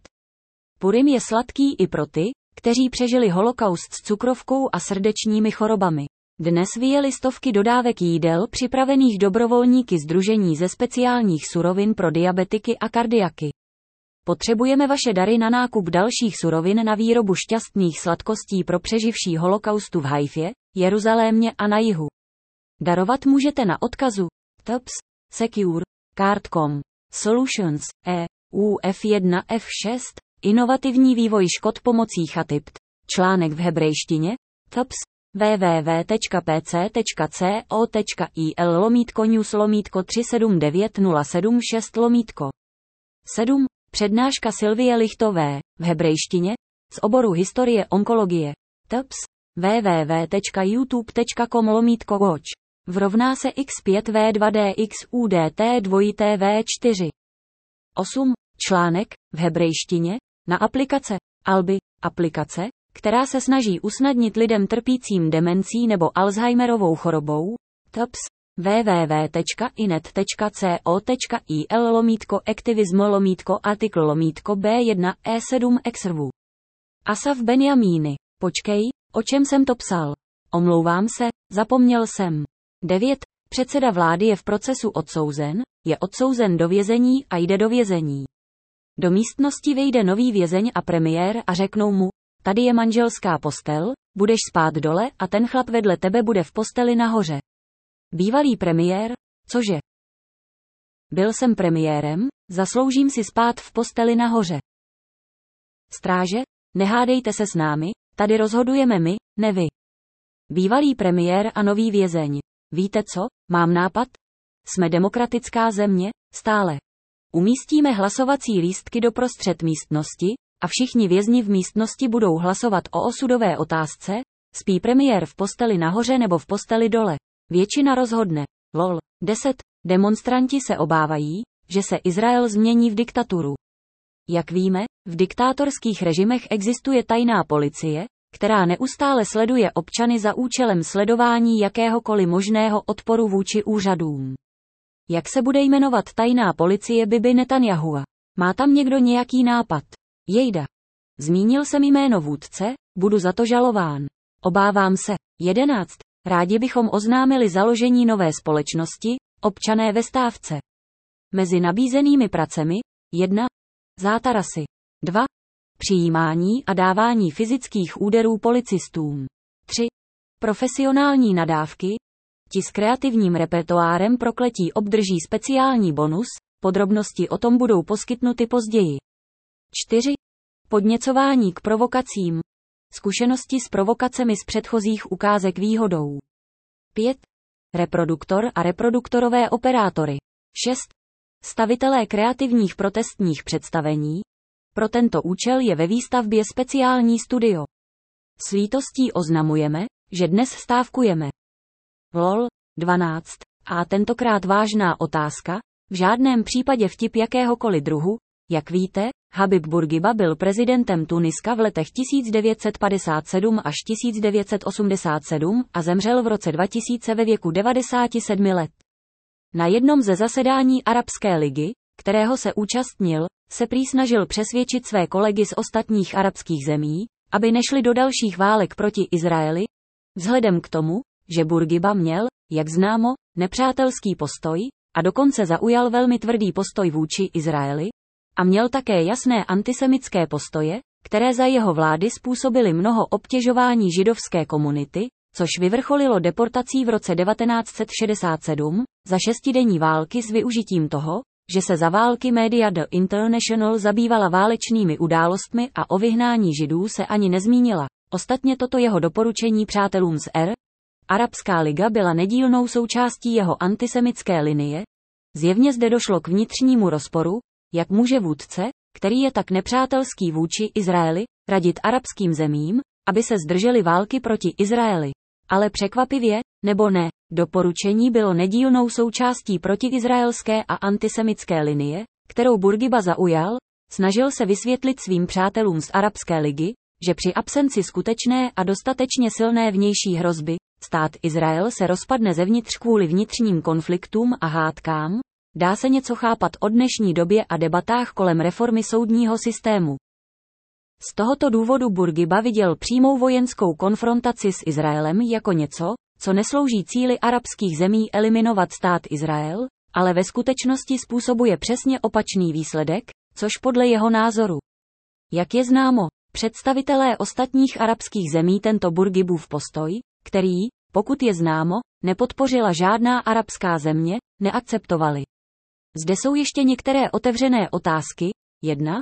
Purim je sladký i pro ty, kteří přežili holokaust s cukrovkou a srdečními chorobami. Dnes vyjeli stovky dodávek jídel připravených dobrovolníky sdružení ze speciálních surovin pro diabetiky a kardiaky. Potřebujeme vaše dary na nákup dalších surovin na výrobu šťastných sladkostí pro přeživší holokaustu v Haifě, Jeruzalémě a na jihu. Darovat můžete na odkazu T P S, Secure, Card dot com, Solutions, E U F jedna F šest, Inovativní vývoj škod pomocí Chatipt, článek v hebrejštině, T P S, w w w tečka p c tečka co tečka i l lomítko news lomítko tři sedm devět nula sedm šest lomítko. sedm. Přednáška Sylvie Lichtové, v hebrejštině, z oboru historie onkologie, T P S, w w w tečka youtube tečka com lomítko watch. V rovná se x pět v dva d x u d t dvojité v čtyři. osm. Článek, v hebrejštině, na aplikace, Albi, aplikace, která se snaží usnadnit lidem trpícím demencí nebo Alzheimerovou chorobou, T P S, w w w tečka inet tečka co tečka i l lomítko aktivism lomítko artikl lomítko b jedna e sedm exervu. Asaf Benyamini, počkej, o čem jsem to psal? Omlouvám se, zapomněl jsem. devět. Předseda vlády je v procesu odsouzen, je odsouzen do vězení a jde do vězení. Do místnosti vejde nový vězeň a premiér a řeknou mu, tady je manželská postel, budeš spát dole a ten chlap vedle tebe bude v posteli nahoře. Bývalý premiér, cože? Byl jsem premiérem, zasloužím si spát v posteli nahoře. Stráže, nehádejte se s námi, tady rozhodujeme my, ne vy. Bývalý premiér a nový vězeň. Víte co, mám nápad? Jsme demokratická země, stále. Umístíme hlasovací lístky doprostřed místnosti a všichni vězni v místnosti budou hlasovat o osudové otázce, spí premiér v posteli nahoře nebo v posteli dole. Většina rozhodne. Lol. deset. Demonstranti se obávají, že se Izrael změní v diktaturu. Jak víme, v diktátorských režimech existuje tajná policie, která neustále sleduje občany za účelem sledování jakéhokoliv možného odporu vůči úřadům. Jak se bude jmenovat tajná policie Bibi Netanjahua? Má tam někdo nějaký nápad? Jejda. Zmínil jsem jméno vůdce, budu za to žalován. Obávám se. jedenáct. Rádi bychom oznámili založení nové společnosti, občané ve stávce. Mezi nabízenými pracemi jedna. Zátarasy. dva. Přijímání a dávání fyzických úderů policistům. tři. Profesionální nadávky. Ti s kreativním repertoárem prokletí obdrží speciální bonus, podrobnosti o tom budou poskytnuty později. čtyři. Podněcování k provokacím. Zkušenosti s provokacemi z předchozích ukázek výhodou. pět. Reproduktor a reproduktorové operátory. šest. Stavitelé kreativních protestních představení. Pro tento účel je ve výstavbě speciální studio. S lítostí oznamujeme, že dnes stávkujeme. Lol. dvanáct. A tentokrát vážná otázka, v žádném případě vtip jakéhokoliv druhu. Jak víte, Habib Bourguiba byl prezidentem Tuniska v letech tisíc devět set padesát sedm až tisíc devět set osmdesát sedm a zemřel v roce dva tisíce ve věku devadesáti sedmi let. Na jednom ze zasedání Arabské ligy, kterého se účastnil, se prý snažil přesvědčit své kolegy z ostatních arabských zemí, aby nešli do dalších válek proti Izraeli, vzhledem k tomu, že Bourguiba měl, jak známo, nepřátelský postoj a dokonce zaujal velmi tvrdý postoj vůči Izraeli, a měl také jasné antisemitské postoje, které za jeho vlády způsobily mnoho obtěžování židovské komunity, což vyvrcholilo deportací v roce devatenáct set šedesát sedm, za šestidenní války s využitím toho, že se za války média The International zabývala válečnými událostmi a o vyhnání židů se ani nezmínila. Ostatně toto jeho doporučení přátelům z er. Arabská liga byla nedílnou součástí jeho antisemitské linie. Zjevně zde došlo k vnitřnímu rozporu, jak může vůdce, který je tak nepřátelský vůči Izraeli, radit arabským zemím, aby se zdrželi války proti Izraeli. Ale překvapivě, nebo ne, doporučení bylo nedílnou součástí protiizraelské a antisemitské linie, kterou Bourguiba zaujal, snažil se vysvětlit svým přátelům z Arabské ligy, že při absenci skutečné a dostatečně silné vnější hrozby, stát Izrael se rozpadne zevnitř kvůli vnitřním konfliktům a hádkám, dá se něco chápat o dnešní době a debatách kolem reformy soudního systému. Z tohoto důvodu Bourguiba viděl přímou vojenskou konfrontaci s Izraelem jako něco, co neslouží cíli arabských zemí eliminovat stát Izrael, ale ve skutečnosti způsobuje přesně opačný výsledek, což podle jeho názoru. Jak je známo, představitelé ostatních arabských zemí tento Bourguibův postoj, který, pokud je známo, nepodpořila žádná arabská země, neakceptovali. Zde jsou ještě některé otevřené otázky. jedna.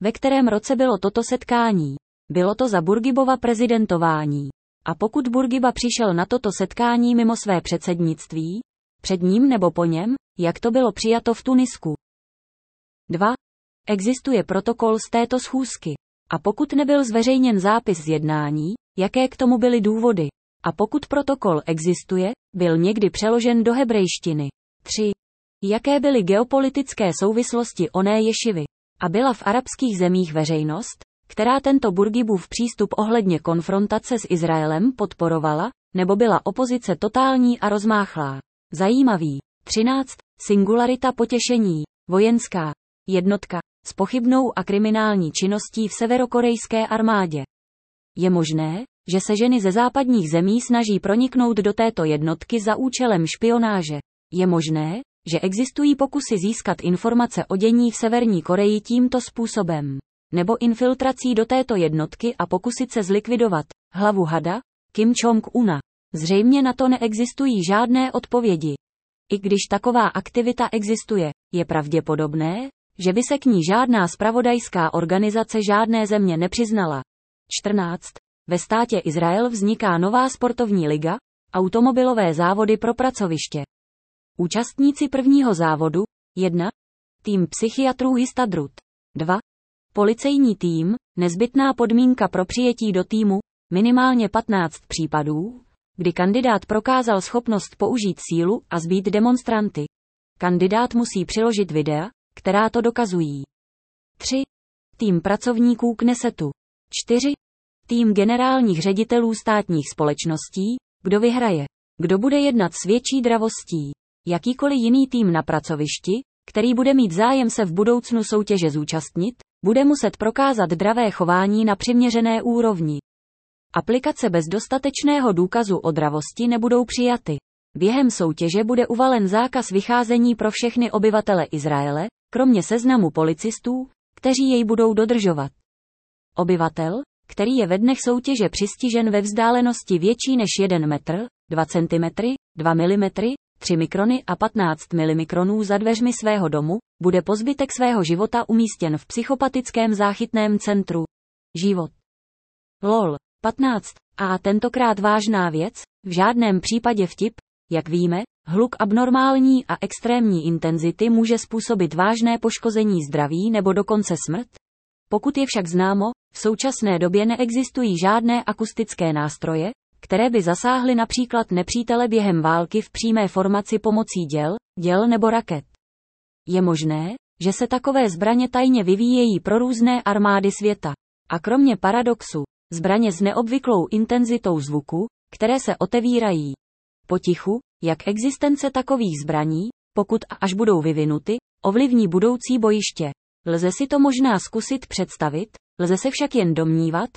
Ve kterém roce bylo toto setkání? Bylo to za Bourguibova prezidentování. A pokud Bourguiba přišel na toto setkání mimo své předsednictví, před ním nebo po něm, jak to bylo přijato v Tunisku? dva. Existuje protokol z této schůzky. A pokud nebyl zveřejněn zápis z jednání, jaké k tomu byly důvody? A pokud protokol existuje, byl někdy přeložen do hebrejštiny. tři. Jaké byly geopolitické souvislosti oné ješivy? A byla v arabských zemích veřejnost, která tento Bourguibův přístup ohledně konfrontace s Izraelem podporovala, nebo byla opozice totální a rozmáchlá? Zajímavý. třináct. Singularita potěšení. Vojenská jednotka s pochybnou a kriminální činností v severokorejské armádě. Je možné, že se ženy ze západních zemí snaží proniknout do této jednotky za účelem špionáže. Je možné, že existují pokusy získat informace o dění v Severní Koreji tímto způsobem, nebo infiltrací do této jednotky a pokusit se zlikvidovat hlavu hada Kim Jong-una. Zřejmě na to neexistují žádné odpovědi. I když taková aktivita existuje, je pravděpodobné, že by se k ní žádná zpravodajská organizace žádné země nepřiznala. čtrnáct. Ve státě Izrael vzniká nová sportovní liga, automobilové závody pro pracoviště. Účastníci prvního závodu, jedna. Tým psychiatrů Histadrut, dva. Policejní tým, nezbytná podmínka pro přijetí do týmu, minimálně patnáct případů, kdy kandidát prokázal schopnost použít sílu a zbít demonstranty. Kandidát musí přiložit videa, která to dokazují. tři. tým pracovníků Knesetu. čtyři. Tým generálních ředitelů státních společností, kdo vyhraje, kdo bude jednat s větší dravostí. Jakýkoliv jiný tým na pracovišti, který bude mít zájem se v budoucnu soutěže zúčastnit, bude muset prokázat dravé chování na přiměřené úrovni. Aplikace bez dostatečného důkazu o dravosti nebudou přijaty. Během soutěže bude uvalen zákaz vycházení pro všechny obyvatele Izraele, kromě seznamu policistů, kteří jej budou dodržovat. Obyvatel, který je ve dnech soutěže přistižen ve vzdálenosti větší než jeden metr, dva centimetry, dva milimetry, tři mikrony a patnáct milimikronů za dveřmi svého domu, bude po zbytek svého života umístěn v psychopatickém záchytném centru. Život. Lol. patnáct. A tentokrát vážná věc, v žádném případě vtip, jak víme, hluk abnormální a extrémní intenzity může způsobit vážné poškození zdraví nebo dokonce smrt. Pokud je však známo, v současné době neexistují žádné akustické nástroje, které by zasáhly například nepřítele během války v přímé formaci pomocí děl, děl nebo raket. Je možné, že se takové zbraně tajně vyvíjejí pro různé armády světa. A kromě paradoxu, zbraně s neobvyklou intenzitou zvuku, které se otevírají potichu, jak existence takových zbraní, pokud a až budou vyvinuty, ovlivní budoucí bojiště. Lze si to možná zkusit představit, lze se však jen domnívat,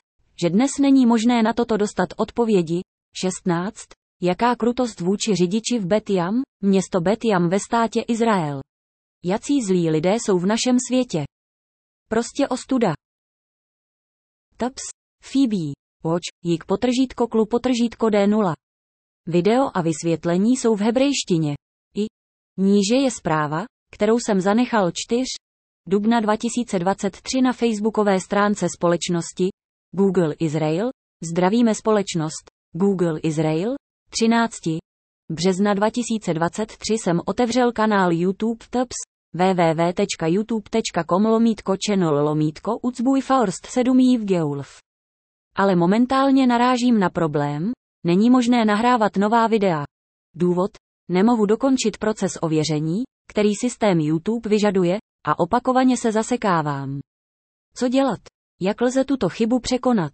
že dnes není možné na toto dostat odpovědi. šestnáct. Jaká krutost vůči řidiči v Bet-Jam, město Bet-Jam ve státě Izrael. Jací zlí lidé jsou v našem světě. Prostě ostuda. Taps, Phoebe, Watch, Jik potržítko klu potržítko D nula. Video a vysvětlení jsou v hebrejštině. I. Níže je zpráva, kterou jsem zanechal čtvrtého dubna dva tisíce dvacet tři na facebookové stránce společnosti Google Israel. Zdravíme společnost Google Israel. třináctého března dva tisíce dvacet tři jsem otevřel kanál YouTube T P S www tečka youtube tečka com lomítko channel lomítko ucbujfaurst sedm jivgeulf. Ale momentálně narážím na problém, není možné nahrávat nová videa. Důvod? Nemohu dokončit proces ověření, který systém YouTube vyžaduje, a opakovaně se zasekávám. Co dělat? Jak lze tuto chybu překonat?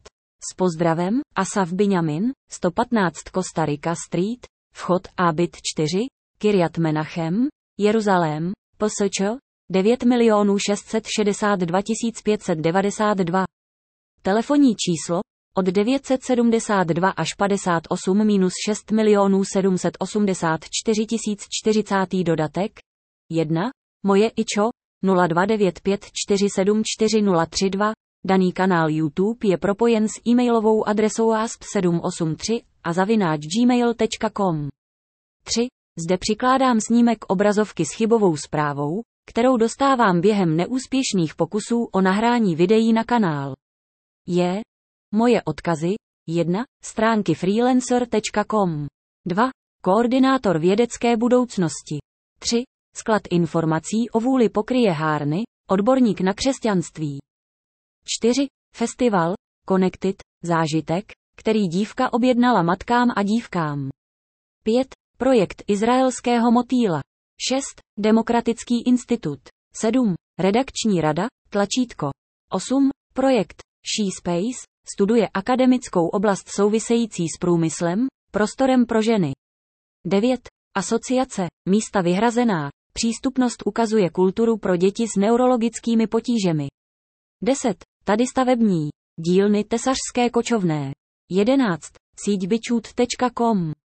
S pozdravem, Asaf Benyamini, sto patnáct Costa Rica Street, vchod Avivit čtyři, Kiryat Menachem, Jeruzalém, P S Č, devět milionů šest set šedesát dva tisíc pět set devadesát dva. Telefonní číslo od devět set sedmdesát dva až padesát osm minus šest milionů sedm set osmdesát čtyři tisíc čtyřicet dodatek jedna. Moje ičo nula dva devět pět čtyři sedm čtyři nula tři dva. Daný kanál YouTube je propojen s e-mailovou adresou asp sedm osm tři a zavináč gmail tečka com. tři. Zde přikládám snímek obrazovky s chybovou zprávou, kterou dostávám během neúspěšných pokusů o nahrání videí na kanál. Je. Moje odkazy. jedna. Stránky freelancer tečka com. dva. Koordinátor vědecké budoucnosti. tři. Sklad informací o vůli pokryje Hárny, odborník na křesťanství. čtyři. Festival Connected, zážitek, který dívka objednala matkám a dívkám. pět. Projekt izraelského motýla. šest. Demokratický institut. sedm. Redakční rada, tlačítko. osm. Projekt She Space, studuje akademickou oblast související s průmyslem, prostorem pro ženy. devět. Asociace, místa vyhrazená, přístupnost ukazuje kulturu pro děti s neurologickými potížemi. deset. Tady stavební, dílny tesařské kočovné. jedenáct. síť bičut tečka com.